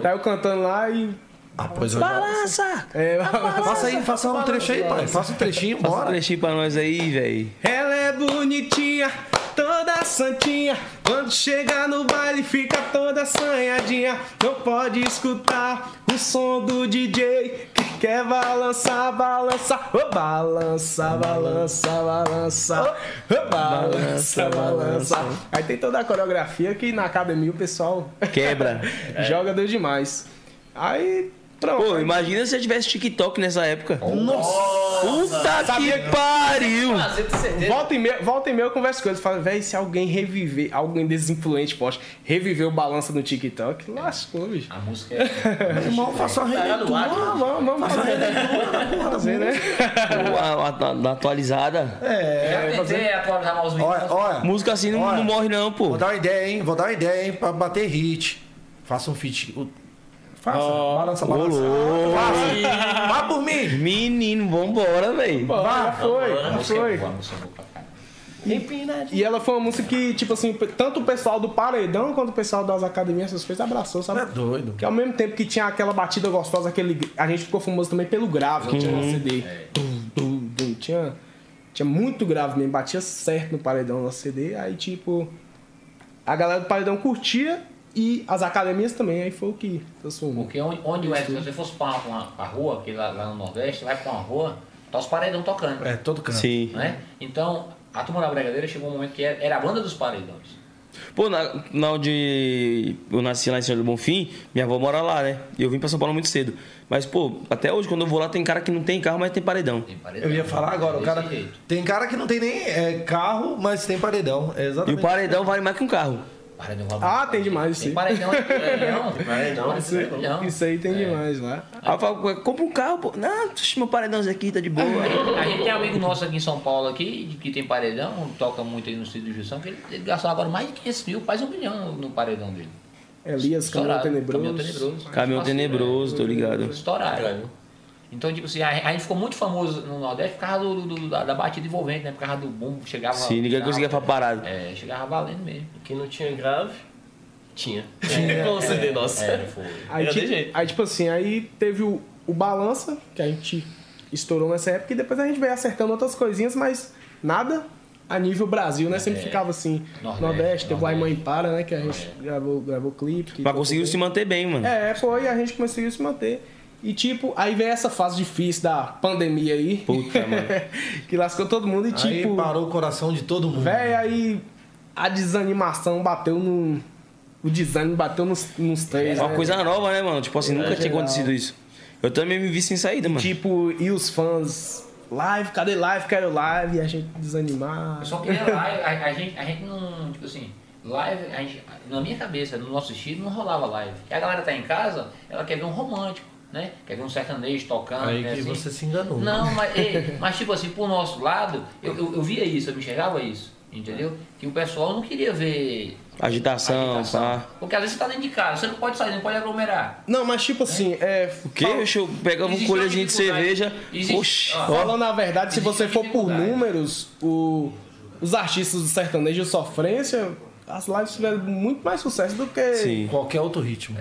Tá eu cantando lá e Ah, pois balança! É, balança. Passa aí, faça um trecho aí, pai. Faça um trechinho, bora. Faça um trechinho pra nós aí, velho. Ela é bonitinha, toda santinha. Quando chega no baile fica toda assanhadinha. Não pode escutar o som do DJ que quer balançar, balançar. Oh, balança, balança, balança. Oh, balança, balança. Aí tem toda a coreografia que na academia o pessoal quebra. Joga Deus demais. Aí... Pronto. Pô, imagina se eu tivesse TikTok nessa época. Oh, nossa! Puta sabia que pariu! Volta e meia eu converso com ele. Falo, velho, se alguém reviver, alguém desinfluente posta, reviver o balança no TikTok, lascou, bicho. A música é... Meu irmão, faça uma releitura. Vamos fazer uma releitura. Uma atualizada. É, já tentei atualizar mais os vídeos. Música assim não morre não, pô. Vou dar uma ideia, hein? Pra bater hit. Faça um feat... Faça, balança, balança. Faça. Vá por mim. Menino, vambora, velho. Vá, foi. E ela foi uma música que, tipo assim, tanto o pessoal do Paredão quanto o pessoal das academias, essas coisas, abraçou, sabe? É doido. Que ao mesmo tempo que tinha aquela batida gostosa, aquele... a gente ficou famoso também pelo grave que tinha no CD. É. Tinha muito grave mesmo, batia certo no Paredão no CD. Aí, tipo, a galera do Paredão curtia. E as academias também, aí foi o que transformou. Porque onde o Edson, se você fosse para uma rua, que lá no Nordeste, vai para uma rua, tá os paredão tocando. É, todo canto. Sim. Né? Então, a Turma da Brigadeira chegou um momento que era a banda dos paredões. Pô, na onde eu nasci lá em Senhor do Bonfim, minha avó mora lá, né? E eu vim pra São Paulo muito cedo. Mas, pô, até hoje, quando eu vou lá, tem cara que não tem carro, mas tem paredão. Tem paredão. Eu ia falar agora, o cara... Tem cara que não tem nem carro, mas tem paredão. É exatamente. E o paredão vale mais que um carro. Tem demais, sim. Paredão. Isso aí tem demais lá. Aí eu falo, compra um carro, pô. Não, meu paredãozinho aqui tá de boa. A gente tem um amigo nosso aqui em São Paulo, aqui, que tem paredão, toca muito aí no Cid do Jussão, que ele gastou agora mais de 500 mil, quase $1 milhão no paredão dele. Elias, Estourado. Caminhão Tenebroso, tô ligado. Estourado. Então, tipo assim, a gente ficou muito famoso no Nordeste por causa da batida envolvente, né? Por causa do bumbo, chegava... Sim, ninguém conseguia ficar parado. É, chegava valendo mesmo. Quem não tinha grave, tinha. Tinha. Com o CD nosso. Foi. Aí, tipo assim, aí teve o Balança, que a gente estourou nessa época, e depois a gente veio acertando outras coisinhas, mas nada a nível Brasil, né? Sempre ficava assim, Nordeste, teve lá em Mãe Para, né? Que a gente gravou clipe. Mas conseguiu se manter bem, mano. A gente conseguiu se manter. E tipo, aí vem essa fase difícil da pandemia aí. Puta, mano. Que lascou todo mundo e aí, tipo... parou o coração de todo mundo. Véi, aí a desanimação bateu no... O desânimo bateu nos três, uma coisa nova, né, mano? Tipo assim, nunca tinha acontecido isso. Eu também me vi sem saída, mano. Tipo, e os fãs... Live, cadê live? Quero live. E a gente desanimar. Eu só queria live. A gente não... Tipo assim... Live, a gente, na minha cabeça, no nosso estilo, não rolava live. E a galera tá em casa, ela quer ver um romântico. Né? Quer ver um sertanejo tocando. Aí né, que assim. Você se enganou. Não, mas tipo assim, pro nosso lado, eu via isso, eu me enxergava isso, entendeu? Que o pessoal não queria ver agitação. Tá. Porque às vezes você tá dentro de casa, você não pode sair, não pode aglomerar. Não, mas tipo assim, o quê? Eu pegava um colherzinho de cerveja. Oxi. Falando a verdade, se você for por números, os artistas do sertanejo sofrência. As lives tiveram muito mais sucesso do que qualquer outro ritmo.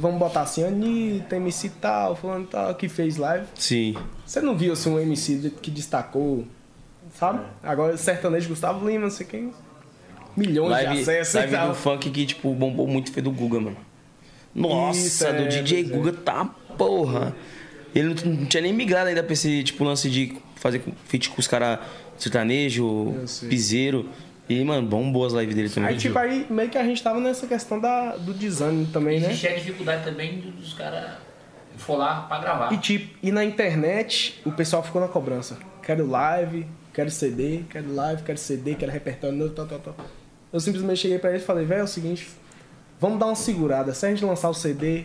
Vamos botar assim, Anitta, MC tal, falando tal, que fez live. Sim. Você não viu assim um MC que destacou, sabe? Agora sertanejo Gustavo Lima, não sei quem. Milhões live, de acessos. Live do funk que tipo, bombou muito foi do Guga, mano. Nossa, do DJ Guga tá porra. Ele não tinha nem migrado ainda pra esse tipo lance de fazer feat com os caras sertanejo, piseiro. E, mano, bombou as lives dele também. Aí, tipo, aí meio que a gente tava nessa questão do desânimo também, né? Existe a dificuldade também dos caras for lá pra gravar. E, tipo, na internet, o pessoal ficou na cobrança. Quero live, quero CD, quero live, quero CD, quero repertório novo, tal. Eu simplesmente cheguei pra ele e falei, velho, é o seguinte, vamos dar uma segurada. Se a gente lançar o CD,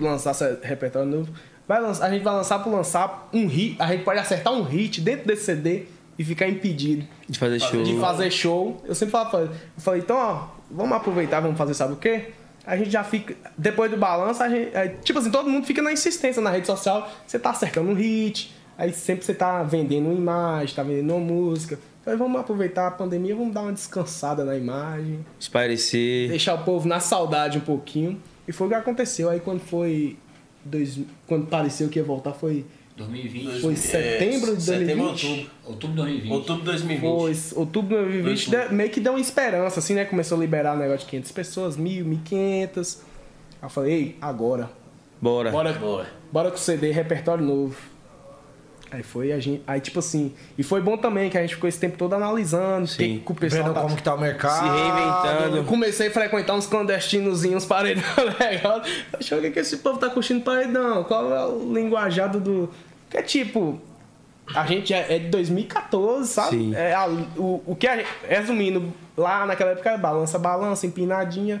lançar esse repertório novo, a gente vai lançar por lançar um hit, a gente pode acertar um hit dentro desse CD, e ficar impedido de fazer show. Eu sempre falava, então, ó, vamos aproveitar, vamos fazer sabe o quê? A gente já fica, depois do balanço, a gente, tipo assim, todo mundo fica na insistência na rede social, você tá acertando um hit, aí sempre você tá vendendo uma imagem, tá vendendo uma música. Então aí vamos aproveitar a pandemia, vamos dar uma descansada na imagem. Espairecer. Deixar o povo na saudade um pouquinho. E foi o que aconteceu. Aí quando foi quando pareceu que ia voltar foi... 2020. Foi setembro de 2020? Setembro, outubro de 2020. Outubro de 2020. Foi, outubro de 2020. Meio que deu uma esperança, assim, né? Começou a liberar um negócio de 500 pessoas, 1.000, 1.500. Aí eu falei, ei, agora. Bora com o CD, repertório novo. Aí foi a gente... Aí, tipo assim... E foi bom também, que a gente ficou esse tempo todo analisando. Sim. Que o pessoal tá, como que tá o mercado. Se reinventando. Eu comecei a frequentar uns clandestinozinhos, uns paredão legal. Achou que esse povo tá curtindo paredão. Qual é o linguajado do... Que é tipo... A gente é de 2014, sabe? Sim. É o que a gente... Resumindo, lá naquela época era balança, empinadinha.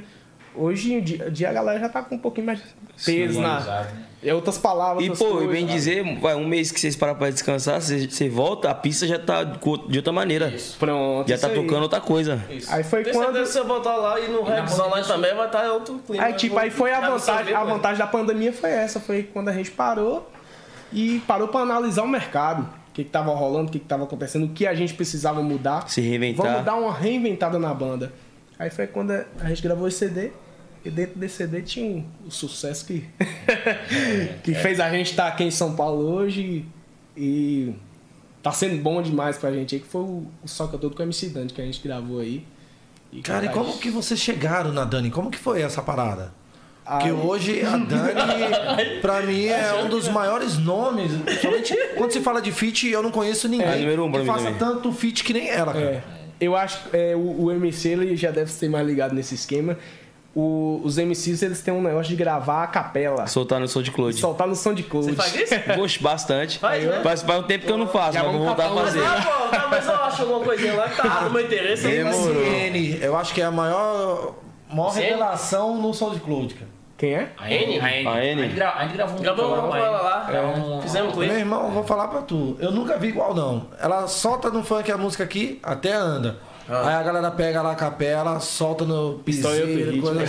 Hoje em dia a galera já tá com um pouquinho mais peso na... É outras palavras. E, pô, coisas, bem dizer, vai um mês que vocês param pra descansar, você volta, a pista já tá de outra maneira. Isso. Pronto. Já tá tocando outra coisa. Isso. Aí foi quando você voltar lá e no Rex online também vai estar outro clima. Aí, tipo, aí foi a vantagem da pandemia foi essa. Foi quando a gente parou pra analisar o mercado. O que tava rolando, o que tava acontecendo, o que a gente precisava mudar. Se reinventar. Vamos dar uma reinventada na banda. Aí foi quando a gente gravou esse CD. E dentro desse CD tinha o sucesso que fez a gente estar aqui em São Paulo hoje e tá sendo bom demais pra gente aí, que foi o Soca Todo com o MC Dani que a gente gravou aí. E cara, e como que vocês chegaram na Dani? Como que foi essa parada? Porque hoje a Dani, pra mim, é um dos maiores nomes. Principalmente quando se fala de feat, eu não conheço ninguém que faça tanto feat que nem ela, cara. Eu acho que o MC ele já deve ser mais ligado nesse esquema. Os MCs, eles têm um negócio de gravar a capela. Soltar no SoundCloud. Você faz isso? Poxa, bastante. Faz um tempo que eu não faço, mas vou voltar a fazer. Mas eu acho alguma coisinha lá que tá do meu interesse. MCN, eu acho que é a maior revelação no SoundCloud, cara. Quem é? A N. A gente gravou uma coisa lá. Fizemos com ele. Meu irmão, eu vou falar pra tu. Eu nunca vi igual, não. Ela solta no funk a música aqui, até anda. Aí a galera pega lá a capela, solta no piseiro, coisa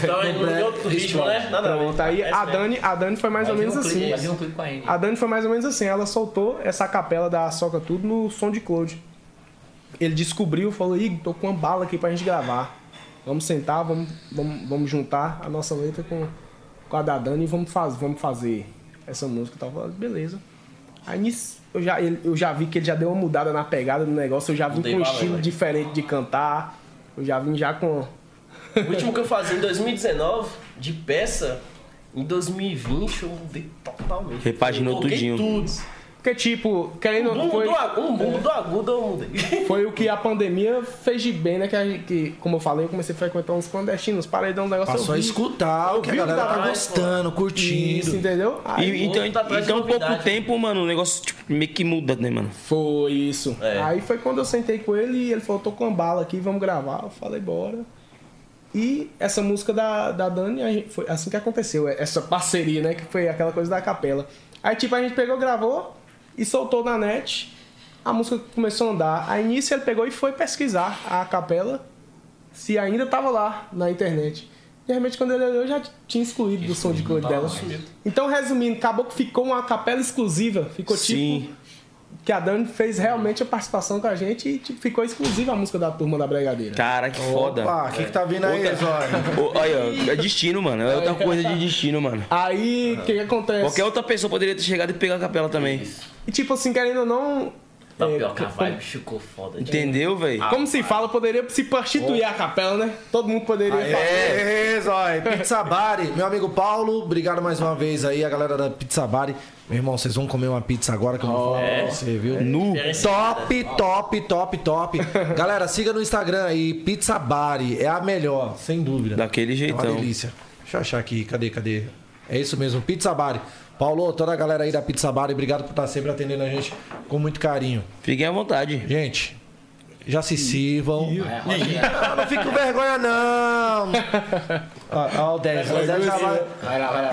ritmo, né? Nada pronto, aí a Dani foi mais ou menos assim. A Dani foi mais ou menos assim, ela soltou essa capela da Soca Tudo no SoundCloud. Ele descobriu, falou, ih, tô com uma bala aqui pra gente gravar. Vamos sentar, vamos juntar a nossa letra com a da Dani e vamos fazer essa música e tal. Beleza. Aí nisso, eu já vi que ele já deu uma mudada na pegada do negócio, eu já vim com um estilo diferente de cantar, eu já vim já com... O último que eu fazia em 2019, de peça, em 2020 eu mudei totalmente. Repaginou tudinho. Tudo. Porque tipo, querendo... Do agudo eu mudei. Foi o que a pandemia fez de bem, né? Que como eu falei, eu comecei a frequentar uns clandestinos, parei de um negócio... Passou a escutar o que a galera tá gostando, curtindo. Isso, entendeu? Aí, então pouco tempo, mano, o negócio tipo, meio que muda, né, mano? Foi isso. É. Aí foi quando eu sentei com ele e ele falou, tô com uma bala aqui, vamos gravar. Eu falei, bora. E essa música da Dani, foi assim que aconteceu, essa parceria, né? Que foi aquela coisa da capela. Aí tipo, a gente pegou, gravou... E soltou na net, a música começou a andar. Aí nisso ele pegou e foi pesquisar a capela, se ainda estava lá na internet. E realmente quando ele olhou, já tinha excluído do SoundCloud dela. Então, resumindo, acabou que ficou uma capela exclusiva. Ficou tipo que a Dani fez realmente a participação com a gente e tipo, ficou exclusiva a música da Turma da Bregadeira. Cara, que foda. Opa, o que tá vindo aí, Zóio? Olha, é destino, mano. É outra coisa de destino, mano. Aí, o que acontece? Qualquer outra pessoa poderia ter chegado e pegar a capela também. E tipo assim, querendo ou não... Pior que a vibe ficou foda. Entendeu, velho? Como se fala, poderia se prostituir a capela, né? Todo mundo poderia falar. Zóio. Pizza Bari. Meu amigo Paulo, obrigado mais uma vez aí, a galera da Pizza Bari. Meu irmão, vocês vão comer uma pizza agora que eu não vou falar pra você, viu? Nu. Top. Galera, siga no Instagram aí, Pizza Bari. É a melhor, sem dúvida. Daquele jeitão. É uma delícia. Deixa eu achar aqui, cadê? É isso mesmo, Pizza Bari. Paulo, toda a galera aí da Pizza Bari, obrigado por estar sempre atendendo a gente com muito carinho. Fiquem à vontade. Gente, já se sirvam. Não fique com vergonha, não. Olha o 10. Vai lá.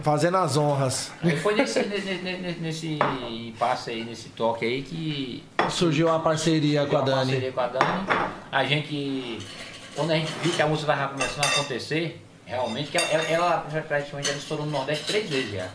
Fazendo as honras. E foi nesse passo aí, nesse toque aí que... Surgiu uma parceria com a Dani. A gente, quando a gente viu que a música estava começando a acontecer, realmente, que ela praticamente estourou no Nordeste 3 vezes já.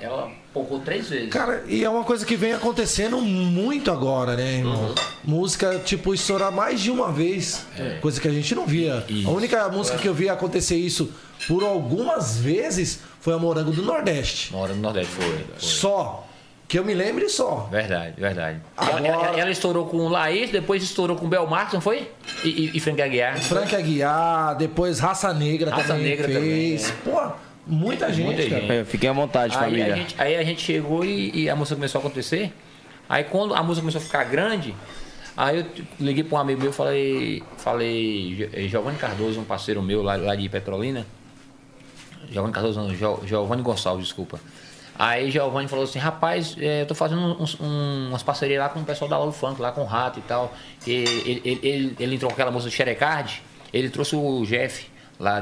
Ela pocou 3 vezes. Cara, e é uma coisa que vem acontecendo muito agora, né, irmão? Uhum. Música, tipo, estourar mais de uma vez. É. Coisa que a gente não via. Isso. A única música que eu vi acontecer isso por algumas vezes foi a Morango do Nordeste. Morango do Nordeste, foi. Só. Que eu me lembre só. Verdade, verdade. Agora... Ela estourou com o Laís, depois estourou com o Belmarx, não foi? E Frank Aguiar. Frank Aguiar, depois Raça Negra também. Pô... Muita gente. Eu fiquei à vontade, família. Aí a gente chegou e a música começou a acontecer. Aí quando a música começou a ficar grande, aí eu liguei para um amigo meu e falei Giovanni Cardoso, um parceiro meu lá de Petrolina. Giovanni Cardoso, não, Giovanni Gonçalves, desculpa. Aí Giovanni falou assim, rapaz, eu tô fazendo umas parcerias lá com o pessoal da Lolo Funk, lá com o Rato e tal. E ele entrou com aquela música do Xerecard, ele trouxe o Jeff lá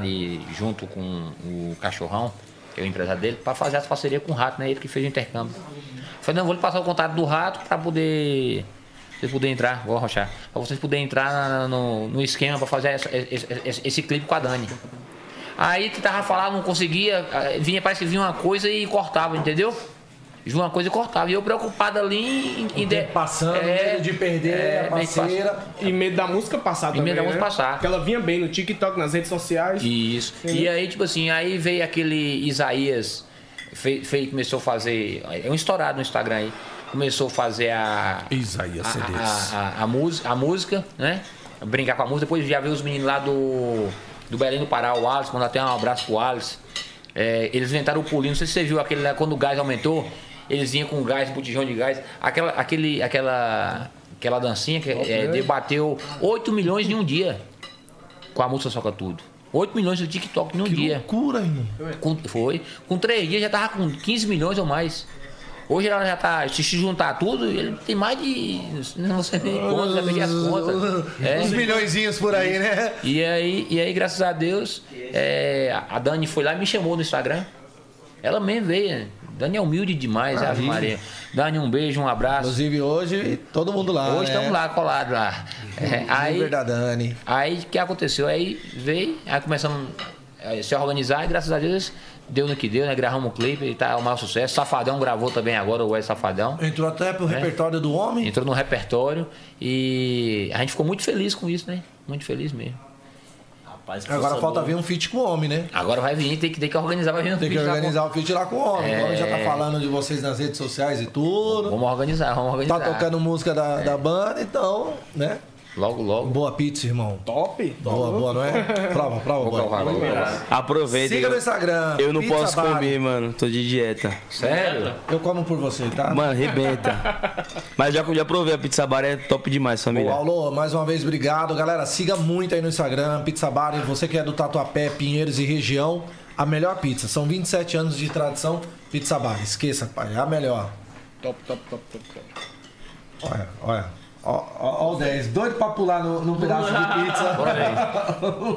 junto com o Cachorrão, que é o empresário dele, para fazer as parcerias com o Rato, né? Ele que fez o intercâmbio. Eu falei, não, vou lhe passar o contato do Rato para vocês poderem entrar, vou arrochar, para vocês poderem entrar no esquema para fazer esse clipe com a Dani. Aí tentava falar, não conseguia, parece que vinha uma coisa e cortava, entendeu? De uma coisa e cortava. E eu preocupado ali passando, medo de perder a parceira. E medo da música passar também, né? Porque ela vinha bem no TikTok, nas redes sociais. Isso. Sim. E aí, tipo assim, aí veio aquele Isaías, começou a fazer... É um estourado no Instagram aí. Começou a fazer a... Isaías CDs. A música, né? Brincar com a música. Depois já veio os meninos lá do Belém do Pará, o Alisson, mandar até um abraço pro Alisson. Eles inventaram o pulinho. Não sei se você viu aquele, né? Quando o gás aumentou... Eles vinham com gás, botijão de gás. Aquela dancinha que debateu 8 milhões em um dia. Com a música Soca Tudo. 8 milhões no TikTok em um dia. Que loucura, irmão. Foi. Com 3 dias já tava com 15 milhões ou mais. Hoje ela já tá, se juntar tudo, ele tem mais de... Não sei nem quanto, já perdi as contas. Uns milhõezinhos por aí, né? E aí, graças a Deus, a Dani foi lá e me chamou no Instagram. Ela mesmo veio. Dani é humilde demais, Ave Maria. Dani, um beijo, um abraço. Inclusive hoje, todo mundo lá. Hoje estamos lá, colados lá. Dani. Aí o que aconteceu? Aí veio, aí começamos a se organizar e graças a Deus deu no que deu, né? Gravamos o clipe, ele tá um maior sucesso. Safadão gravou também agora, o Ed Safadão. Entrou até pro repertório do homem? Entrou no repertório e a gente ficou muito feliz com isso, né? Muito feliz mesmo. Agora falta vir um feat com o homem, né? Agora vai vir, tem que organizar, vai vir um feat. Tem que organizar o feat lá com o homem. O homem já tá falando de vocês nas redes sociais e tudo. Vamos organizar. Tá tocando música da banda, então, né? Logo. Boa pizza, irmão. Top? Boa, não é? Prova. Vou provar. Aproveita. Siga no Instagram. Eu não posso comer, mano. Tô de dieta. Sério? Eu como por você, tá? Mano, arrebenta. Mas já provei. A Pizza Bar é top demais, família. Ô, Alô, mais uma vez, obrigado. Galera, siga muito aí no Instagram. Pizza Bar, você que é do Tatuapé, Pinheiros e região, a melhor pizza. São 27 anos de tradição. Pizza Bar, esqueça, pai. É a melhor. Top. Olha. Ó o 10, doido pra pular no pedaço de pizza.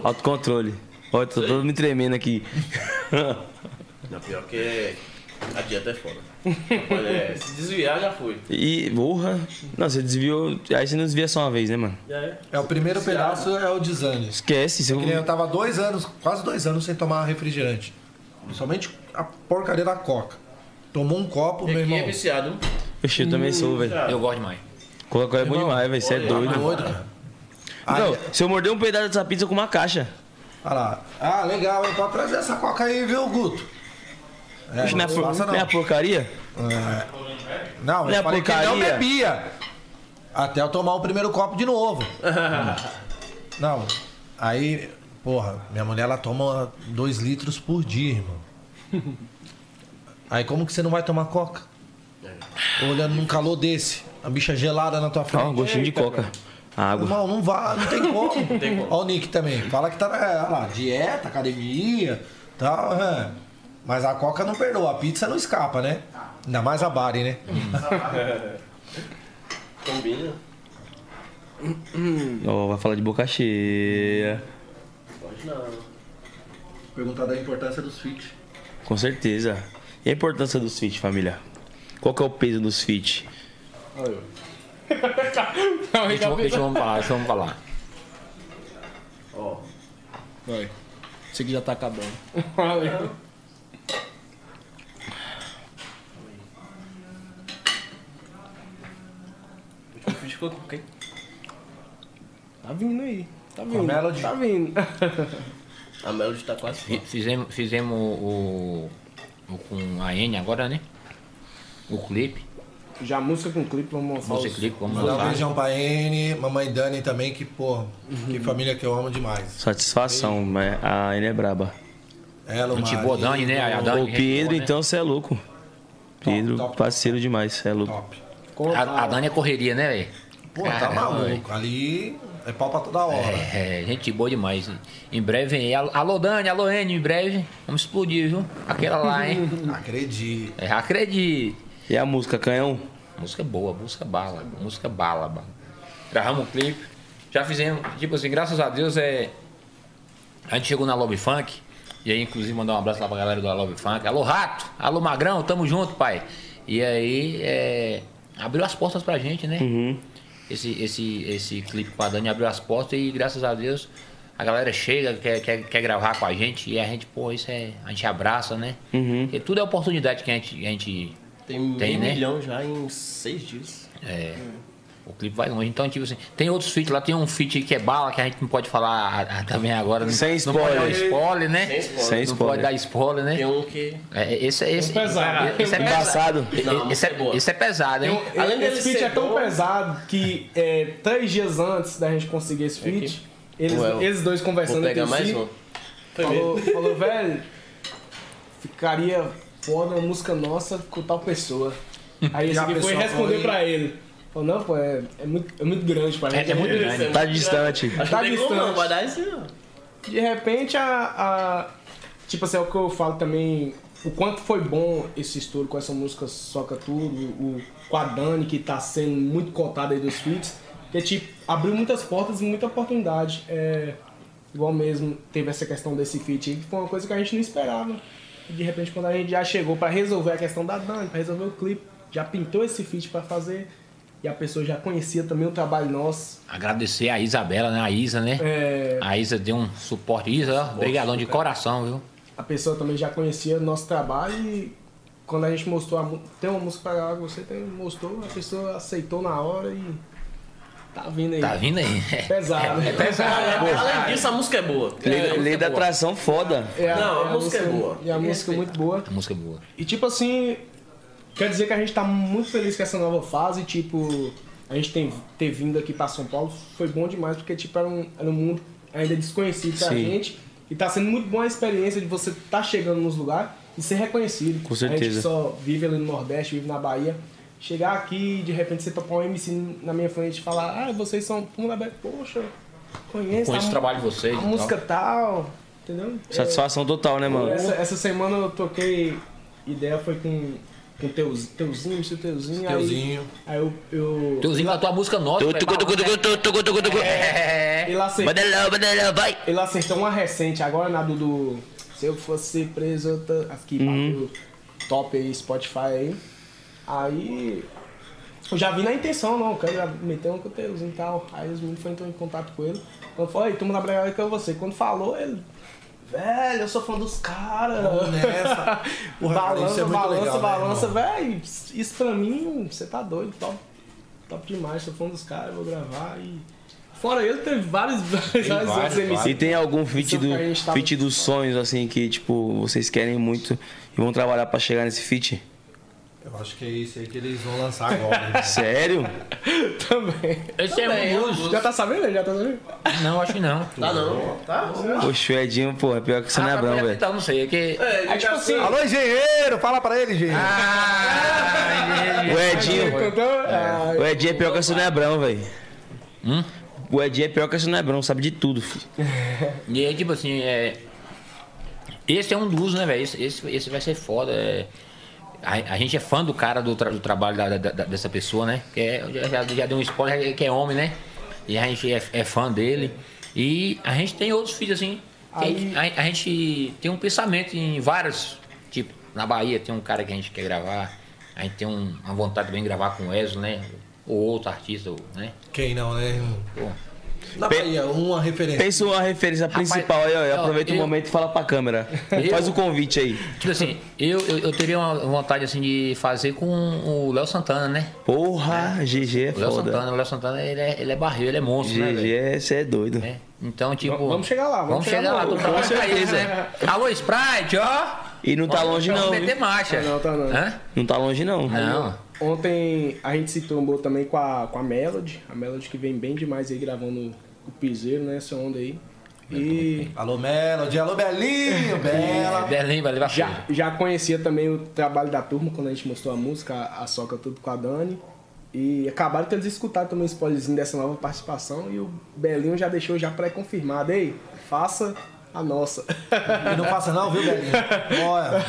Autocontrole. Olha, tô todo me tremendo aqui. Não, pior que a dieta é foda. Se desviar, já foi. E, porra. Não, você desviou. Aí você não desvia só uma vez, né, mano? É o primeiro pedaço, é o desânimo. Esquece. Eu tava 2 anos, quase 2 anos sem tomar refrigerante. Somente a porcaria da Coca. Tomou um copo, meu irmão. É viciado, hein? Oxi, eu também sou, velho. Eu gosto demais. Coca-Cola é bom demais, velho. Você é doido, cara. Não, se eu morder um pedaço dessa pizza com uma caixa. Olha lá. Ah, legal, hein? Pode trazer essa coca aí, viu, Guto? Não é a porcaria? Não, eu falei que não bebia. Até eu tomar o primeiro copo de novo. Não. Aí, porra, minha mulher, ela toma 2 litros por dia, irmão. Aí como que você não vai tomar coca? Olhando num calor desse. A bicha gelada na tua frente. Ah, um gostinho de coca. Cara. Água. Não, não vai, não tem como. Olha o Nick também. Fala que tá na dieta, academia, tal. Mas a coca não perdoa, a pizza não escapa, né? Ainda mais a Bari, né? Combina. Oh, vai falar de boca cheia. Pode não. Perguntar da importância dos feats. Com certeza. E a importância dos feats, família? Qual que é o peso dos feats? Deixa eu falar. Ó. Vai. Esse aqui já tá acabando. ficou com quem? Tá vindo aí. Tá vindo. A Melody. Tá vindo. A Melody tá quase. Fizemos o com a N agora, né? O clipe. Já música com clipe, vamos mostrar. Clipe, vamos mandar um beijão pra N, mamãe Dani também, que pô, que família que eu amo demais. Satisfação, mas a N é braba. Ela, o Marinho, boa, Dani, né? A Dani, o Pedro, né? Então você é louco. Pedro, top, parceiro demais, você é louco. Top. A Dani é correria, né, velho? Pô, tá maluco. Ali é pau pra toda hora. É, gente boa demais. Em breve vem. Alô, Dani, alô, N, em breve. Vamos explodir, viu? Aquela lá, hein? Acredito. É, acredito. E a música, Canhão? Música boa, música bala. Música bala, mano. Gravamos o clipe. Já fizemos, tipo assim, graças a Deus, a gente chegou na Lobby Funk. E aí, inclusive, mandar um abraço lá pra galera do Love Funk. Alô, Rato! Alô, Magrão! Tamo junto, pai! E aí, abriu as portas pra gente, né? Uhum. Esse clipe com a Dani abriu as portas e, graças a Deus, a galera chega, quer gravar com a gente. E a gente, pô, a gente abraça, né? Uhum. E tudo é oportunidade que a gente tem, né? 1 milhão já em 6 dias. É. O clipe vai longe, então, tipo assim, tem outros feats lá, tem um feat que é bala, que a gente não pode falar também agora. Sem spoiler. Não pode dar spoiler, né? Sem spoiler. Não pode dar spoiler, né? Tem um que... Esse é pesado. Esse é pesado, hein? Além desse feat é tão pesado que 3 dias antes da gente conseguir esse feat, eles dois conversando entre si, falou, velho, ficaria foda uma música nossa com tal pessoa. Aí esse aqui foi responder pra ele. Ou não, pô, é muito grande pra gente. É muito grande. Tá distante. Tá distante. De repente, tipo assim, é o que eu falo também, o quanto foi bom esse estouro com essa música Soca Tudo, com a Dani, que tá sendo muito contada aí dos feats, que tipo, abriu muitas portas e muita oportunidade. Igual mesmo, teve essa questão desse feat aí, que foi uma coisa que a gente não esperava. E de repente, quando a gente já chegou pra resolver a questão da Dani, pra resolver o clipe, já pintou esse feat pra fazer... E a pessoa já conhecia também o trabalho nosso. Agradecer a Isabela, né? A Isa, né? A Isa deu um suporte. Isa, brigadão de coração, viu? A pessoa também já conhecia o nosso trabalho e quando a gente mostrou... Tem uma música pra galera que você mostrou, a pessoa aceitou na hora e... Tá vindo aí. Tá vindo aí. Pesado. É pesado. Além disso, a música é boa. Lei da atração foda. Não, a música é boa. E a música é muito boa. A música é boa. E tipo assim... Quer dizer que a gente tá muito feliz com essa nova fase, tipo, a gente ter vindo aqui pra São Paulo foi bom demais, porque tipo, era um mundo ainda desconhecido pra gente, e tá sendo muito boa a experiência de você tá chegando nos lugares e ser reconhecido. Com certeza. A gente só vive ali no Nordeste, vive na Bahia, chegar aqui e de repente você topar um MC na minha frente e falar, ah, vocês são Pum da Beca, poxa, conheço o trabalho de vocês. A música tal, entendeu? Satisfação total, né, mano? Essa semana eu toquei, ideia foi com Teuzinho. Aí eu... Teuzinho cantou a música nossa. Ele acertou uma recente, agora na do... Se eu fosse preso... Aqui, bateu top aí, Spotify aí. Aí... Eu já vi na intenção, não. O cara já meteu um com o Teuzinho e tal. Aí os meninos foram em contato com ele. Quando falou, ei, toma na brigada que eu vou você. Quando falou, ele... Velho, eu sou fã dos caras. Balança, velho. Isso pra mim, você tá doido, top demais. Sou fã dos caras, vou gravar. E fora ele, teve vários MC. E tem algum feat dos sonhos, assim, que tipo, vocês querem muito e vão trabalhar pra chegar nesse feat? Eu acho que é isso aí que eles vão lançar agora. Né? Sério? Também. Esse é um... Já tá sabendo? Não, acho que não. Tá não. Tá? Poxa, o Edinho, pô, é pior que você não é brão, velho. Então, não sei. É que... tipo assim... Alô, engenheiro! Fala pra ele, engenheiro. O Edinho... O Edinho é pior que você não é brão, velho. O Edinho é pior que você não é brão, sabe de tudo, filho. E aí, tipo assim, esse é um dos, né, velho? Esse vai ser foda, A gente é fã do cara, do trabalho dessa pessoa, né? Que já deu um spoiler, que é homem, né? E a gente é fã dele. E a gente tem outros filhos, assim. A gente tem um pensamento em vários. Tipo, na Bahia tem um cara que a gente quer gravar. A gente tem uma vontade também de gravar com o Ezio, né? Ou outro artista, né? Quem não, né? Pô, Na Bahia, uma referência. Pensa uma referência principal. Rapaz, aí, ó, aproveita o momento e fala pra câmera. Faz o convite aí. Tipo assim, eu teria uma vontade assim de fazer com o Léo Santana, né? Porra, GG é foda. O Léo Santana, ele é barril, ele é monstro, né? GG, você é doido. É. Então, tipo... Vamos chegar lá, vamos chegar lá. Tô com certeza. Né? Alô, Sprite, ó! E não tá longe não, meter marcha. Não tá longe não. Não. Ontem a gente se trombou também com a Melody. A Melody que vem bem demais aí gravando o piseiro, né? Essa onda aí. E... Alô, Melody. Alô, Belinho. Bela. Belinho, vai levar filho. Já conhecia também o trabalho da turma quando a gente mostrou a música, a Soca Tudo com a Dani. E acabaram tendo escutado também o spoilerzinho dessa nova participação. E o Belinho já deixou já pré-confirmado. Ei, faça... A nossa. E não passa não, viu, Belinho? Bora.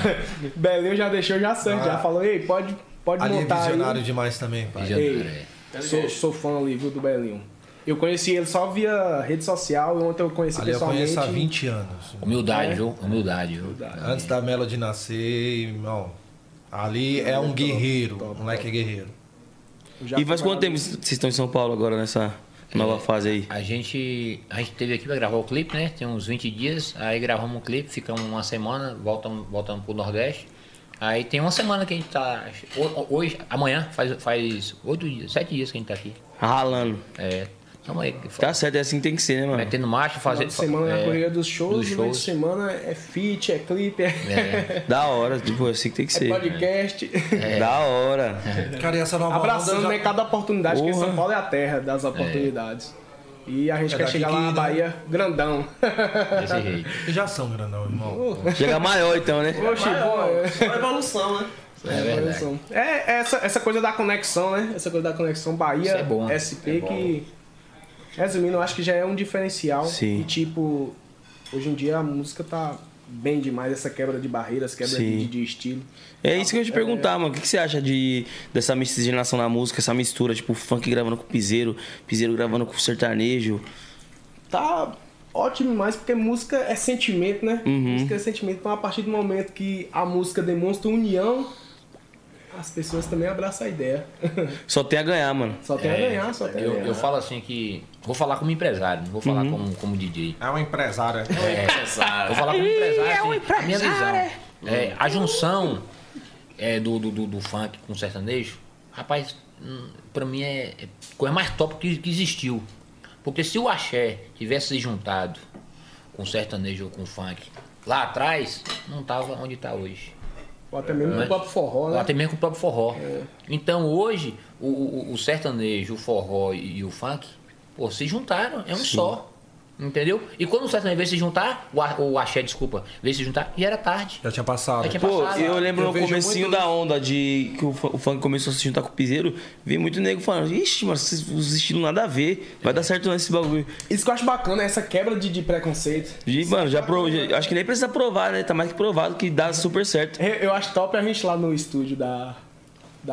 Belinho já deixou, já sangue, já falou, ei, pode ali montar. Ali é visionário demais também, pai. Ei, sou fã ali, viu, do Belinho. Eu conheci ele só via rede social, ontem eu conheci ali pessoalmente. Eu conheço há 20 anos. Humildade, viu? Humildade. Antes da Melody nascer, irmão, ali é um guerreiro, top, moleque é guerreiro. E faz quanto tempo vocês estão em São Paulo agora nessa... Nova fase aí. A gente teve aqui pra gravar o clipe, né? Tem uns 20 dias. Aí gravamos o clipe, ficamos uma semana, voltamos pro Nordeste. Aí tem uma semana que a gente tá... Hoje, amanhã, faz 7 dias que a gente tá aqui. Ralando. É. Então, aí, tá certo, é assim que tem que ser, né, mano? Metendo marcha, fazendo... Semana é a correria dos shows. Meio de semana é feat, é clipe, é... Da hora, tipo, assim que tem que ser. É podcast. É. Da hora. Cara, e essa nova abraçando já... cada oportunidade, porque São Paulo é a terra das oportunidades. É. E a gente quer chegar lá na Bahia, grandão. Desse jeito. Já são grandão, irmão. Chega maior, então, né? Oxe, é uma evolução, né? É essa coisa da conexão, né? Essa coisa da conexão Bahia, SP, que... Resumindo, eu acho que já é um diferencial. Sim. E tipo, hoje em dia a música tá bem demais, essa quebra de barreiras, quebra de estilo. É isso que eu ia te perguntar, mano. O que você acha dessa miscigenação na música, essa mistura, tipo, funk gravando com piseiro, piseiro gravando com sertanejo? Tá ótimo demais, porque música é sentimento, né? Música é sentimento. Então, a partir do momento que a música demonstra união, as pessoas também abraçam a ideia. Só tem a ganhar, mano. Só tem a ganhar. Eu falo assim que... Vou falar como empresário, não vou falar como DJ. É um empresário. Vou falar como empresário. É um empresário. Minha visão. É, a junção do funk com o sertanejo, rapaz, pra mim é coisa mais top que existiu. Porque se o axé tivesse se juntado com o sertanejo ou com o funk lá atrás, não tava onde tá hoje. Ou até mesmo com o próprio forró, né? Ou até mesmo com o próprio forró. É. Então hoje, o sertanejo, o forró e o funk, pô, se juntaram, é um só. Entendeu? E quando o sertanejo veio se juntar, o axé, desculpa, veio se juntar, já era tarde. Já tinha passado. Pô, eu lembro no comecinho da onda de que o funk começou a se juntar com o piseiro, vi muito nego falando, ixi, mas os estilos nada a ver, vai dar certo nesse bagulho. Isso que eu acho bacana, essa quebra de preconceito. Mano, acho que nem precisa provar, né? Tá mais que provado que dá super certo. Eu acho top a gente lá no estúdio da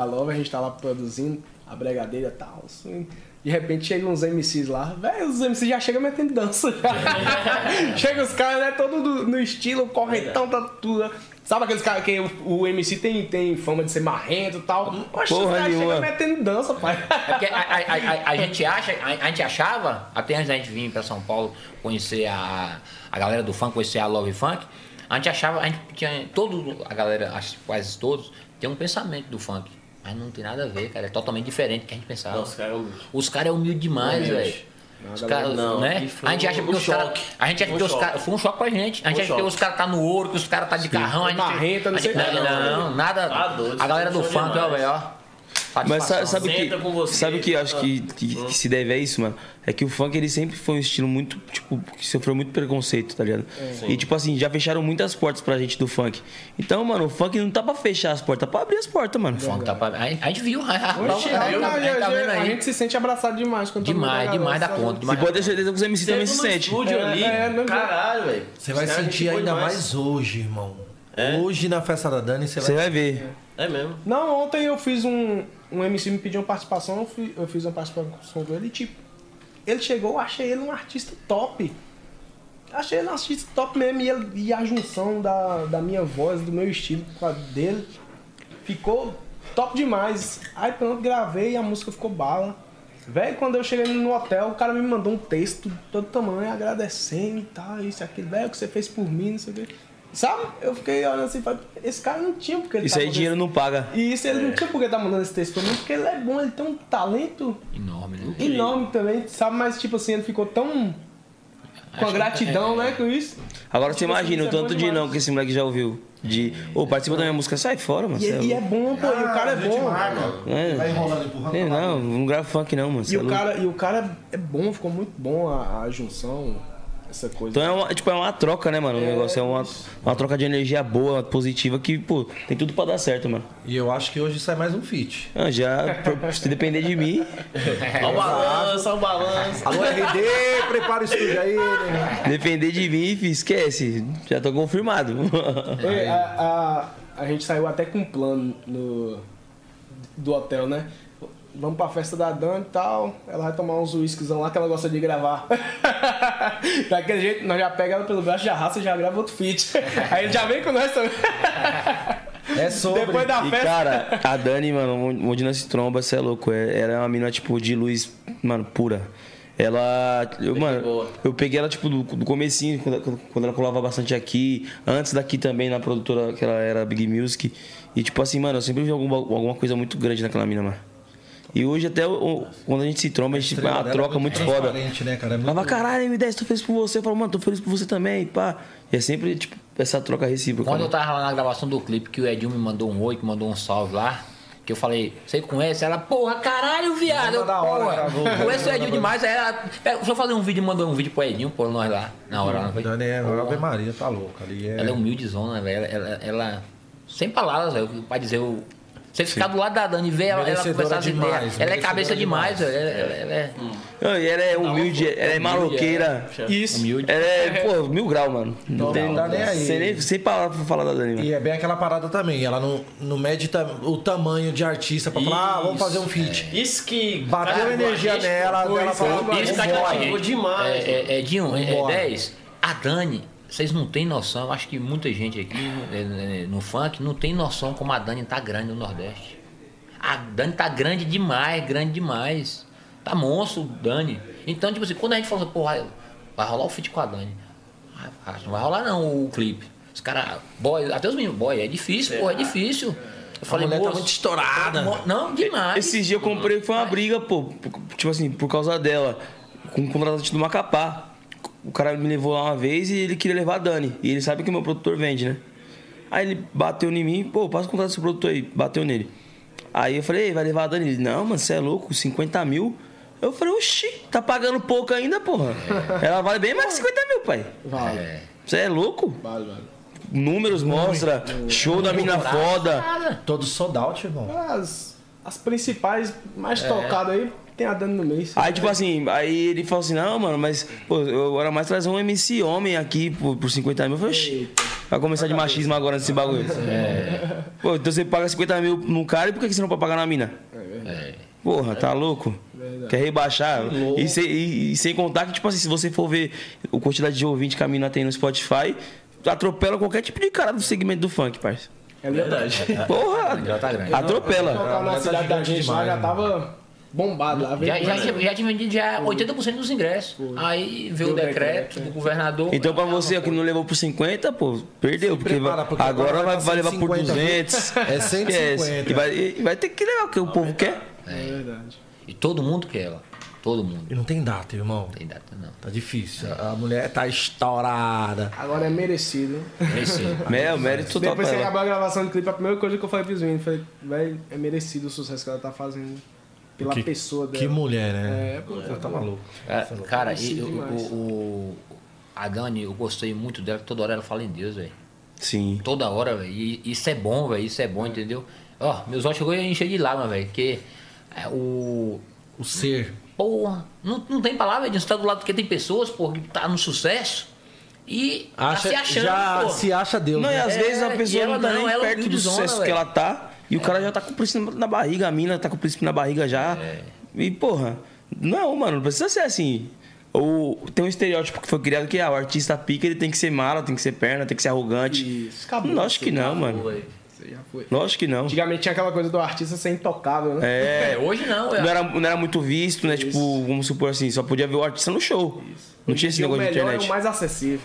Love, a gente tá lá produzindo a bregadeira e tal, assim... De repente chegam uns MCs lá, velho, os MCs já chegam metendo dança. Chega os caras, né, todo no estilo, correntão, tá tudo. Sabe aqueles caras que o MC tem fama de ser marrento e tal? Mas os caras chegam metendo dança, pai. É porque a gente achava, até antes da gente vir pra São Paulo conhecer a galera do funk, conhecer a Love Funk, a gente achava, a gente tinha, a galera, quase todos, tem um pensamento do funk. Mas não tem nada a ver, cara. É totalmente diferente do que a gente pensava. Não, os caras é humilde demais, velho. Os caras, né? A gente acha que os caras... Foi um choque pra gente. A gente acha que os caras tá no ouro, que os caras tá de carrão. Marrenta, não sei nada. Não, nada. A galera do funk, ó, velho, ó. Mas sabe o que eu acho que se deve a isso, mano? É que o funk, ele sempre foi um estilo muito, tipo, que sofreu muito preconceito, tá ligado? É. E tipo assim, já fecharam muitas portas pra gente do funk. Então, mano, o funk não tá pra fechar as portas, tá pra abrir as portas, mano. O funk tá pra... A gente viu. A gente se sente abraçado demais. Quando demais da conta. E pode ter certeza que os MCs também se sentem. Caralho, velho. Você vai sentir ainda mais hoje, irmão. Hoje na festa da Dani, você vai ver. É mesmo? Não, ontem eu fiz um MC me pediu uma participação, eu fiz uma participação com ele e tipo, ele chegou, eu achei ele um artista top. Achei ele um artista top mesmo e a junção da minha voz, do meu estilo com a dele, ficou top demais. Aí pronto, gravei e a música ficou bala. Velho, quando eu cheguei no hotel, o cara me mandou um texto todo tamanho, agradecendo e tal, isso, aquilo, velho, o que você fez por mim, não sei o quê. Sabe? Eu fiquei olhando assim, esse cara não tinha porque ele isso tá aí, dinheiro não paga. E isso ele não tinha porque tá mandando esse texto pra mim, porque ele é bom, ele tem um talento enorme, né? Enorme também, sabe? Mas tipo assim, ele ficou tão com a gratidão, né, com isso. Agora você imagina o tanto de não que esse moleque já ouviu. De, ô, participa da minha música, sai fora, mano. E é bom, pô, e o cara é bom. Vai enrolando, empurrando. Não, não gravo funk não, mano. E o cara é bom, ficou muito bom a junção, essa coisa. Então é uma troca, né, mano? O negócio é uma troca de energia boa, positiva, que, pô, tem tudo pra dar certo, mano. E eu acho que hoje sai mais um feat. Ah, já, se depender de mim. Olha o balanço, olha o balanço. Alô, RD, prepara o estúdio aí, né? Depender de mim, esquece. Já tô confirmado. É, a gente saiu até com um plano do hotel, né? Vamos pra festa da Dani e tal, ela vai tomar uns uísquizão lá que ela gosta de gravar. Daquele jeito, nós já pega ela pelo braço, já raça e já grava outro feat. Aí já vem com nós também. É sobre. Depois da festa. E cara, a Dani, mano, onde nós se tromba, você é louco. Ela é uma mina, tipo, de luz, mano, pura. Ela, eu peguei ela, tipo, do comecinho, quando ela colava bastante aqui, antes daqui também, na produtora que ela era, Big Music. E tipo assim, mano, eu sempre vi alguma coisa muito grande naquela mina, mano. E hoje até quando a gente se tromba, a gente tem uma troca muito foda. Né, cara? É muito... Mas caralho, M10, tô feliz por você. Eu falo, mano, tô feliz por você também, pá. E é sempre, tipo, essa troca recíproca. Quando eu tava lá na gravação do clipe, que o Edil me mandou um oi, que mandou um salve lá, que eu falei, você conhece? Ela, porra, caralho, viado. Eu, porra, conheço o Edil demais. Aí ela, só fazer um vídeo, mandou um vídeo pro Edinho, pô, nós lá, na hora. Daniel, Ave Maria, tá louca. Ela é humildezona, velho. Ela, sem palavras, velho, pra dizer o... Você ficar do lado da Dani e ver ela conversar as ideias. Ela é cabeça demais, velho. Ela é humilde, ela é maloqueira. Isso. Humilde. Ela é, pô, 1000 graus, mano. Não dá nem aí. Sem parar pra falar da Dani, mano. E é bem aquela parada também. Ela não mede o tamanho de artista pra falar, ah, vamos fazer um feat. Isso que... Bateu energia nela, ela falou... Isso tá cativou demais. Edinho, é 10. A Dani... Vocês não têm noção, acho que muita gente aqui no funk não tem noção como a Dani tá grande no Nordeste. A Dani tá grande demais, Tá monstro, Dani. Então, tipo assim, quando a gente fala assim, porra, vai rolar o feat com a Dani. Não vai rolar não o clipe. Os caras, boy, até os meninos, boy, é difícil, pô, é difícil. Eu falei, tá muito estourada. Não, demais. Esses dias eu comprei, foi uma briga, pô, tipo assim, por causa dela, com o contratante do Macapá. O cara me levou lá uma vez e ele queria levar a Dani. E ele sabe que o meu produtor vende, né? Aí ele bateu em mim, pô, passa o contato desse produtor aí. Bateu nele. Aí eu falei, vai levar a Dani? Ele, não, mano, você é louco, 50 mil. Eu falei, oxi, tá pagando pouco ainda, porra. Ela vale bem mais que 50 mil, pai. Vale. Você é louco? Vale. Números mostra, show da mina foda. Todo sold out, irmão. As principais mais tocadas aí. Tem a Dani no meio. Aí, tipo assim, aí ele falou assim, não, mano, mas pô, eu era mais trazer um MC homem aqui por 50 mil. Eu falei, oxi, vai começar de machismo agora nesse bagulho. Pô, então você paga 50 mil num cara e por que você não pode pagar na mina? Porra, tá louco? Quer rebaixar? E sem contar que, tipo assim, se você for ver a quantidade de ouvinte que a mina tem no Spotify, atropela qualquer tipo de cara do segmento do funk, parceiro. É verdade. Porra, atropela. Na cidade da gente já tava... bombado lá. Já tinha vendido já 80% dos ingressos. Aí veio o decreto do governador. Então pra você que não levou por 50, pô, perdeu. Porque agora vai levar por 200. É 150. E vai ter que levar o que o povo quer. É verdade. E todo mundo quer ela. Todo mundo. E não tem data, irmão. Não tem data, não. Tá difícil. A mulher tá estourada. Agora é merecido, hein? Merecido. É, o mérito total. Depois que acabou a gravação do clipe, a primeira coisa que eu falei pros meninos, falei, velho, é merecido o sucesso que ela tá fazendo. Pela pessoa dela. Que mulher, né? Ela tá maluca. Cara, a Dani, eu gostei muito dela, toda hora ela fala em Deus, velho. Sim. Toda hora, velho. Isso é bom, velho. Isso é bom, entendeu? Ó, meus olhos chegou e encheu de lágrima, velho. Porque o ser. Porra, não tem palavra de estar do lado, porque tem pessoas, porra, que tá no sucesso. E acha, tá se achando, já porra. Se acha Deus. Não, né? E às vezes a pessoa não tá nem perto do sucesso que ela tá. E o cara já tá com o príncipe na barriga, a mina tá com o príncipe na barriga já. E, porra, não, mano, não precisa ser assim. Tem um estereótipo que foi criado que o artista pica, ele tem que ser mala, tem que ser perna, tem que ser arrogante. Isso, acabou. Não, acho que não, mano. Você já foi? Lógico que não. Antigamente tinha aquela coisa do artista ser intocável, né? É, hoje não. Não era muito visto, né? Isso. Tipo, vamos supor assim, só podia ver o artista no show. Isso. Não tinha esse negócio de internet. O melhor é o mais acessível.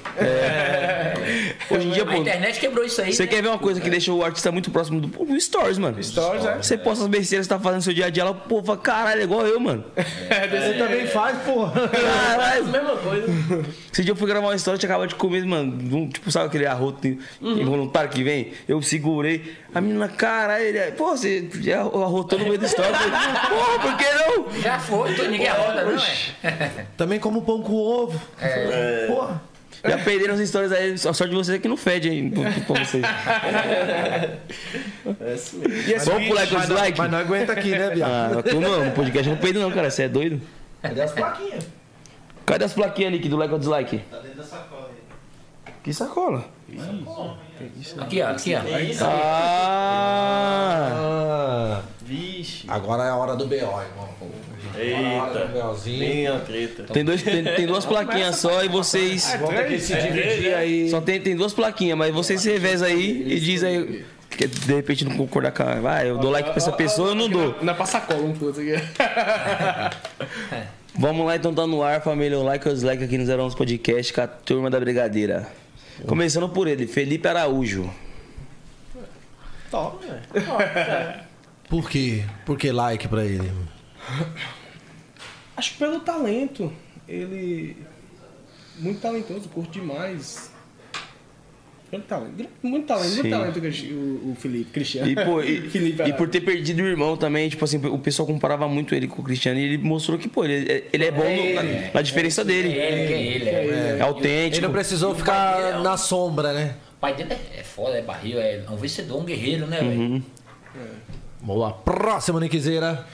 Hoje em dia, pô, a internet quebrou isso aí. Você quer ver uma coisa que deixa o artista muito próximo do Stories, mano. Stories, é. Você posta as besteiras que você tá fazendo no seu dia a dia, ela, pô, fala, caralho, é igual eu, mano. Você também faz, pô. Caralho. Mesma coisa. Esse dia eu fui gravar uma história, tinha acabado de comer, mano. Tipo, sabe aquele arroto involuntário que vem? Eu segurei. A menina, caralho, pô, você já arrotou no meio da história. Porra, por que não? Já foi, ninguém arrota, não é? Também como pão com ovo. Porra. Já perderam as histórias aí, a sorte de vocês é que não fede, hein? Pra vocês. Vamos pular com o dislike? Mas não aguenta aqui, né, viado? Não, no podcast eu não perdo não, cara. Você é doido? Cadê as plaquinhas? Cadê as plaquinhas ali que do like ou dislike? Tá dentro da sacola aí. Que sacola? Aqui, ó, aqui, ó. Ah! Vixe. Agora é a hora do BO, irmão. Eita, tem duas plaquinhas só e vocês. Vamos ter que se dividir aí. Só tem duas plaquinhas, mas vocês se revezam aí e dizem aí. Que de repente não concordar com a. Vai, eu dou like pra essa pessoa, eu não dou. Não é pra sacola um pouco aqui. Vamos lá, então tá no ar, família. O like ou dislike aqui no 011 Podcast com a turma da Brigadeira. Começando por ele, Felipe Araújo. Top, velho. Por quê? Por que like pra ele? Acho que pelo talento. Ele muito talentoso, curto demais. Muito talento o Felipe, Cristiano. E, pô, e por ter perdido o irmão também, tipo assim, o pessoal comparava muito ele com o Cristiano e ele mostrou que, pô, ele é bom na diferença dele. É autêntico. Ele não precisou ficar na sombra, né? O pai dele é foda, é barril, é um vencedor, um guerreiro, né, velho? Vamos lá, próximo, Niquezeira.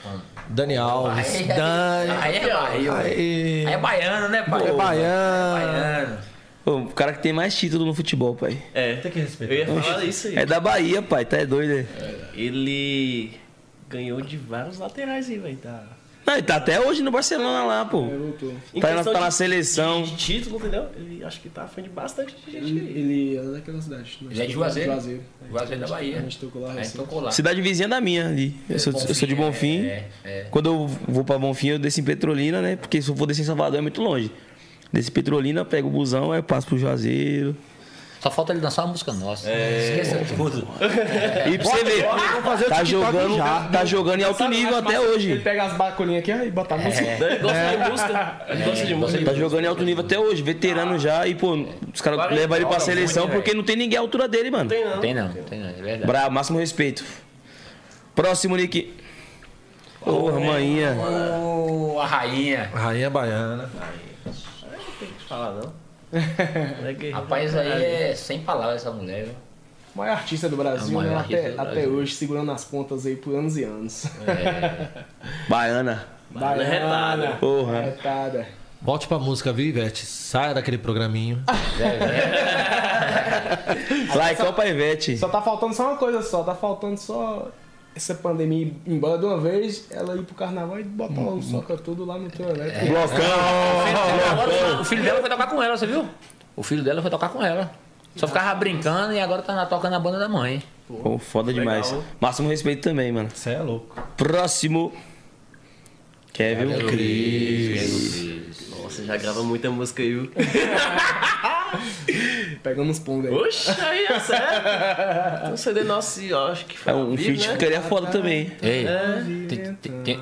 Dani Alves. Aí é baiano, né, pai? É baiano. Pô, o cara que tem mais título no futebol, pai. É, tem que respeitar. Eu ia falar isso aí. É da Bahia, pai, tá é doido, né? Ele ganhou de vários laterais aí, velho. Tá. Não, ele tá até hoje no Barcelona lá, pô. Tá na seleção. De título, entendeu? Ele acho que tá à frente de bastante gente. Ele é daquela cidade. Ele é de Juazeiro. Juazeiro da Bahia. A gente tocou lá. Cidade vizinha da minha ali. Eu sou de Bonfim. Quando eu vou pra Bonfim, eu desço em Petrolina, né? Porque se eu for descer em Salvador é muito longe. Desço em Petrolina, pego o busão, aí eu passo pro Juazeiro. Só falta ele dançar uma música nossa. Esqueça tudo. E pra você ver, tá jogando em alto nível até hoje. Ele pega as bacolinhas aqui e bota a música. Ele gosta de música. Ele gosta de música. Tá jogando em alto nível até hoje, veterano já. E, pô, os caras levam ele pra seleção porque não tem ninguém à altura dele, mano. Tem não, é verdade. Bravo, máximo respeito. Próximo, Nick. Ô, rainha. Ô, a rainha. A rainha baiana. Não tem o que falar, não. Rapaz, aí é sem palavras essa mulher, viu? Maior artista do Brasil, né? Até hoje, segurando as pontas aí por anos e anos. Baiana retada. Porra. Retada. Volte pra música, viu, Ivete? Sai daquele programinho. Like só pra Ivete. Tá faltando só uma coisa. Essa pandemia ir embora de uma vez, ela ir pro carnaval e botar o soca tudo lá no teu elétrico. Blocão! O filho dela foi tocar com ela, você viu? Só ficava brincando e agora tá tocando na banda da mãe. Pô, foda demais. Legal. Máximo respeito também, mano. Você é louco. Próximo. Kevin Cris. Nossa, já grava muita música aí, viu? Pegando uns pongos aí. Oxa, aí é certo. Um CD nosso, ó, acho que foi. É um feat, né? Ficaria foda também.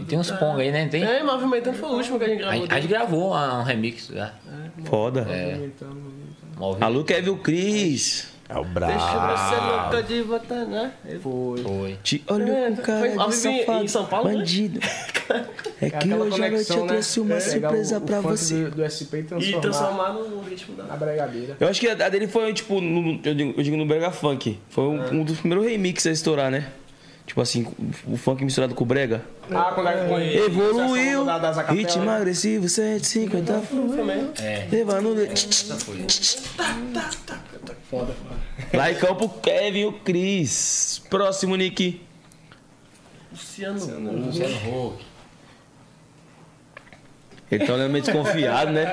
Tem uns pongos aí, né? Tem? É, Movimentando foi o último que a gente gravou. A gente gravou um remix já. Foda. Alô, Kevin Cris. É o brabo. Deixa você louca de votar, né? Foi. Te olho com cara de safado, em São Paulo, bandido. É que hoje à noite eu trouxe uma surpresa pra você. Do SP e transformar no ritmo da bregadeira. Eu acho que a dele foi, tipo, eu digo no brega funk. Foi um dos primeiros remixes a estourar, né? Tipo assim, o funk misturado com o brega. Quando evoluiu. Ritmo agressivo, 150. Levando... Foda. Lá em campo, Kevin, o Cris. Próximo, Nick. Luciano Huck. Ele tá olhando meio desconfiado, né?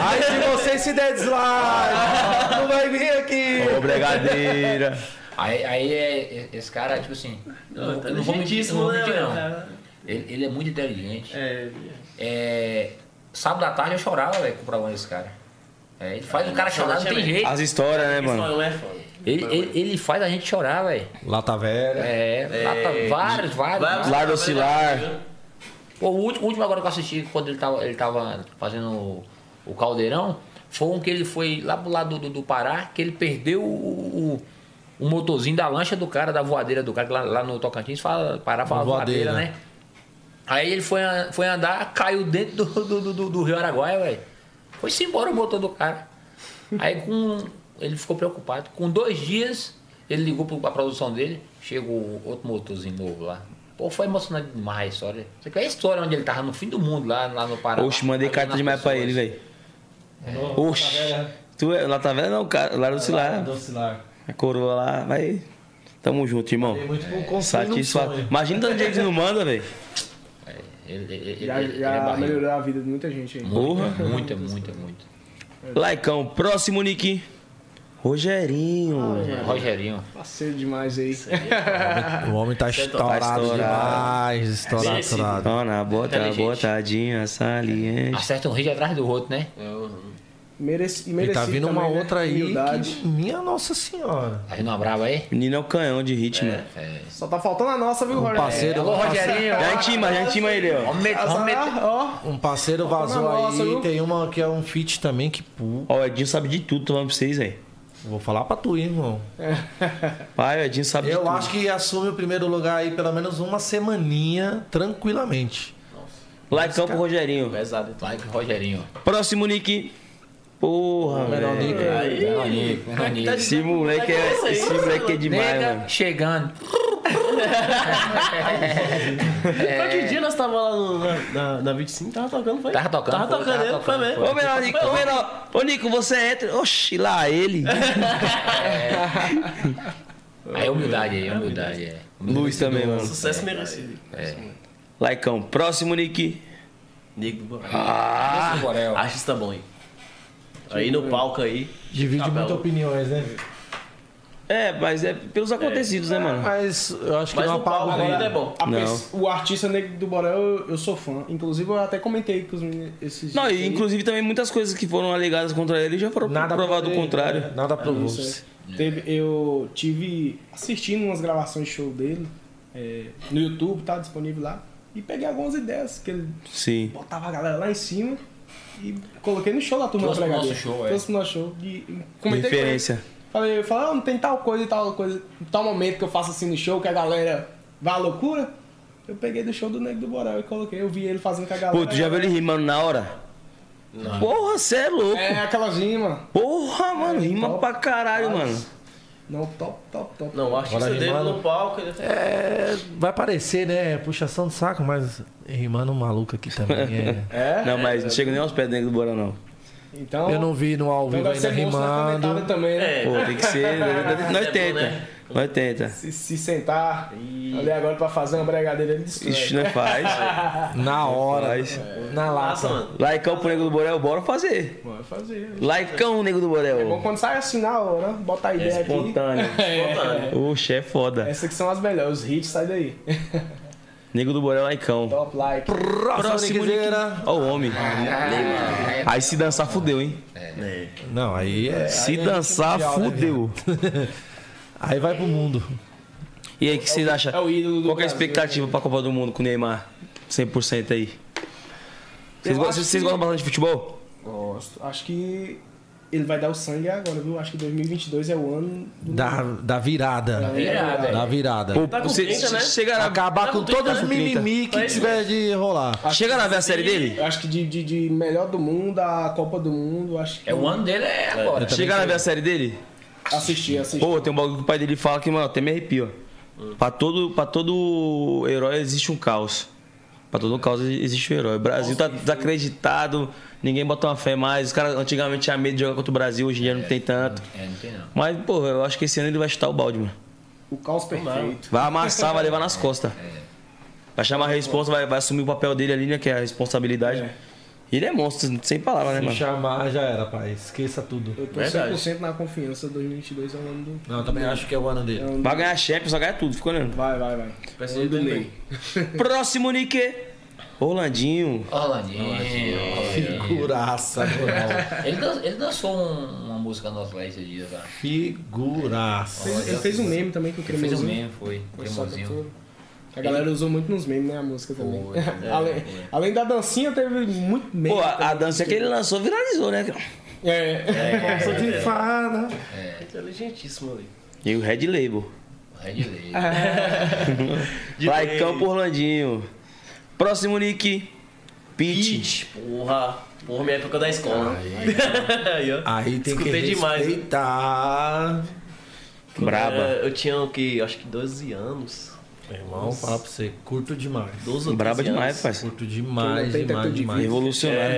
Aí se você se der dislike, não vai vir aqui. Ô, bregadeira. Aí é, esse cara, tipo assim, não vou mentir, não. Ele é muito inteligente. Sábado à tarde eu chorava, velho, com o problema desse cara. Ele faz o cara chorar, não tem jeito. As histórias, né, mano? Ele faz a gente chorar, velho. Lata Velha. Vários. Lar Oscilar. Pô, o último agora que eu assisti, quando ele tava fazendo o Caldeirão, foi um que ele foi lá pro lado do Pará, que ele perdeu o motorzinho da lancha do cara, da voadeira do cara, que lá no Tocantins fala voadeira, né? Aí ele foi andar, caiu dentro do Rio Araguaia, velho. Foi-se embora o motor do cara. Aí ele ficou preocupado. Com 2 dias, ele ligou pra produção dele, chegou outro motorzinho novo lá. Pô, foi emocionante demais a história. Isso aqui é a história onde ele tava no fim do mundo, lá no Pará. Oxe, mandei carta demais pra ele, velho. Oxe, tu é Lata Velha não, cara, Lar Oscilar. A coroa lá, vai. Tamo junto, irmão. Imagina tanto gente que não manda, velho. Ele melhorou a vida de muita gente aí. Muita. Laicão, próximo, Nick. Rogerinho. Parceiro demais aí. O homem tá estourado demais. Dona, boa tadinha, saliente. Acerta um ritmo atrás do outro, né? Merecido, tá vindo uma outra aí. Que, minha Nossa Senhora. Tá vindo uma brava aí? Menino é o canhão de ritmo. Só tá faltando a nossa, viu, Rogério? Rogerinho. Já intima ele, ó. Um parceiro vazou nossa, aí. Viu? Tem uma que é um feat também que pula. Ó, o Edinho sabe de tudo, tô falando pra vocês aí. Vou falar pra tu, irmão. Pai, o Edinho sabe de tudo. Eu acho que assume o primeiro lugar aí pelo menos uma semaninha, tranquilamente. Laicão pro Rogerinho. Pesado, like pro Rogerinho. Próximo, Nick. Porra, velho. Esse moleque é demais, mano. Chegando. Qualquer dia nós tava lá na 25, tava tocando, foi mesmo. Ô, Nico, você entra. Oxi, lá ele. Aí humildade. Luz também, mano. Sucesso merecido. Laicão, próximo, Nick. Nico do Borel. Acho isso tá bom, hein? Aí no palco aí. Divide muitas opiniões, né? Mas é pelos acontecidos, né, mano? Mas eu acho que não palco aí não é bom. O artista Negro do Borel, eu sou fã. Inclusive, eu até comentei com os meninos esses dias. Não, e inclusive também muitas coisas que foram alegadas contra ele já foram provadas do contrário. Nada provou. Eu tive assistindo umas gravações de show dele no YouTube, tá disponível lá. E peguei algumas ideias que ele botava a galera lá em cima. E coloquei no show da turma pra galera. Trouxe pro nosso show. E comentei referência. Falei, não tem tal coisa, tal momento que eu faço assim no show que a galera vai à loucura. Eu peguei do show do Negro do Borel e coloquei. Eu vi ele fazendo com a galera. Pô, tu já viu ele rimando na hora? Não. Porra, cê é louco. Aquela rima. Porra, mano, rima top, pra caralho, mas... mano. Não, top. Não, acho que você dele no palco. Vai parecer, né? Puxação de saco, mas rimando um maluco aqui também. Não, mas não chega nem aos pés dentro do Borel, não. Então, eu não vi no ao vivo ainda rimando. Também, né? Pô, tem que ser. Nós tenta. Se sentar, olhar agora pra fazer uma bregadeira, ele destrói. Ixi, não faz. Na hora. Na lata. Laicão pro Negro do Borel, bora fazer. Laicão, Negro do Borel. É bom quando sai assim na hora, bota a ideia aqui. Espontâneo. Oxe, é foda. Essas que são as melhores, os hits, sai daí. Negro do Borel, Laicão. Top like. Próximo, ó o homem. Aí se dançar, fudeu, hein? Não, aí é... Se dançar, fudeu. Aí vai pro mundo. E aí, que vocês acham? É o ídolo do Qual que é a expectativa pra Copa do Mundo com o Neymar? 100% aí. Vocês gostam bastante de futebol? Gosto. Acho que ele vai dar o sangue agora, viu? Acho que 2022 é o ano... Da virada. Da virada. Pô, tá com 30, né? Chegará acabar com todos os mimimi que tiver de rolar. Chegará a ver a série dele? Acho que de melhor do mundo, a Copa do Mundo, acho que... É o ano dele é agora. Chegará a ver a série dele? Assisti. Pô, tem um bagulho que o pai dele fala que, mano, até me arrepio. Pra todo herói existe um caos. Pra todo caos existe um herói. O Brasil tá desacreditado, ninguém bota uma fé mais. Os caras antigamente tinham medo de jogar contra o Brasil, hoje em dia não tem tanto. Não tem não. Mas, pô, eu acho que esse ano ele vai chutar o balde, mano. O caos perfeito. Vai amassar, vai levar nas costas. Vai chamar a responsa, vai assumir o papel dele ali, né, que é a responsabilidade. Ele é monstro, sem palavra, né, mano? Se chamar, já era, pai. Esqueça tudo. Eu tô 100% na confiança. 2022 é o ano do... Não, eu também acho que é o ano dele. Vai ganhar Champions, vai ganhar tudo. Ficou olhando. Vai. Parece do meio. Próximo, Nick. Orlandinho. Figuraça, mano. Ele dançou uma música nossa lá esses dias, cara. Figuraça. Ele fez um meme também com o Cremosinho. Ele fez um meme, foi. Cremosinho. A galera usou muito nos memes, né? A música também. Além da dancinha, teve muito meme. Pô, a dança que ele lançou viralizou, né, cara? Fada. Inteligentíssimo ali. E o Red Label. Laicão por Orlandinho. Próximo, Nick. Pitch. Porra, minha época da escola. Aí tem que respeitar. Braba. Eu tinha, o quê? Acho que 12 anos. Meu irmão, vou falar pra você, curto demais. Braba demais, pai. Curto demais. Revolucionário.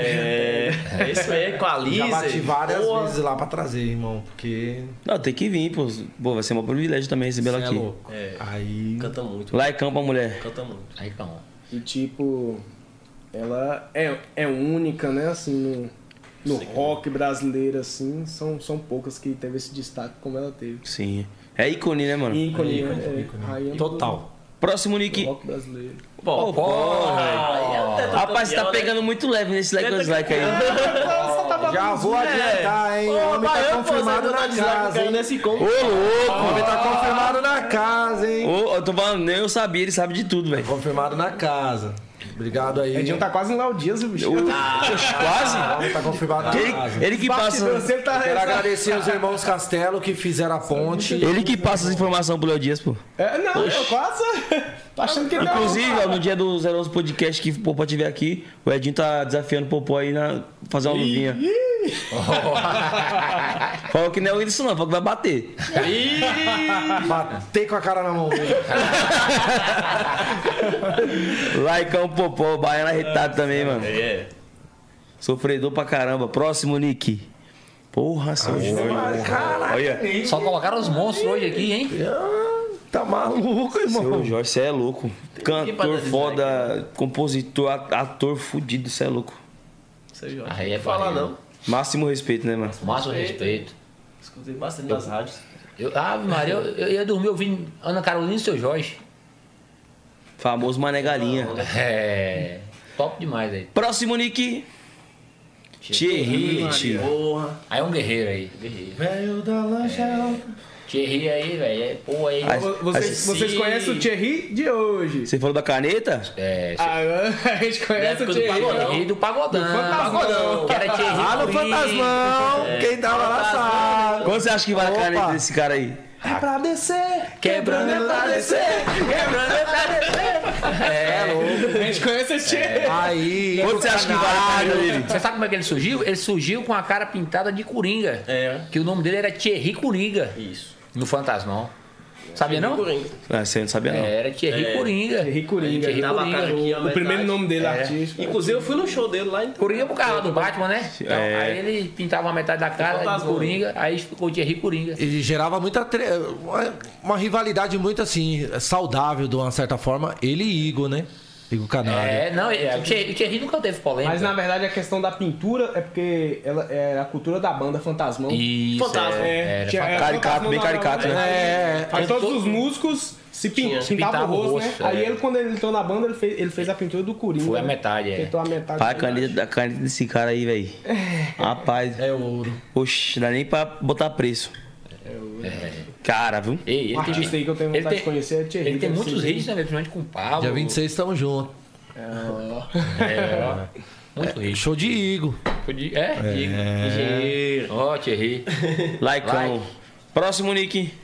Isso aí, equaliza. Já bati várias vezes lá pra trazer, irmão, porque... Não, tem que vir, pô. Pô, vai ser um privilégio também receber ela aqui. Você é louco. Aí... Canta muito. Laicão pra mulher. Canta muito. Laicão. E, tipo, ela é única, né, assim, no rock brasileiro, assim. São poucas que teve esse destaque como ela teve. Sim. É ícone, né, mano? Ícone. Total. Próximo, Nick. Rock brasileiro. Porra. Rapaz, você tá pegando muito leve nesse like ou dislike aí. Já vou adiantar, hein? O homem tá confirmado na casa, hein? Ô, louco! O homem tá confirmado na casa, hein? Eu tô falando, nem eu sabia, ele sabe de tudo, velho. Confirmado na casa. Obrigado aí. Edinho tá quase em Laudias, bicho. Quase? Não, tá confirmado. Ele que passa. Quero agradecer aos irmãos Castelo que fizeram a ponte. Ele que passa as informações pro Laudias, pô. Não, eu quase. Tô achando que não. Inclusive, ó, no dia do 011 Podcast que o Popó tiver aqui, o Edinho tá desafiando o Popó aí na fazer uma luvinha. Falou que não é isso, não. Falou que vai bater. Bater com a cara na mão. Laicão Popó, baiana irritado também, mano. Sofredor pra caramba. Próximo, Nick. Porra, seu jogo. Só colocaram os monstros hoje aqui, hein? Tá maluco, irmão. Seu Jorge, você é louco. Cantor foda, compositor, ator fudido, você é louco. Seu Jorge. Aí é falar, não. Máximo respeito, né, mano? Máximo respeito. Escutei bastante nas rádios. Maria, eu ia dormir ouvindo Ana Carolina e Seu Jorge. Famoso Mané Galinha. Top demais aí. Próximo, Nick. Thierry. Aí é um guerreiro aí. Velho da lancha. Thierry aí, velho. Pô, aí. Vocês conhecem o Thierry de hoje? Você falou da caneta? A gente conhece o Thierry do Pagodão. Que era Thierry no Fantasmão. Quem tava lá sabe. Quando você acha que vai a caneta desse cara aí? É pra descer. Quebrando é pra descer. Quebrando é pra descer. Louco. A gente conhece esse Thierry. Aí. Quando você acha que vai a caneta dele? Você sabe como é que ele surgiu? Ele surgiu com a cara pintada de Coringa. Que o nome dele era Thierry Coringa. Isso. No Fantasmão. Sabia não? Você não sabia não. Era Thierry Coringa. Thierry Coringa. Thierry Coringa. O primeiro nome dele artístico. Inclusive eu fui no show dele lá em... Coringa por causa do Batman, né? Então, aí ele pintava a metade da cara de Coringa, aí ficou Thierry Coringa. Ele gerava muita... Uma rivalidade muito assim, saudável de uma certa forma. Ele e Igor, né? Igor Canário. O Thierry nunca teve polêmica. Mas na verdade a questão da pintura é porque ela é a cultura da banda Fantasmão. Isso, Fantasma. Caricato, bem caricato, né? Aí todos os músicos se pintavam o rosto, né? Aí ele, quando ele entrou na banda, ele fez a pintura do Coringa. Foi a metade, Pintou a metade. Pai, a caneta desse cara aí, velho. Rapaz. É ouro. Oxi, não dá nem pra botar preço. Cara, viu? O artista aí que eu tenho vontade de conhecer é Thierry. Ele tem muitos hits, né? Principalmente com o Pablo. Dia 26 estamos juntos. Muito hit. Show de Igor. Igor. Ó, Thierry. Laicão. Próximo, Nick.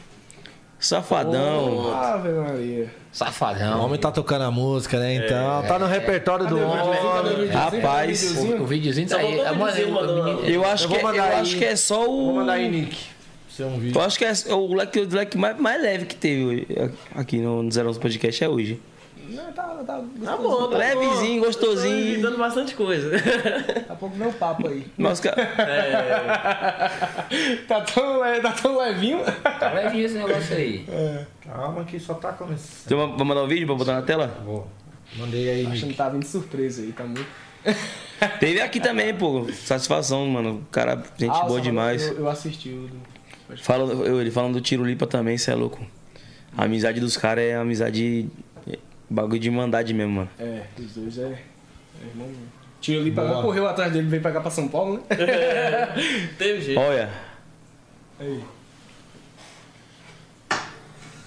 Safadão. Ave Maria. Safadão. O homem tá tocando a música, né? Então, tá no repertório do homem. Rapaz. O videozinho tá aí. Eu acho que é só o... Vou mandar aí, Nick. Um vídeo. Eu acho que é o like mais leve que teve aqui no 011 Podcast é hoje. Tá bom, tá levezinho, gostosinho. Dando bastante coisa. Tá pouco meu papo aí. Nossa, cara. Tá tão levinho. Tá levinho esse negócio aí. Calma que só tá começando. Você vai mandar o vídeo pra botar na tela? Vou. Mandei aí. Acho que não tá vindo surpresa aí, tá muito. Teve aqui também, pô. Satisfação, mano. O cara, gente boa demais. Eu assisti o do... Ele falando do Tirulipa também, cê é louco. A amizade dos caras é amizade... Bagulho de mandade mesmo, mano. É, os dois é irmão mesmo. Tirulipa não correu atrás dele, veio pagar pra São Paulo, né? É, teve jeito. Olha. Aí.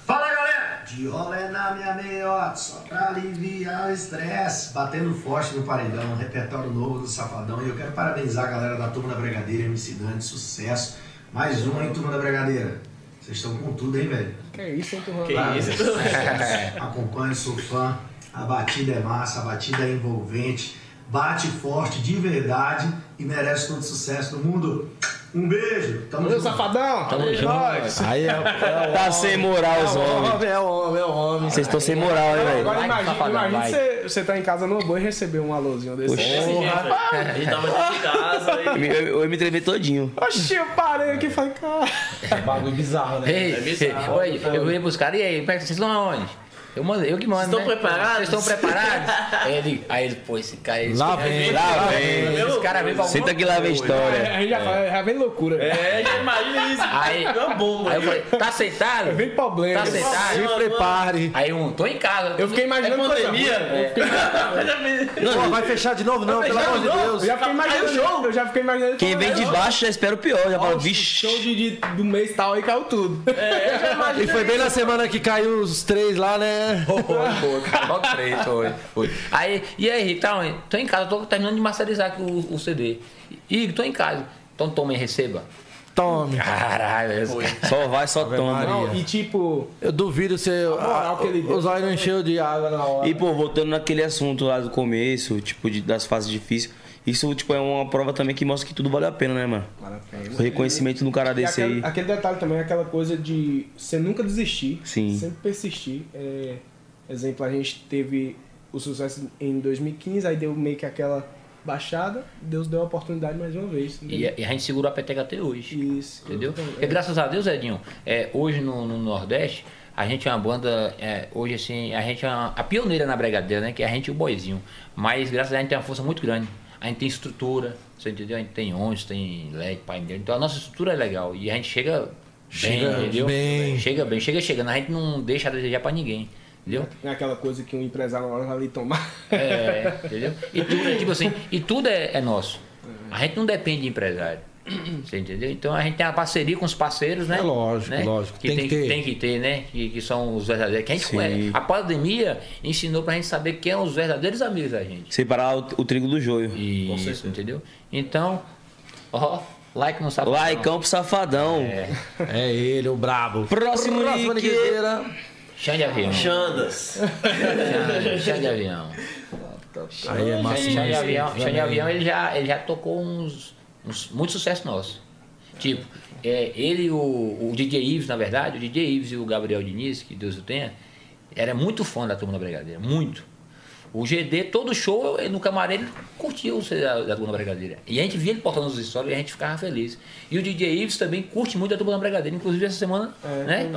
Fala, galera! Diola na minha meiota, só pra aliviar o estresse. Batendo forte no paredão, repertório novo do Safadão. E eu quero parabenizar a galera da Turma da Brigadeira, MC Dante, sucesso. Mais uma em Turma da Brigadeira. Vocês estão com tudo, hein, velho? Que isso, hein, Turma? Que isso. Acompanho, sou fã. A batida é massa, a batida é envolvente. Bate forte, de verdade, e merece todo o sucesso do mundo. Um beijo. Tamo junto, Safadão. Tamo junto. Aí tá sem moral os homens. É o homem, é o homem. Vocês estão sem moral, hein, velho? Agora imagina você tá em casa no banho e receber um alôzinho desse. A gente tava dentro de casa. Eu me trevei todinho. Oxi, eu parei aqui e falei, cara. É bagulho bizarro, né? É bizarro. Oi, eu vim buscar. E aí, vocês estão aonde? Eu que mando. Vocês estão preparados? Vocês estão preparados? Aí ele, pô, esse cara... Lá vem. Esse cara vem pra alguma coisa. Senta que lá vem história. Já vem loucura. Já imagina isso. Aí eu falei, tá aceitado? Vem problema. Tá aceitado? Se prepare. Aí tô em casa. Eu fiquei imaginando... É pandemia? Não, vai fechar de novo? Não, pelo amor de Deus. Eu já fiquei imaginando... Quem vem de baixo já espera o pior. Já fala, vixe. Show do mês tal aí caiu tudo. E foi bem na semana que caiu os três lá, né? Foi. Aí, e aí, Rick, tá onde? Tô em casa, tô terminando de masterizar aqui o CD. Igor, tô em casa. Então tome e receba. Tome. Caralho, só vai, só toma. Não, e tipo, eu duvido você. Os olhos não encheu de água na hora. E pô, voltando naquele assunto lá do começo, tipo, das fases difíceis. Isso, tipo, é uma prova também que mostra que tudo vale a pena, né, mano? Vale a pena. O reconhecimento do cara desse aí. Aquele detalhe também é aquela coisa de você nunca desistir. Sim. Sempre persistir. É, exemplo, a gente teve o sucesso em 2015, aí deu meio que aquela baixada, Deus deu a oportunidade mais uma vez. E a gente segurou a peteca até hoje. Isso. Entendeu? Porque graças a Deus, Edinho, hoje no Nordeste, a gente é uma banda, hoje assim, a gente é a pioneira na Brigadeira, né? Que é a gente e o Boizinho. Mas graças a Deus, a gente tem uma força muito grande. A gente tem estrutura, você entendeu? A gente tem ônibus, tem LED, painel. Então a nossa estrutura é legal e a gente chega bem, entendeu? Chega chegando. A gente não deixa a desejar pra ninguém, entendeu? É aquela coisa que um empresário vai ali tomar. Entendeu? E tudo, tipo assim, e tudo é nosso. A gente não depende de empresário. Você entendeu? Então a gente tem uma parceria com os parceiros, né? É lógico, né? Lógico. Que tem que ter, né? Que são os verdadeiros. Que a gente conhece. A pandemia ensinou pra gente saber quem são os verdadeiros amigos da gente. Separar o trigo do joio. Isso, entendeu? Então, like no Safadão. Likeão pro Safadão. É ele, o brabo. Próximo Niqueira. Chão de avião. Aí é massa. Chão de avião, ele já tocou muito sucesso nosso. Tipo, ele, o DJ Ives, na verdade, o DJ Ives e o Gabriel Diniz, que Deus o tenha, era muito fã da Turma da Brigadeira, muito. O GD, todo show, no camarim, ele curtia o CD da Turma da Brigadeira. E a gente via ele portando os stories e a gente ficava feliz. E o DJ Ives também curte muito a Turma da Brigadeira. Inclusive, essa semana, né?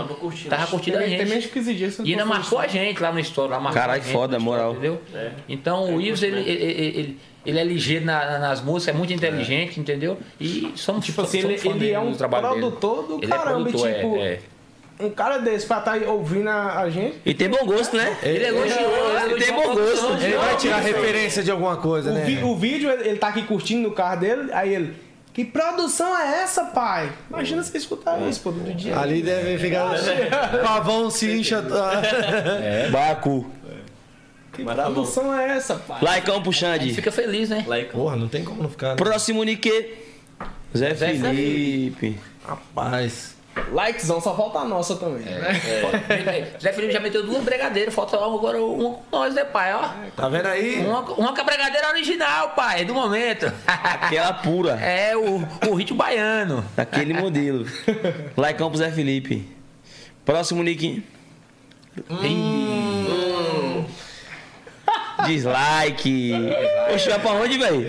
Tava curtindo a gente. E ainda marcou a gente lá no story. Caralho, foda, moral. Entendeu? Então, o Ives, ele é ligeiro nas músicas, é muito inteligente, entendeu? E somos tipo assim, ele é um produtor do caramba, tipo. Um cara desse pra estar ouvindo a gente. E tem bom gosto, né? Ele é elogioso. Ele tem bom gosto. Ele vai tirar referência de alguma coisa, né? O vídeo, ele tá aqui curtindo no carro dele, aí ele. Que produção é essa, pai? Imagina você escutar isso, pô, do dia. Ali deve ficar. Pavão se incha. Baco. Que produção é essa, pai? Likeão pro Xande. Fica feliz, né? Porra, não tem como não ficar. Né? Próximo Nique. Zé Felipe. Rapaz. Likezão, só falta a nossa também. Zé Felipe já meteu duas brigadeiras, falta agora uma com nós, né, pai? Ó. Tá vendo aí? Uma com a brigadeira original, pai, do momento. Aquela pura. É, o ritmo baiano. Daquele modelo. Likeão pro Zé Felipe. Próximo Nique. Dislike. Oxi, vai pra onde, velho?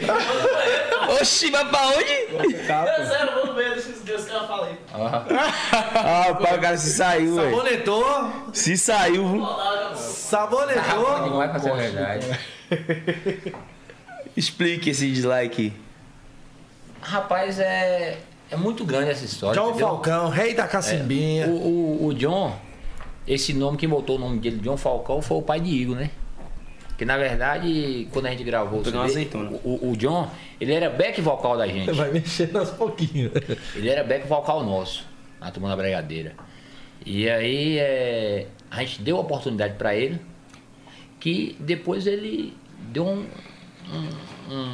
Oxi, vai pra onde? Eu zero, vou ver, deixa Deus que ela fala aí. O cara se saiu, velho. Sabonetou. Se saiu. Sabonetou. Não vai fazer verdade. Explique esse dislike. Rapaz, é muito grande essa história. John entendeu? Falcão, rei da cacimbinha. O John, esse nome que botou o nome dele, John Falcão, foi o pai de Igor, né? Que na verdade, quando a gente gravou o John, ele era back vocal da gente. Vai mexendo aos pouquinhos. Ele era back vocal nosso, na Turma da Bregadeira. E aí a gente deu a oportunidade pra ele, que depois ele deu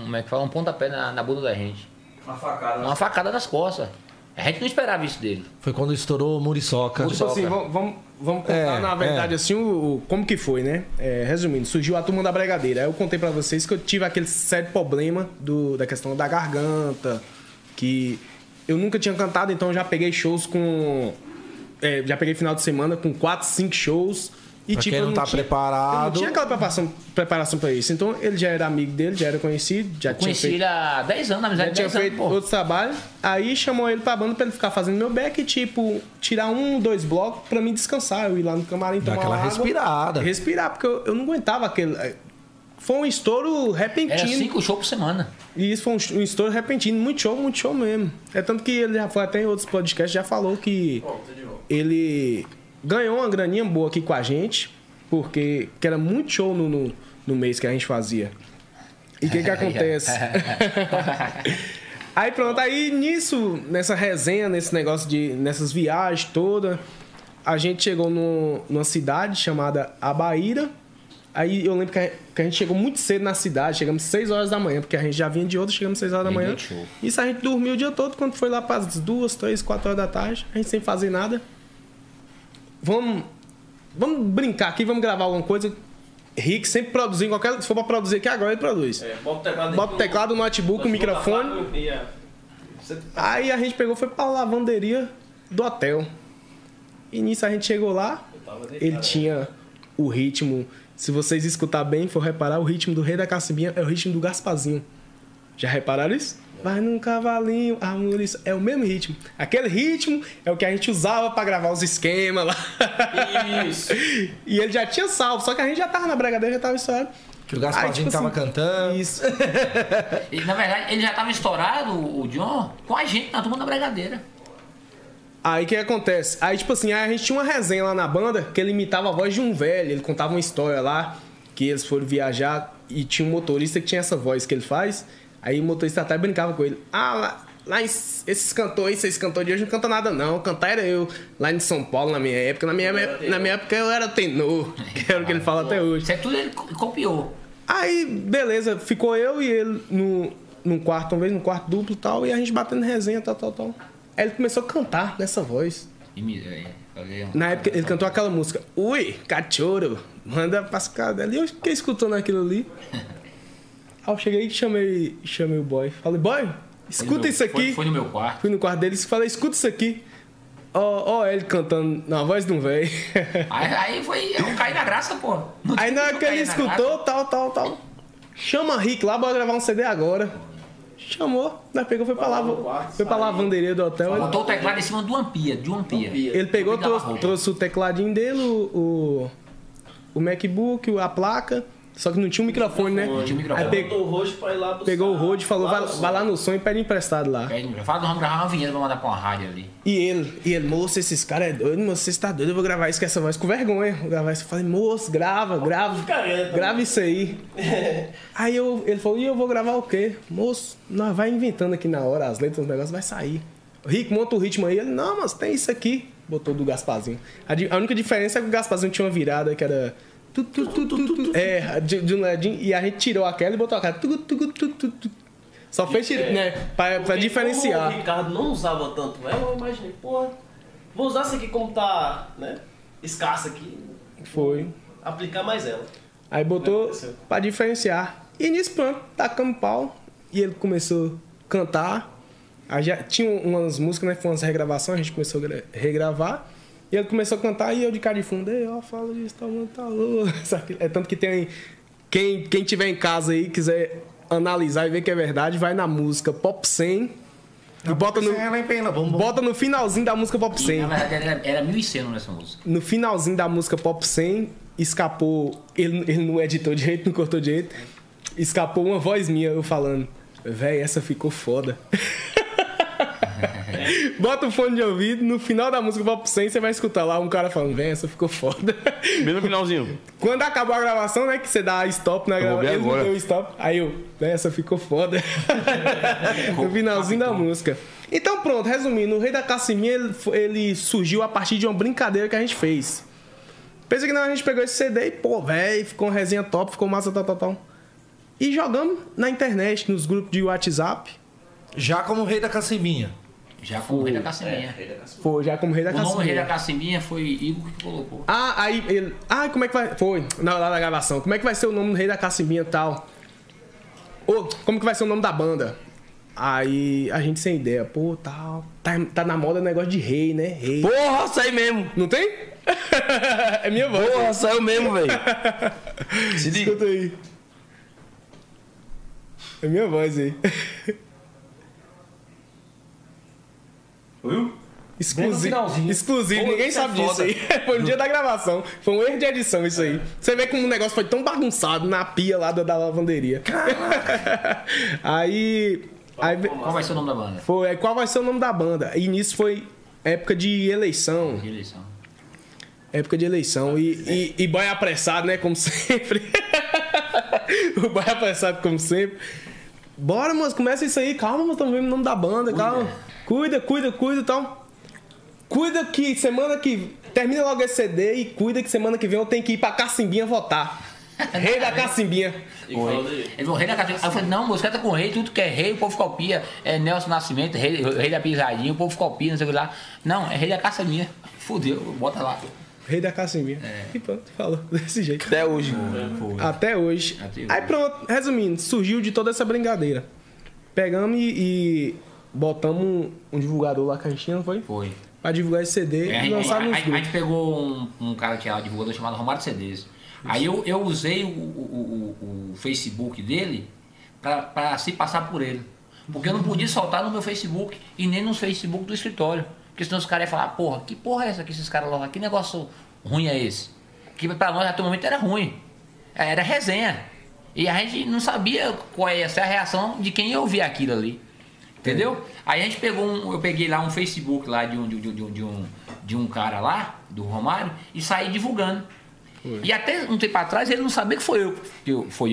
como é que fala? Um pontapé na bunda da gente. Uma facada. Uma facada nas costas. A gente não esperava isso dele. Foi quando estourou Muriçoca. Tipo assim, vamos contar na verdade assim como que foi, né? Resumindo, surgiu a Turma da Bregadeira. Aí eu contei pra vocês que eu tive aquele sério problema da questão da garganta, que eu nunca tinha cantado, então eu já peguei shows já peguei final de semana com 4, 5 shows. E pra tipo, quem não tá preparado... Eu não tinha aquela preparação pra isso. Então, ele já era amigo dele, já era conhecido. Já tinha conheci ele há 10 anos, na amizade de 10 anos. Já tinha feito outros trabalhos. Aí, chamou ele pra banda pra ele ficar fazendo meu back e, tipo, tirar 1, 2 blocos pra mim descansar. Eu ir lá no camarim tomar aquela água, respirada. Respirar, porque eu não aguentava aquele... Foi um estouro repentino. Era 5 shows por semana. E isso foi um estouro repentino. Muito show mesmo. É tanto que ele já foi até em outros podcasts, já falou que... ele... ganhou uma graninha boa aqui com a gente, porque que era muito show no mês que a gente fazia. E o que acontece? Aí pronto, aí nisso, nessa resenha, nesse negócio nessas viagens todas, a gente chegou numa cidade chamada Abaíra. Aí eu lembro que a gente chegou muito cedo na cidade, chegamos 6 horas da manhã, porque a gente já vinha de outra, chegamos 6 horas da manhã. Isso a gente dormiu o dia todo, quando foi lá para as 2, 3, 4 horas da tarde, a gente sem fazer nada. Vamos brincar aqui, vamos gravar alguma coisa. Rick sempre produziu em qualquer... Se for pra produzir aqui agora, ele produz. Bota o teclado, o notebook, o microfone. Aí a gente pegou, foi pra lavanderia do hotel. E nisso a gente chegou lá. Ele tinha o ritmo... Se vocês escutar bem, for reparar, o ritmo do Rei da Cacimbinha é o ritmo do Gasparzinho. Já repararam isso? Vai num cavalinho, amor, isso é o mesmo ritmo. Aquele ritmo é o que a gente usava pra gravar os esquemas lá. Isso. E ele já tinha salvo, só que a gente já tava na bregadeira, já tava estourado. Que o Gasparzinho tipo, tava assim, cantando. Isso. E, na verdade, ele já tava estourado, o John, com a gente na Turma da Bregadeira. Aí o que acontece? Aí tipo assim, aí a gente tinha uma resenha lá na banda que ele imitava a voz de um velho, ele contava uma história lá, que eles foram viajar e tinha um motorista que tinha essa voz que ele faz. Aí o motorista até brincava com ele. Ah, lá esses cantores, esses cantores de hoje não cantam nada não. Cantar era eu, lá em São Paulo, na minha época. Na minha época eu era tenor, que era o que ele fala até hoje. Isso é tudo ele copiou. Aí, beleza, ficou eu e ele num quarto, uma vez, num quarto duplo e tal, e a gente batendo resenha, tal. Aí ele começou a cantar nessa voz. Na época ele cantou aquela música, ui, cachorro, manda pascada. E eu fiquei escutando aquilo ali. Eu cheguei e chamei o boy. Falei, boy, escuta isso aqui. Foi no meu quarto. Fui no quarto deles e falei, escuta isso aqui. Ó, ele cantando na voz de um velho. Aí foi, eu caí na graça, pô. Aí na hora que ele escutou, tal. Chama Rick lá, bora gravar um CD agora. Chamou, nós pegou, foi pra lavanderia do hotel. Botou o teclado em cima de uma pia. Ele pegou, trouxe o tecladinho dele, o MacBook, a placa. Só que não tinha um microfone, né? Não tinha microfone. Aí pegou o Rode e falou, vai lá no som e pede emprestado lá. Pede emprestado. Fala, vamos gravar uma vinheta pra mandar pra uma rádio ali. E ele, moço, esses caras é doido, moço, vocês tá doido, eu vou gravar isso com essa voz, com vergonha. Vou gravar isso. Eu falei, moço, grava isso aí. Aí ele falou, e eu vou gravar o quê? Moço, nós vai inventando aqui na hora as letras, os negócios, vai sair. Rick, monta o ritmo aí. Ele, não, mas tem isso aqui. Botou do Gasparzinho. A única diferença é que o Gasparzinho tinha uma virada que era... de um ladinho. E a gente tirou aquela e botou a cara. Só fez tirar, né? Pra diferenciar. O Ricardo não usava tanto ela, eu imaginei, porra, vou usar isso aqui como tá, né? Escassa aqui. Foi. Aplicar mais ela. Aí botou pra diferenciar. E nisso, pronto, tacamos pau. E ele começou a cantar. Aí já tinha umas músicas, né? Foi umas regravações, a gente começou a regravar. E ele começou a cantar e eu de cara de fundo, ó, falo disso, tá louco. É tanto que tem. Quem tiver em casa aí, quiser analisar e ver que é verdade, vai na música Pop 100 e bota no finalzinho da música Pop 100. E, na verdade, era 1.100 nessa música. No finalzinho da música Pop 100, escapou. Ele não editou direito, não cortou direito. escapou uma voz minha, eu falando, véi, essa ficou foda. Bota o fone de ouvido, no final da música Pop 100, você vai escutar lá um cara falando, véi, essa ficou foda. Bem no finalzinho. Quando acabou a gravação, né, que você dá stop na gravação, eles não deu stop, aí eu, véi, essa ficou foda. No finalzinho da música. Então pronto, resumindo, o Rei da Cassiminha, ele surgiu a partir de uma brincadeira que a gente fez. Pensa que não, a gente pegou esse CD e, pô, velho, ficou uma resenha top, ficou massa, tal. E jogamos na internet, nos grupos de WhatsApp. Já como Rei da Cassiminha. Já como Rei da Cassiminha. Foi, já como Rei da Cassiminha. O nome Rei da Cassiminha foi Igor que colocou. Ah, aí ele... Ah, como é que vai... Foi, na hora da gravação. Como é que vai ser o nome do Rei da Cassiminha e tal? Ou, como que vai ser o nome da banda? Aí a gente sem ideia, pô, tal. Tá na moda o negócio de rei, né? Rei. Porra, sai mesmo. Não tem? É minha voz. Porra, saiu mesmo, velho. Se liga. Escuta aí. É minha voz aí. Viu? Exclusivo, ninguém sabe disso aí. Foi no dia da gravação. Foi um erro de edição isso aí. Você vê como o negócio foi tão bagunçado na pia lá da lavanderia. Aí qual vai ser o nome da banda? Foi, qual vai ser o nome da banda? E nisso foi época de eleição. De eleição. Época de eleição. E boy apressado, né? Como sempre. O boy apressado, como sempre. Bora, moço, começa isso aí. Calma, nós estamos vendo o nome da banda, calma. Cuida e tal. Cuida que semana que... Termina logo esse CD e cuida que semana que vem eu tenho que ir pra Cassimbinha votar. Rei da Cassimbinha. Ele falou, Rei da Cassimbinha. Aí eu falei, não, moço, tá com rei, tudo que é rei, o povo copia. É Nelson Nascimento, rei da Pisadinha, o povo copia, não sei o que lá. Não, é Rei da Cassimbinha. Fudeu, bota lá. Rei da Cassiminha. É. E pronto, falou desse jeito. Até hoje. Até hoje. Aí pronto, resumindo, surgiu de toda essa brincadeira. Pegamos e botamos um divulgador lá que a gente tinha, não foi? Foi. Pra divulgar esse CD e lançar no grupo. A gente pegou um cara que era divulgador chamado Romário CDs. Aí eu usei o Facebook dele pra se passar por ele. Porque eu não podia soltar no meu Facebook e nem nos Facebook do escritório. Porque senão os caras iam falar, porra, que porra é essa que esses caras lá, que negócio ruim é esse? Que pra nós até o momento era ruim, era resenha. E a gente não sabia qual ia ser a reação de quem ia ouvir aquilo ali, entendeu? Aí a gente pegou, eu peguei lá um Facebook lá de um cara lá, do Romário, e saí divulgando. E até um tempo atrás ele não sabia que foi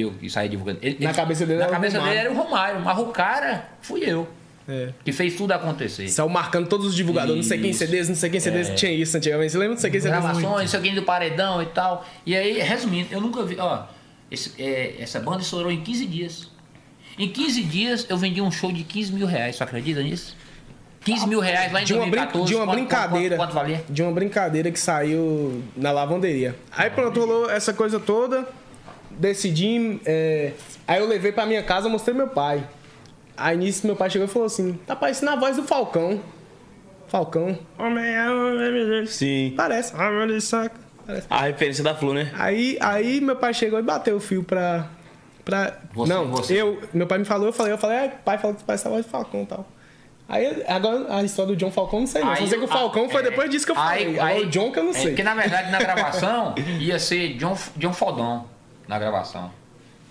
eu que saí divulgando. Na cabeça dele era o Romário, mas o cara fui eu. É. Que fez tudo acontecer. Saiu marcando todos os divulgadores, isso. Não sei quem CDs, não sei quem CDs, tinha isso antigamente. Você lembra? Não sei quem CDs. Gravações, não sei quem do Paredão e tal. E aí, resumindo, eu nunca vi. Ó, essa banda estourou em 15 dias. Em 15 dias eu vendi um show de 15 mil reais, você acredita nisso? 15 mil reais lá em 2014. Quanto valia? De uma brincadeira que saiu na lavanderia. Aí pronto, rolou essa coisa toda. Decidi. Aí eu levei pra minha casa, mostrei meu pai. Aí nisso meu pai chegou e falou assim, tá parecendo a voz do Falcão. Falcão. Sim. Parece. A referência da Flu, né? Aí meu pai chegou e bateu o fio pra... Você. Meu pai me falou, eu falei, pai falou que parece a voz do Falcão e tal. Aí, agora a história do John Falcão não sei não. Só sei que o Falcão foi depois disso que eu falei. Aí, o John que eu não sei. Porque na verdade na gravação ia ser John Fodão na gravação.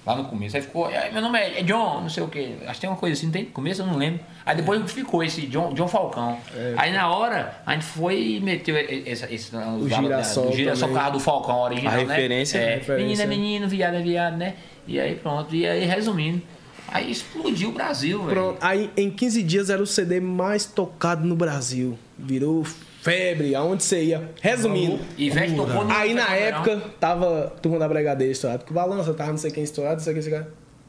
Lá no começo, aí ficou, meu nome é John, não sei o que, acho que tem uma coisa assim, tem começo, eu não lembro. Aí depois ficou esse John Falcão. Aí na hora, a gente foi e meteu esse o girassol carro do Falcão original, a referência, né? Menina, viado, né? E aí pronto, e aí resumindo, aí explodiu o Brasil, velho. Pronto, aí em 15 dias era o CD mais tocado no Brasil, virou... Febre, aonde você ia. Resumindo. E tocou aí na época, tava Turma da Bregadeira estourada, porque o Balança tava não sei quem estourado, não sei quem.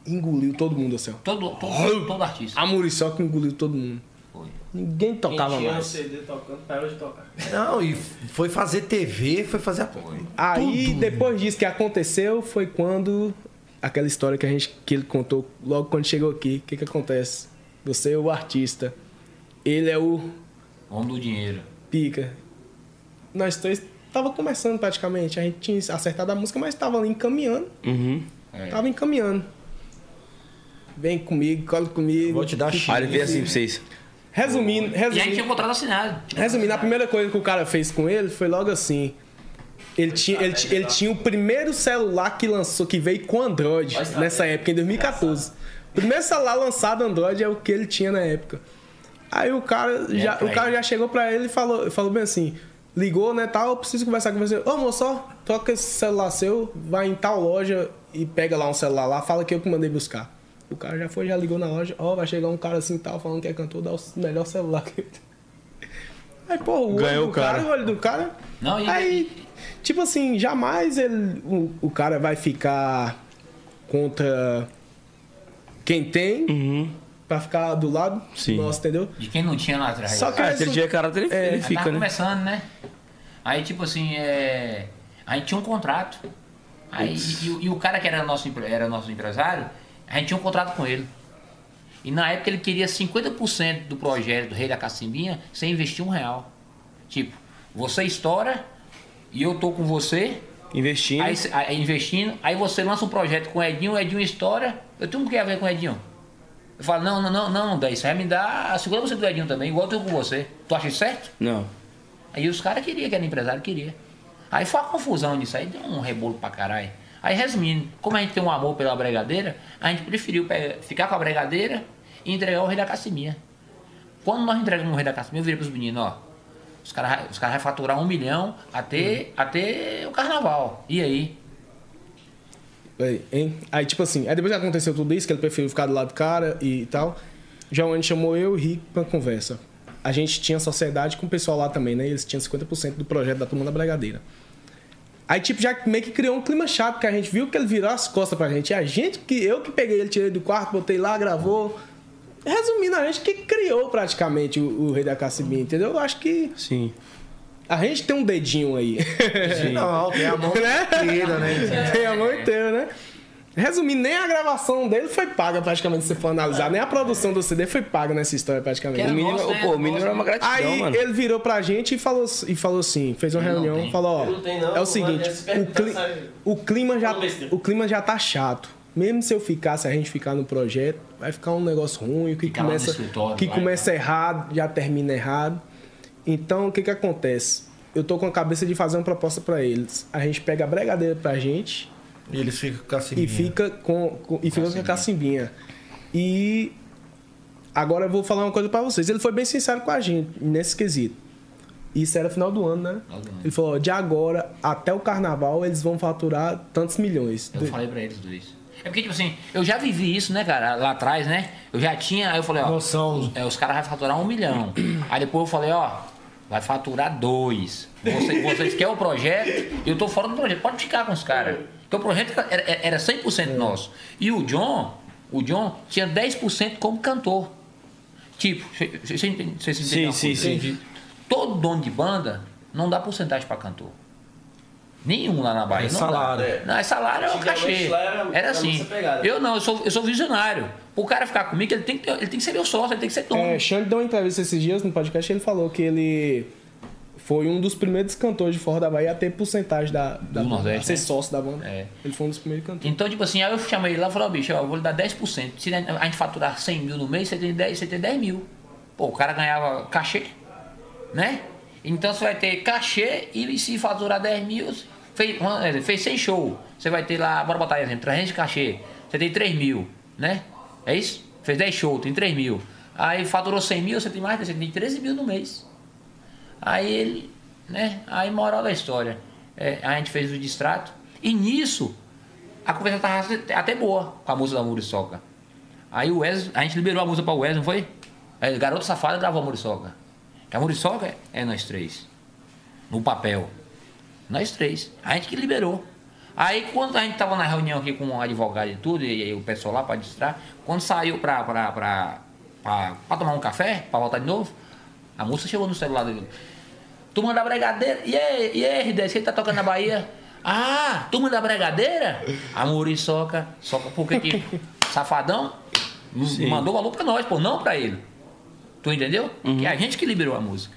Engoliu todo mundo assim, ó. Todo artista. A Muriçoca que engoliu todo mundo. Foi. Ninguém tocava mais. CD tocando, parou de tocar. Não, e foi fazer TV, foi fazer a coisa. Aí, depois disso que aconteceu, foi quando... Aquela história que ele contou logo quando chegou aqui. O que acontece? Você é o artista. Ele é o... Homem do dinheiro. Pica. Nós dois tava começando praticamente, a gente tinha acertado a música, mas tava ali encaminhando. Tava encaminhando. Vem comigo, cola comigo. Eu vou te dar chance. Olha, vê assim pra vocês. Resumindo. E aí tinha contrato assinado. Resumindo, a primeira coisa que o cara fez com ele foi logo assim. Ele tinha o primeiro celular que lançou, que veio com Android nessa época, em 2014. O primeiro celular lançado Android é o que ele tinha na época. Aí o cara já chegou pra ele e falou bem assim, ligou, né, tal, eu preciso conversar com você. Ô, moço, só troca esse celular seu, vai em tal loja e pega lá um celular lá, fala que eu que mandei buscar. O cara já foi, já ligou na loja, ó, vai chegar um cara assim tal, falando que é cantor, dá o melhor celular que ele tem. Aí, pô, o olho do cara, o olho do cara... Não, e... Aí, tipo assim, jamais o cara vai ficar contra quem tem... Uhum. Pra ficar do lado, sim, nosso, entendeu? De quem não tinha lá atrás. Só que esse dia, cara, ele fica, né? Começando, né? Aí, tipo assim, a gente tinha um contrato. Aí, e o cara que era nosso empresário, a gente tinha um contrato com ele. E na época ele queria 50% do projeto do Rei da Cacimbinha sem investir R$1. Tipo, você estoura e eu tô com você. Investindo. Aí você lança um projeto com o Edinho estoura. Eu tenho um que a ver com o Edinho. Eu falo, não, daí você vai me dar a segunda do Edinho também, igual eu tenho com você. Tu acha isso certo? Não. Aí os caras queriam, que era empresário, queria. Aí foi uma confusão nisso, aí deu um rebolo pra caralho. Aí resumindo, como a gente tem um amor pela bregadeira, a gente preferiu ficar com a bregadeira e entregar o Rei da Cacimbinha. Quando nós entregamos o Rei da Cacimbinha, eu virei pros meninos, ó, os caras vão faturar 1 milhão até o carnaval. E aí? Hein? Aí, tipo assim, aí depois que aconteceu tudo isso, que ele preferiu ficar do lado do cara e tal, João chamou eu e o Rick pra conversa. A gente tinha sociedade com o pessoal lá também, né? Eles tinham 50% do projeto da Turma da Bregadeira. Aí, tipo, já meio que criou um clima chato, que a gente viu que ele virou as costas pra gente. E a gente, eu que peguei ele, tirei do quarto, botei lá, gravou. Resumindo, a gente que criou praticamente o Rei da Cacimbinha, entendeu? Eu acho que... Sim. A gente tem um dedinho aí. Sim. Não, tem a mão inteira, né? Tem a mão inteira, né? Resumindo, nem a gravação dele foi paga praticamente, se for analisar. Nem a produção do CD foi paga nessa história praticamente. O menino, pô, o menino era uma gratidão, aí, mano. Aí ele virou pra gente e falou assim, fez uma reunião e falou, ó, é o seguinte, o clima já tá chato. Mesmo se eu ficar, se a gente ficar no projeto, vai ficar um negócio ruim, que começa errado, já termina errado. Então, o que que acontece? Eu tô com a cabeça de fazer uma proposta pra eles. A gente pega a bregadeira pra gente... E eles ficam com a Cacimbinha. E fica com a Cacimbinha. E... Agora eu vou falar uma coisa pra vocês. Ele foi bem sincero com a gente nesse quesito. Isso era final do ano, né? Ele falou, ó, de agora até o carnaval eles vão faturar tantos milhões. Eu falei pra eles dois. É porque, tipo assim, eu já vivi isso, né, cara? Lá atrás, né? Eu já tinha... Aí eu falei, ó... Noção. Os caras vão faturar 1 milhão. Aí depois eu falei, ó... Vai faturar 2. Vocês querem o projeto? Eu tô fora do projeto. Pode ficar com os caras. Porque o projeto era 100% nosso. E o John tinha 10% como cantor. Tipo, vocês entendem? Sim. Todo dono de banda não dá porcentagem pra cantor. Nenhum lá na Bahia. É salário. Não, é salário, é o cachê. Era assim. Eu sou visionário. O cara ficar comigo, ele tem que ser meu sócio, ele tem que ser dono. É, Xande deu uma entrevista esses dias no podcast, ele falou que ele foi um dos primeiros cantores de forró da Bahia a ter porcentagem da do Nordeste, a ser sócio da banda. É. Ele foi um dos primeiros cantores. Então, tipo assim, aí eu chamei ele lá e falei, ó, bicho, eu vou lhe dar 10%. Se a gente faturar 100 mil no mês, você tem 10 mil. Pô, o cara ganhava cachê, né? Então você vai ter cachê e se faturar 10 mil, fez 100 shows. Você vai ter lá, bora botar exemplo, 300 de cachê, você tem 3 mil, né? É isso? Fez 10 shows, tem 3 mil. Aí faturou 100 mil, você tem mais, você tem 13 mil no mês. Aí ele, né? Aí moral da história. A gente fez o distrato. E nisso, a conversa tava até boa com a música da Muriçoca. Aí o Wes, a gente liberou a música pra Wes, não foi? Aí, Garoto Safado gravou a Muriçoca. Que a Muriçoca é nós três. No papel. Nós três. A gente que liberou. Aí quando a gente tava na reunião aqui com o advogado e tudo, e o pessoal lá para distrair, quando saiu pra tomar um café, pra voltar de novo, a moça chegou no celular dele. Turma da Bregadeira, e aí R10, quem tá tocando na Bahia? Ah, Turma da Bregadeira? A Muriçoca, soca, porque tipo, safadão, sim, mandou o valor pra nós, pô, não pra ele. Tu entendeu? Uhum. Que é a gente que liberou a música.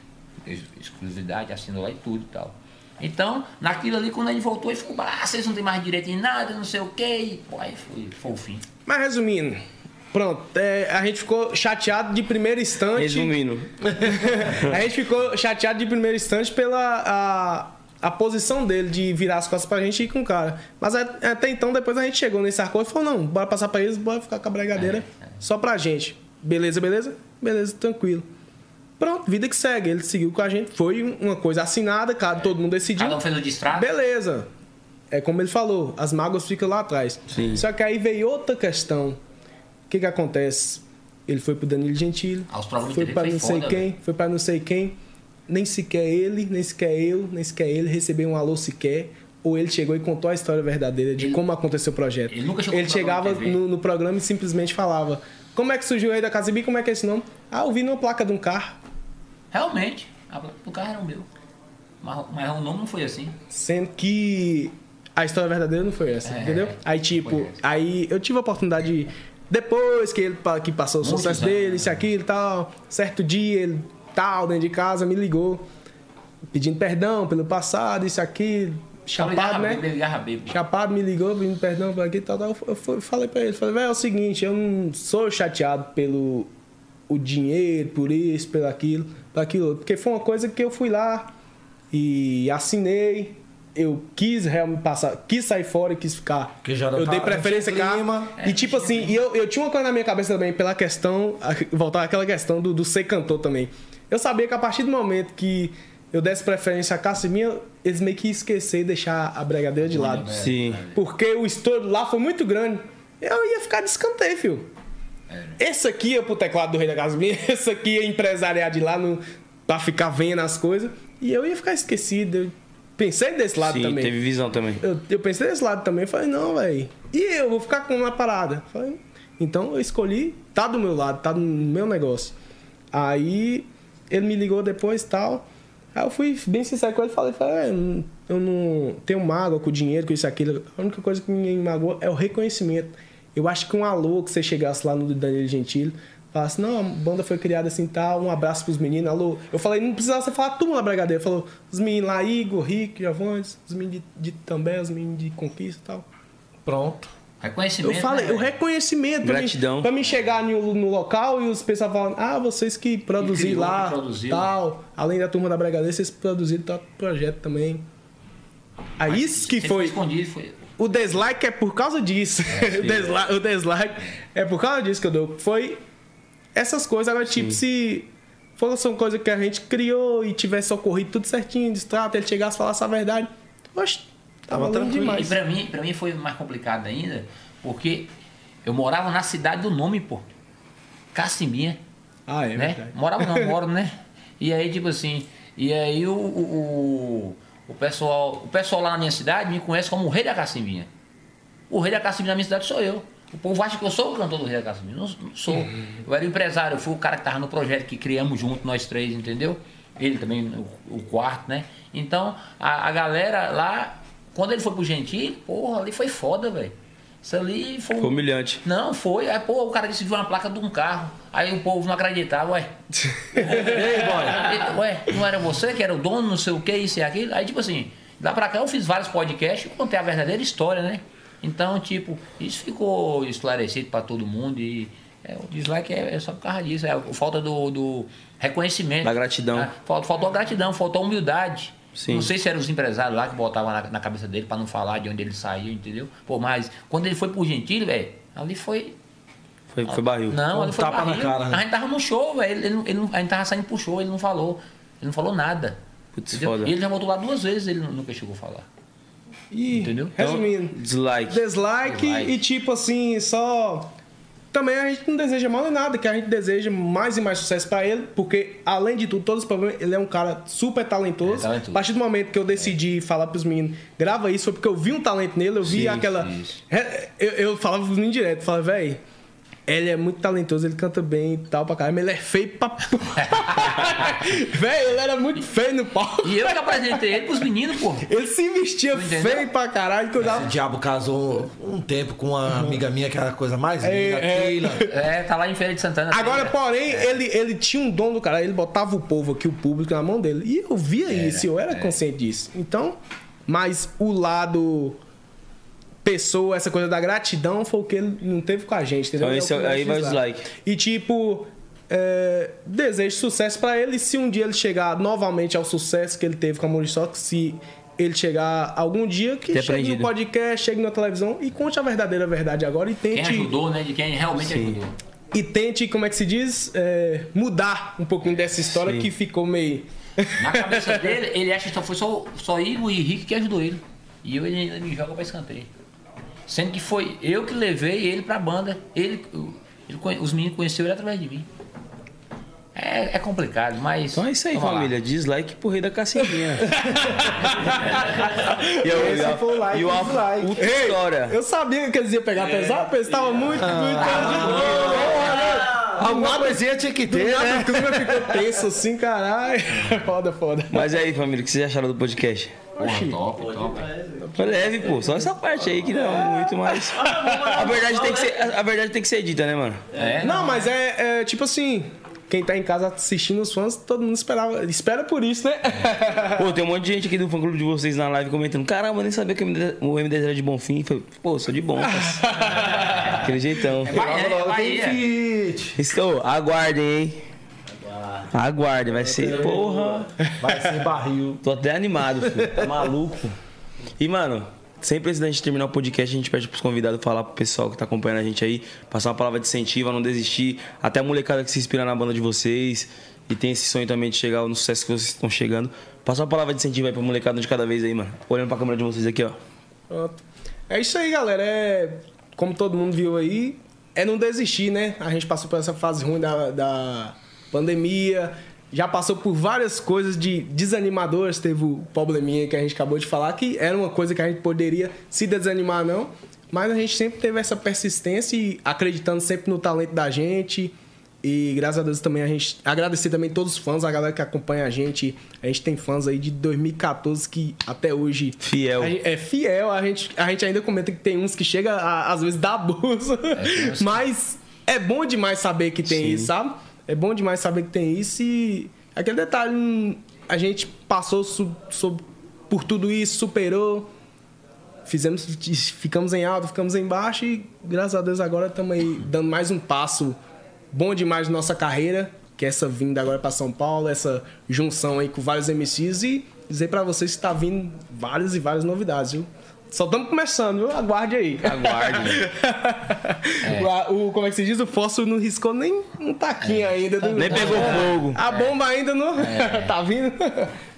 Exclusividade, assinou lá e tudo e tal. Então, naquilo ali, quando ele voltou, ele ficou, ah, vocês não tem mais direito em nada, não sei o quê, e pô, aí foi o fim. Mas resumindo, pronto, a gente ficou chateado de primeiro instante... Resumindo. A gente ficou chateado de primeiro instante pela a posição dele de virar as costas pra gente e ir com o cara. Mas até então, depois a gente chegou nesse acordo e falou, não, bora passar pra eles, bora ficar com a bregadeira só pra gente. Beleza, beleza? Beleza, tranquilo. Pronto, vida que segue. Ele seguiu com a gente, foi uma coisa assinada, todo mundo decidiu. Cada um fez o distrato. Beleza. É como ele falou, as mágoas ficam lá atrás. Sim. Só que aí veio outra questão. O que que acontece? Ele foi pro Danilo Gentili, foi pra não sei quem, foi pra não sei quem. Nem sequer ele, nem sequer eu, nem sequer ele recebeu um alô sequer. Ou ele chegou e contou a história verdadeira de como aconteceu o projeto. Ele nunca chegou, ele chegava no programa e simplesmente falava, como é que surgiu aí da Casa Zumbi, como é que é esse nome? Ah, eu vi numa placa de um carro. Realmente, a placa do carro era o meu. Mas o nome não foi assim. Sendo que a história verdadeira não foi essa, entendeu? Aí tipo, aí eu tive a oportunidade de... Depois que ele que passou o sucesso dele, isso, aquilo e tal, certo dia ele, tal, dentro de casa, me ligou, pedindo perdão pelo passado, isso, aquilo, chapado, né? Chapado, me ligou, pedindo perdão pelo aquilo e tal. Eu falei pra ele, falei, velho, é o seguinte, eu não sou chateado pelo o dinheiro, por isso, pelo aquilo, por aquilo, porque foi uma coisa que eu fui lá e assinei. Eu quis realmente passar, quis sair fora e quis ficar. Eu dei preferência cá. E tipo assim, e eu tinha uma coisa na minha cabeça também, pela questão, voltar àquela questão do ser cantor também. Eu sabia que a partir do momento que eu desse preferência à Cassinha, eles meio que iam esquecer e deixar a bregadeira de lado. Sim. Porque o estouro lá foi muito grande. Eu ia ficar de escanteio, filho. Esse aqui ia pro teclado do Rei da Cassinha, esse aqui ia empresariar de lá no, pra ficar vendo as coisas. E eu ia ficar esquecido, pensei desse lado. Sim, também. Sim, teve visão também. Eu pensei desse lado também. Falei, não, velho. E eu vou ficar com uma parada. Falei, então eu escolhi, tá do meu lado, tá no meu negócio. Aí ele me ligou depois e tal. Aí eu fui bem sincero com ele e falei, eu não tenho mágoa com o dinheiro, com isso, aquilo. A única coisa que me magoa é o reconhecimento. Eu acho que um alô que você chegasse lá no Danilo Gentili, falasse, não, a banda foi criada assim, tal, um abraço pros meninos, alô. Eu falei, não precisava você falar tudo na bregadeira. Falou, os meninos lá, Igor, Rick, Javones, os meninos de També, os meninos de Conquista e tal. Pronto. Reconhecimento. Eu falei, né, o reconhecimento. Gratidão. Pra mim chegar no local e os pessoal falando, ah, vocês que produziram lá, tal, além da turma da bregadeira, vocês produziram tal projeto também. Aí mas isso que foi... O dislike é por causa disso. É, o dislike é por causa disso que eu dou. Foi... Essas coisas, agora, tipo, se fossem coisas que a gente criou e tivesse ocorrido tudo certinho, distrato, ele chegasse a falar essa verdade, oxe, tava tranquilo demais. E pra mim foi mais complicado ainda, porque eu morava na cidade do nome, pô. Cacimbinha. Ah, é, né? Verdade. Morava não, moro, né? E aí, tipo assim, e aí o pessoal lá na minha cidade me conhece como o Rei da Cacimbinha. O Rei da Cacimbinha na minha cidade sou eu. O povo acha que eu sou o cantor do Rei da Cacimbinha. Não sou. Eu era empresário, eu fui o cara que estava no projeto que criamos junto, nós três, entendeu? Ele também, o quarto, né? Então, a galera lá, quando ele foi pro Gentili, porra, ali foi foda, velho. Isso ali foi... Foi humilhante. Não, foi. Aí, pô, o cara decidiu uma placa de um carro. Aí o povo não acreditava, ué. Ué, não era você que era o dono, não sei o que, isso e aquilo. Aí, tipo assim, lá pra cá eu fiz vários podcasts e contei a verdadeira história, né? Então, tipo, isso ficou esclarecido para todo mundo e o dislike é só por causa disso, é a falta do reconhecimento. Da gratidão. Né? Faltou a gratidão, faltou a humildade. Sim. Não sei se eram os empresários lá que botavam na cabeça dele para não falar de onde ele saiu, entendeu? Pô, mas quando ele foi pro Gentili, velho, ali foi... Foi barril. Não, ali foi tapa barril. Na cara, né? A gente tava no show, velho, a gente tava saindo pro show, ele não falou nada. Putz, foda. E ele já voltou lá duas vezes, ele nunca chegou a falar. E, entendeu? Resumindo, então, dislike e tipo assim, só... Também a gente não deseja mal nem nada, que a gente deseja mais e mais sucesso pra ele, porque além de tudo, todos os problemas, ele é um cara super talentoso. A partir do momento que eu decidi falar pros meninos, grava isso, foi porque eu vi um talento nele, eu vi aquela... Eu falava pros meninos direto, falava, velho, ele é muito talentoso, ele canta bem e tal pra caramba, ele é feio pra... Velho, ele era muito feio no palco. E eu que apresentei ele pros meninos, pô. Ele se vestia feio pra caralho. O diabo casou um tempo com uma amiga minha, que era a coisa mais linda, Keila. Tá lá em Feira de Santana. Agora, porém, ele tinha um dom do caralho, ele botava o povo aqui, o público na mão dele. E eu via isso, eu era consciente disso. Então, mas o lado... pessoa, essa coisa da gratidão foi o que ele não teve com a gente, entendeu? Então, aí vai o dislike. E tipo, desejo sucesso pra ele, e se um dia ele chegar novamente ao sucesso que ele teve com a Muriçoca, se ele chegar algum dia que chegue no podcast, chegue na televisão e conte a verdadeira verdade agora e tente... Quem ajudou, né? De quem realmente ajudou. E tente, como é que se diz? Mudar um pouquinho dessa história que ficou meio... Na cabeça dele, ele acha que só foi só Igor e Henrique que ajudou ele. E eu, ele me joga pra escanteio. Sendo que foi eu que levei ele pra banda. Os meninos conheceram ele através de mim. É complicado, mas... Então é isso aí, família. Dislike pro rei da cacetinha. Ei, eu sabia que eles iam pegar pesado, porque estava muito, muito... Alguma coisinha tinha que ter, né? O clima ficou tenso assim, caralho. Foda. Mas aí, família, o que vocês acharam do podcast? Top. Foi leve, pô. Só essa parte aí que não é muito mais... A verdade tem que ser dita, né, mano? Não, mas é tipo assim... Quem tá em casa assistindo os fãs, todo mundo espera por isso, né? Pô, tem um monte de gente aqui do fã-clube de vocês na live comentando, caramba, nem sabia que o MDZ era de Bonfim. Falei, pô, sou de bom, cara. Aquele jeitão. Estou, aguardem, hein? Aguardem, vai ser, porra. Vai ser barril. Tô até animado, filho. Tá maluco. E, mano, sempre antes da gente terminar o podcast, a gente pede pros convidados falar pro pessoal que tá acompanhando a gente aí, passar uma palavra de incentivo, a não desistir, até a molecada que se inspira na banda de vocês e tem esse sonho também de chegar no sucesso que vocês estão chegando. Passar uma palavra de incentivo aí pra molecada de cada vez aí, mano. Olhando pra câmera de vocês aqui, ó. Pronto. É isso aí, galera. Como todo mundo viu aí, é não desistir, né? A gente passou por essa fase ruim da pandemia, já passou por várias coisas de desanimadoras, teve o probleminha que a gente acabou de falar, que era uma coisa que a gente poderia se desanimar, não. Mas a gente sempre teve essa persistência e acreditando sempre no talento da gente. E graças a Deus também a gente... Agradecer também todos os fãs, a galera que acompanha a gente. A gente tem fãs aí de 2014 que até hoje... Fiel. É fiel. A gente ainda comenta que tem uns que chega às vezes dá abuso. Mas é bom demais saber que tem isso, sabe? É bom demais saber que tem isso e... Aquele detalhe, a gente passou por tudo isso, superou, ficamos em alta, ficamos em baixo e, graças a Deus, agora estamos aí dando mais um passo bom demais na nossa carreira, que é essa vinda agora para São Paulo, essa junção aí com vários MCs e dizer para vocês que está vindo várias e várias novidades, viu? Só estamos começando, viu? Aguarde aí. Aguarde. Como é que se diz? O fósforo não riscou nem um taquinho ainda. Nem pegou fogo. A bomba ainda não... tá vindo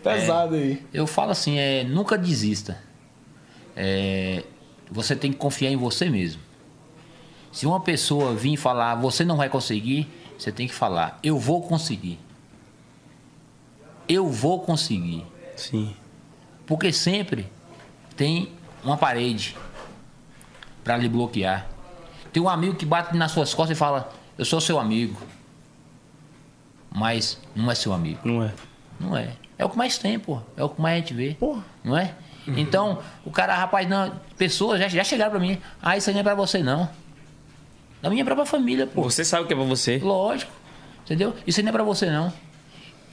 pesado aí. Eu falo assim, nunca desista. Você tem que confiar em você mesmo. Se uma pessoa vir falar, você não vai conseguir, você tem que falar, eu vou conseguir. Eu vou conseguir. Sim. Porque sempre tem... uma parede para lhe bloquear. Tem um amigo que bate nas suas costas e fala, eu sou seu amigo. Mas não é seu amigo. Não é. É o que mais tem, pô. É o que mais a gente vê. Porra. Não é? Então, o cara, rapaz, não, pessoas já chegaram para mim. Ah, isso aí não é para você, não. Da minha própria família, pô. Você sabe o que é para você. Lógico. Entendeu? Isso aí não é para você, não.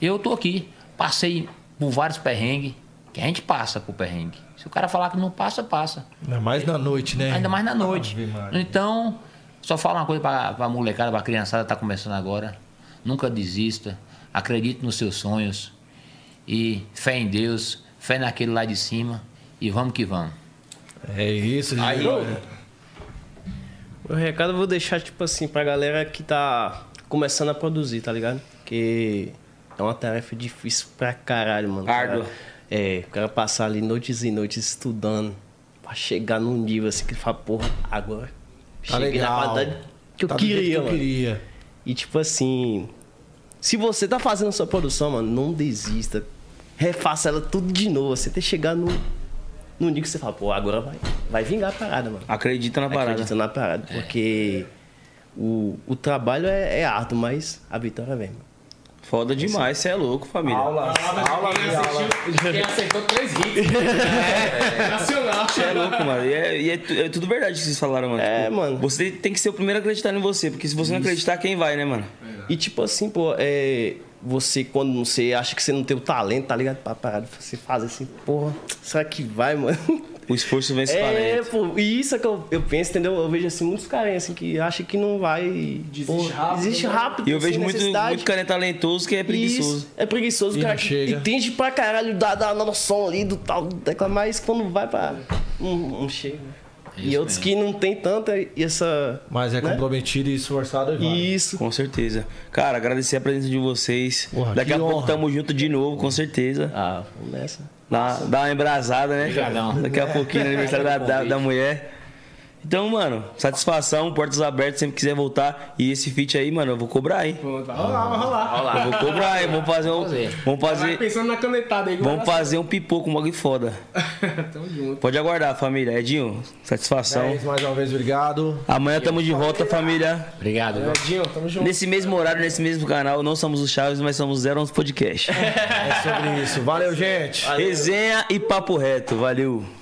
Eu tô aqui. Passei por vários perrengues. Que a gente passa por perrengue. Se o cara falar que não passa, passa. Ainda mais na noite, né? Ainda mais na noite. Então, só falo uma coisa pra molecada, pra criançada que tá começando agora. Nunca desista. Acredite nos seus sonhos. E fé em Deus. Fé naquele lá de cima. E vamos que vamos. É isso, gente. Aí, o recado eu vou deixar, tipo assim, pra galera que tá começando a produzir, tá ligado? Porque é uma tarefa difícil pra caralho, mano. Árdua. O cara passar ali noites e noites estudando pra chegar num nível assim que ele fala, porra, agora tá legal, na qualidade que eu queria, mano. E tipo assim, se você tá fazendo sua produção, mano, não desista. Refaça ela tudo de novo. Você até chegar no nível que você fala, pô, agora vai vingar a parada, mano. Acredita na parada. Porque o trabalho é árduo, mas a vitória vem, mano. Foda demais, você é louco, família. Aula. Quem acertou 3 hits. Nacional. Você é louco, mano. E é tudo verdade que vocês falaram, mano. Mano. Você tem que ser o primeiro a acreditar em você, porque se você não acreditar, quem vai, né, mano? E tipo assim, pô, você quando você acha que você não tem o talento, tá ligado? Pra parar de você fazer assim, porra, será que vai, mano? O esforço vence talento. É, pô, e isso é que eu penso, entendeu? Eu vejo assim muitos caras assim, que acham que não vai. Desiste rápido. E eu vejo muito cara talentoso que é preguiçoso. Isso, é preguiçoso, o cara que entende pra caralho da noção ali, do tal, mas quando vai pra. Não chega. Isso e outros mesmo. Que não tem tanta essa... Mas é comprometido e esforçado e vale. Isso. Com certeza. Cara, agradecer a presença de vocês. Porra, daqui a pouco tamo junto de novo, com certeza. Ah, vamos nessa. Dá uma embrasada, né? Obrigadão. Daqui a pouquinho, no aniversário da mulher. Então, mano, satisfação, portas abertas, sempre quiser voltar. E esse feat aí, mano, eu vou cobrar, hein? Vai rolar. Eu vou cobrar, hein? Vamos fazer. Pensando na canetada aí. Vamos fazer um pipoco, um bagulho foda. Tamo junto. Pode aguardar, família. Edinho, satisfação. É isso, mais uma vez, obrigado. Amanhã tamo de volta, família. Obrigado. Edinho, tamo junto. Nesse mesmo horário, nesse mesmo canal, não somos os Chaves, mas somos 011 Podcast. É sobre isso. Valeu, gente. Valeu. Resenha e papo reto. Valeu.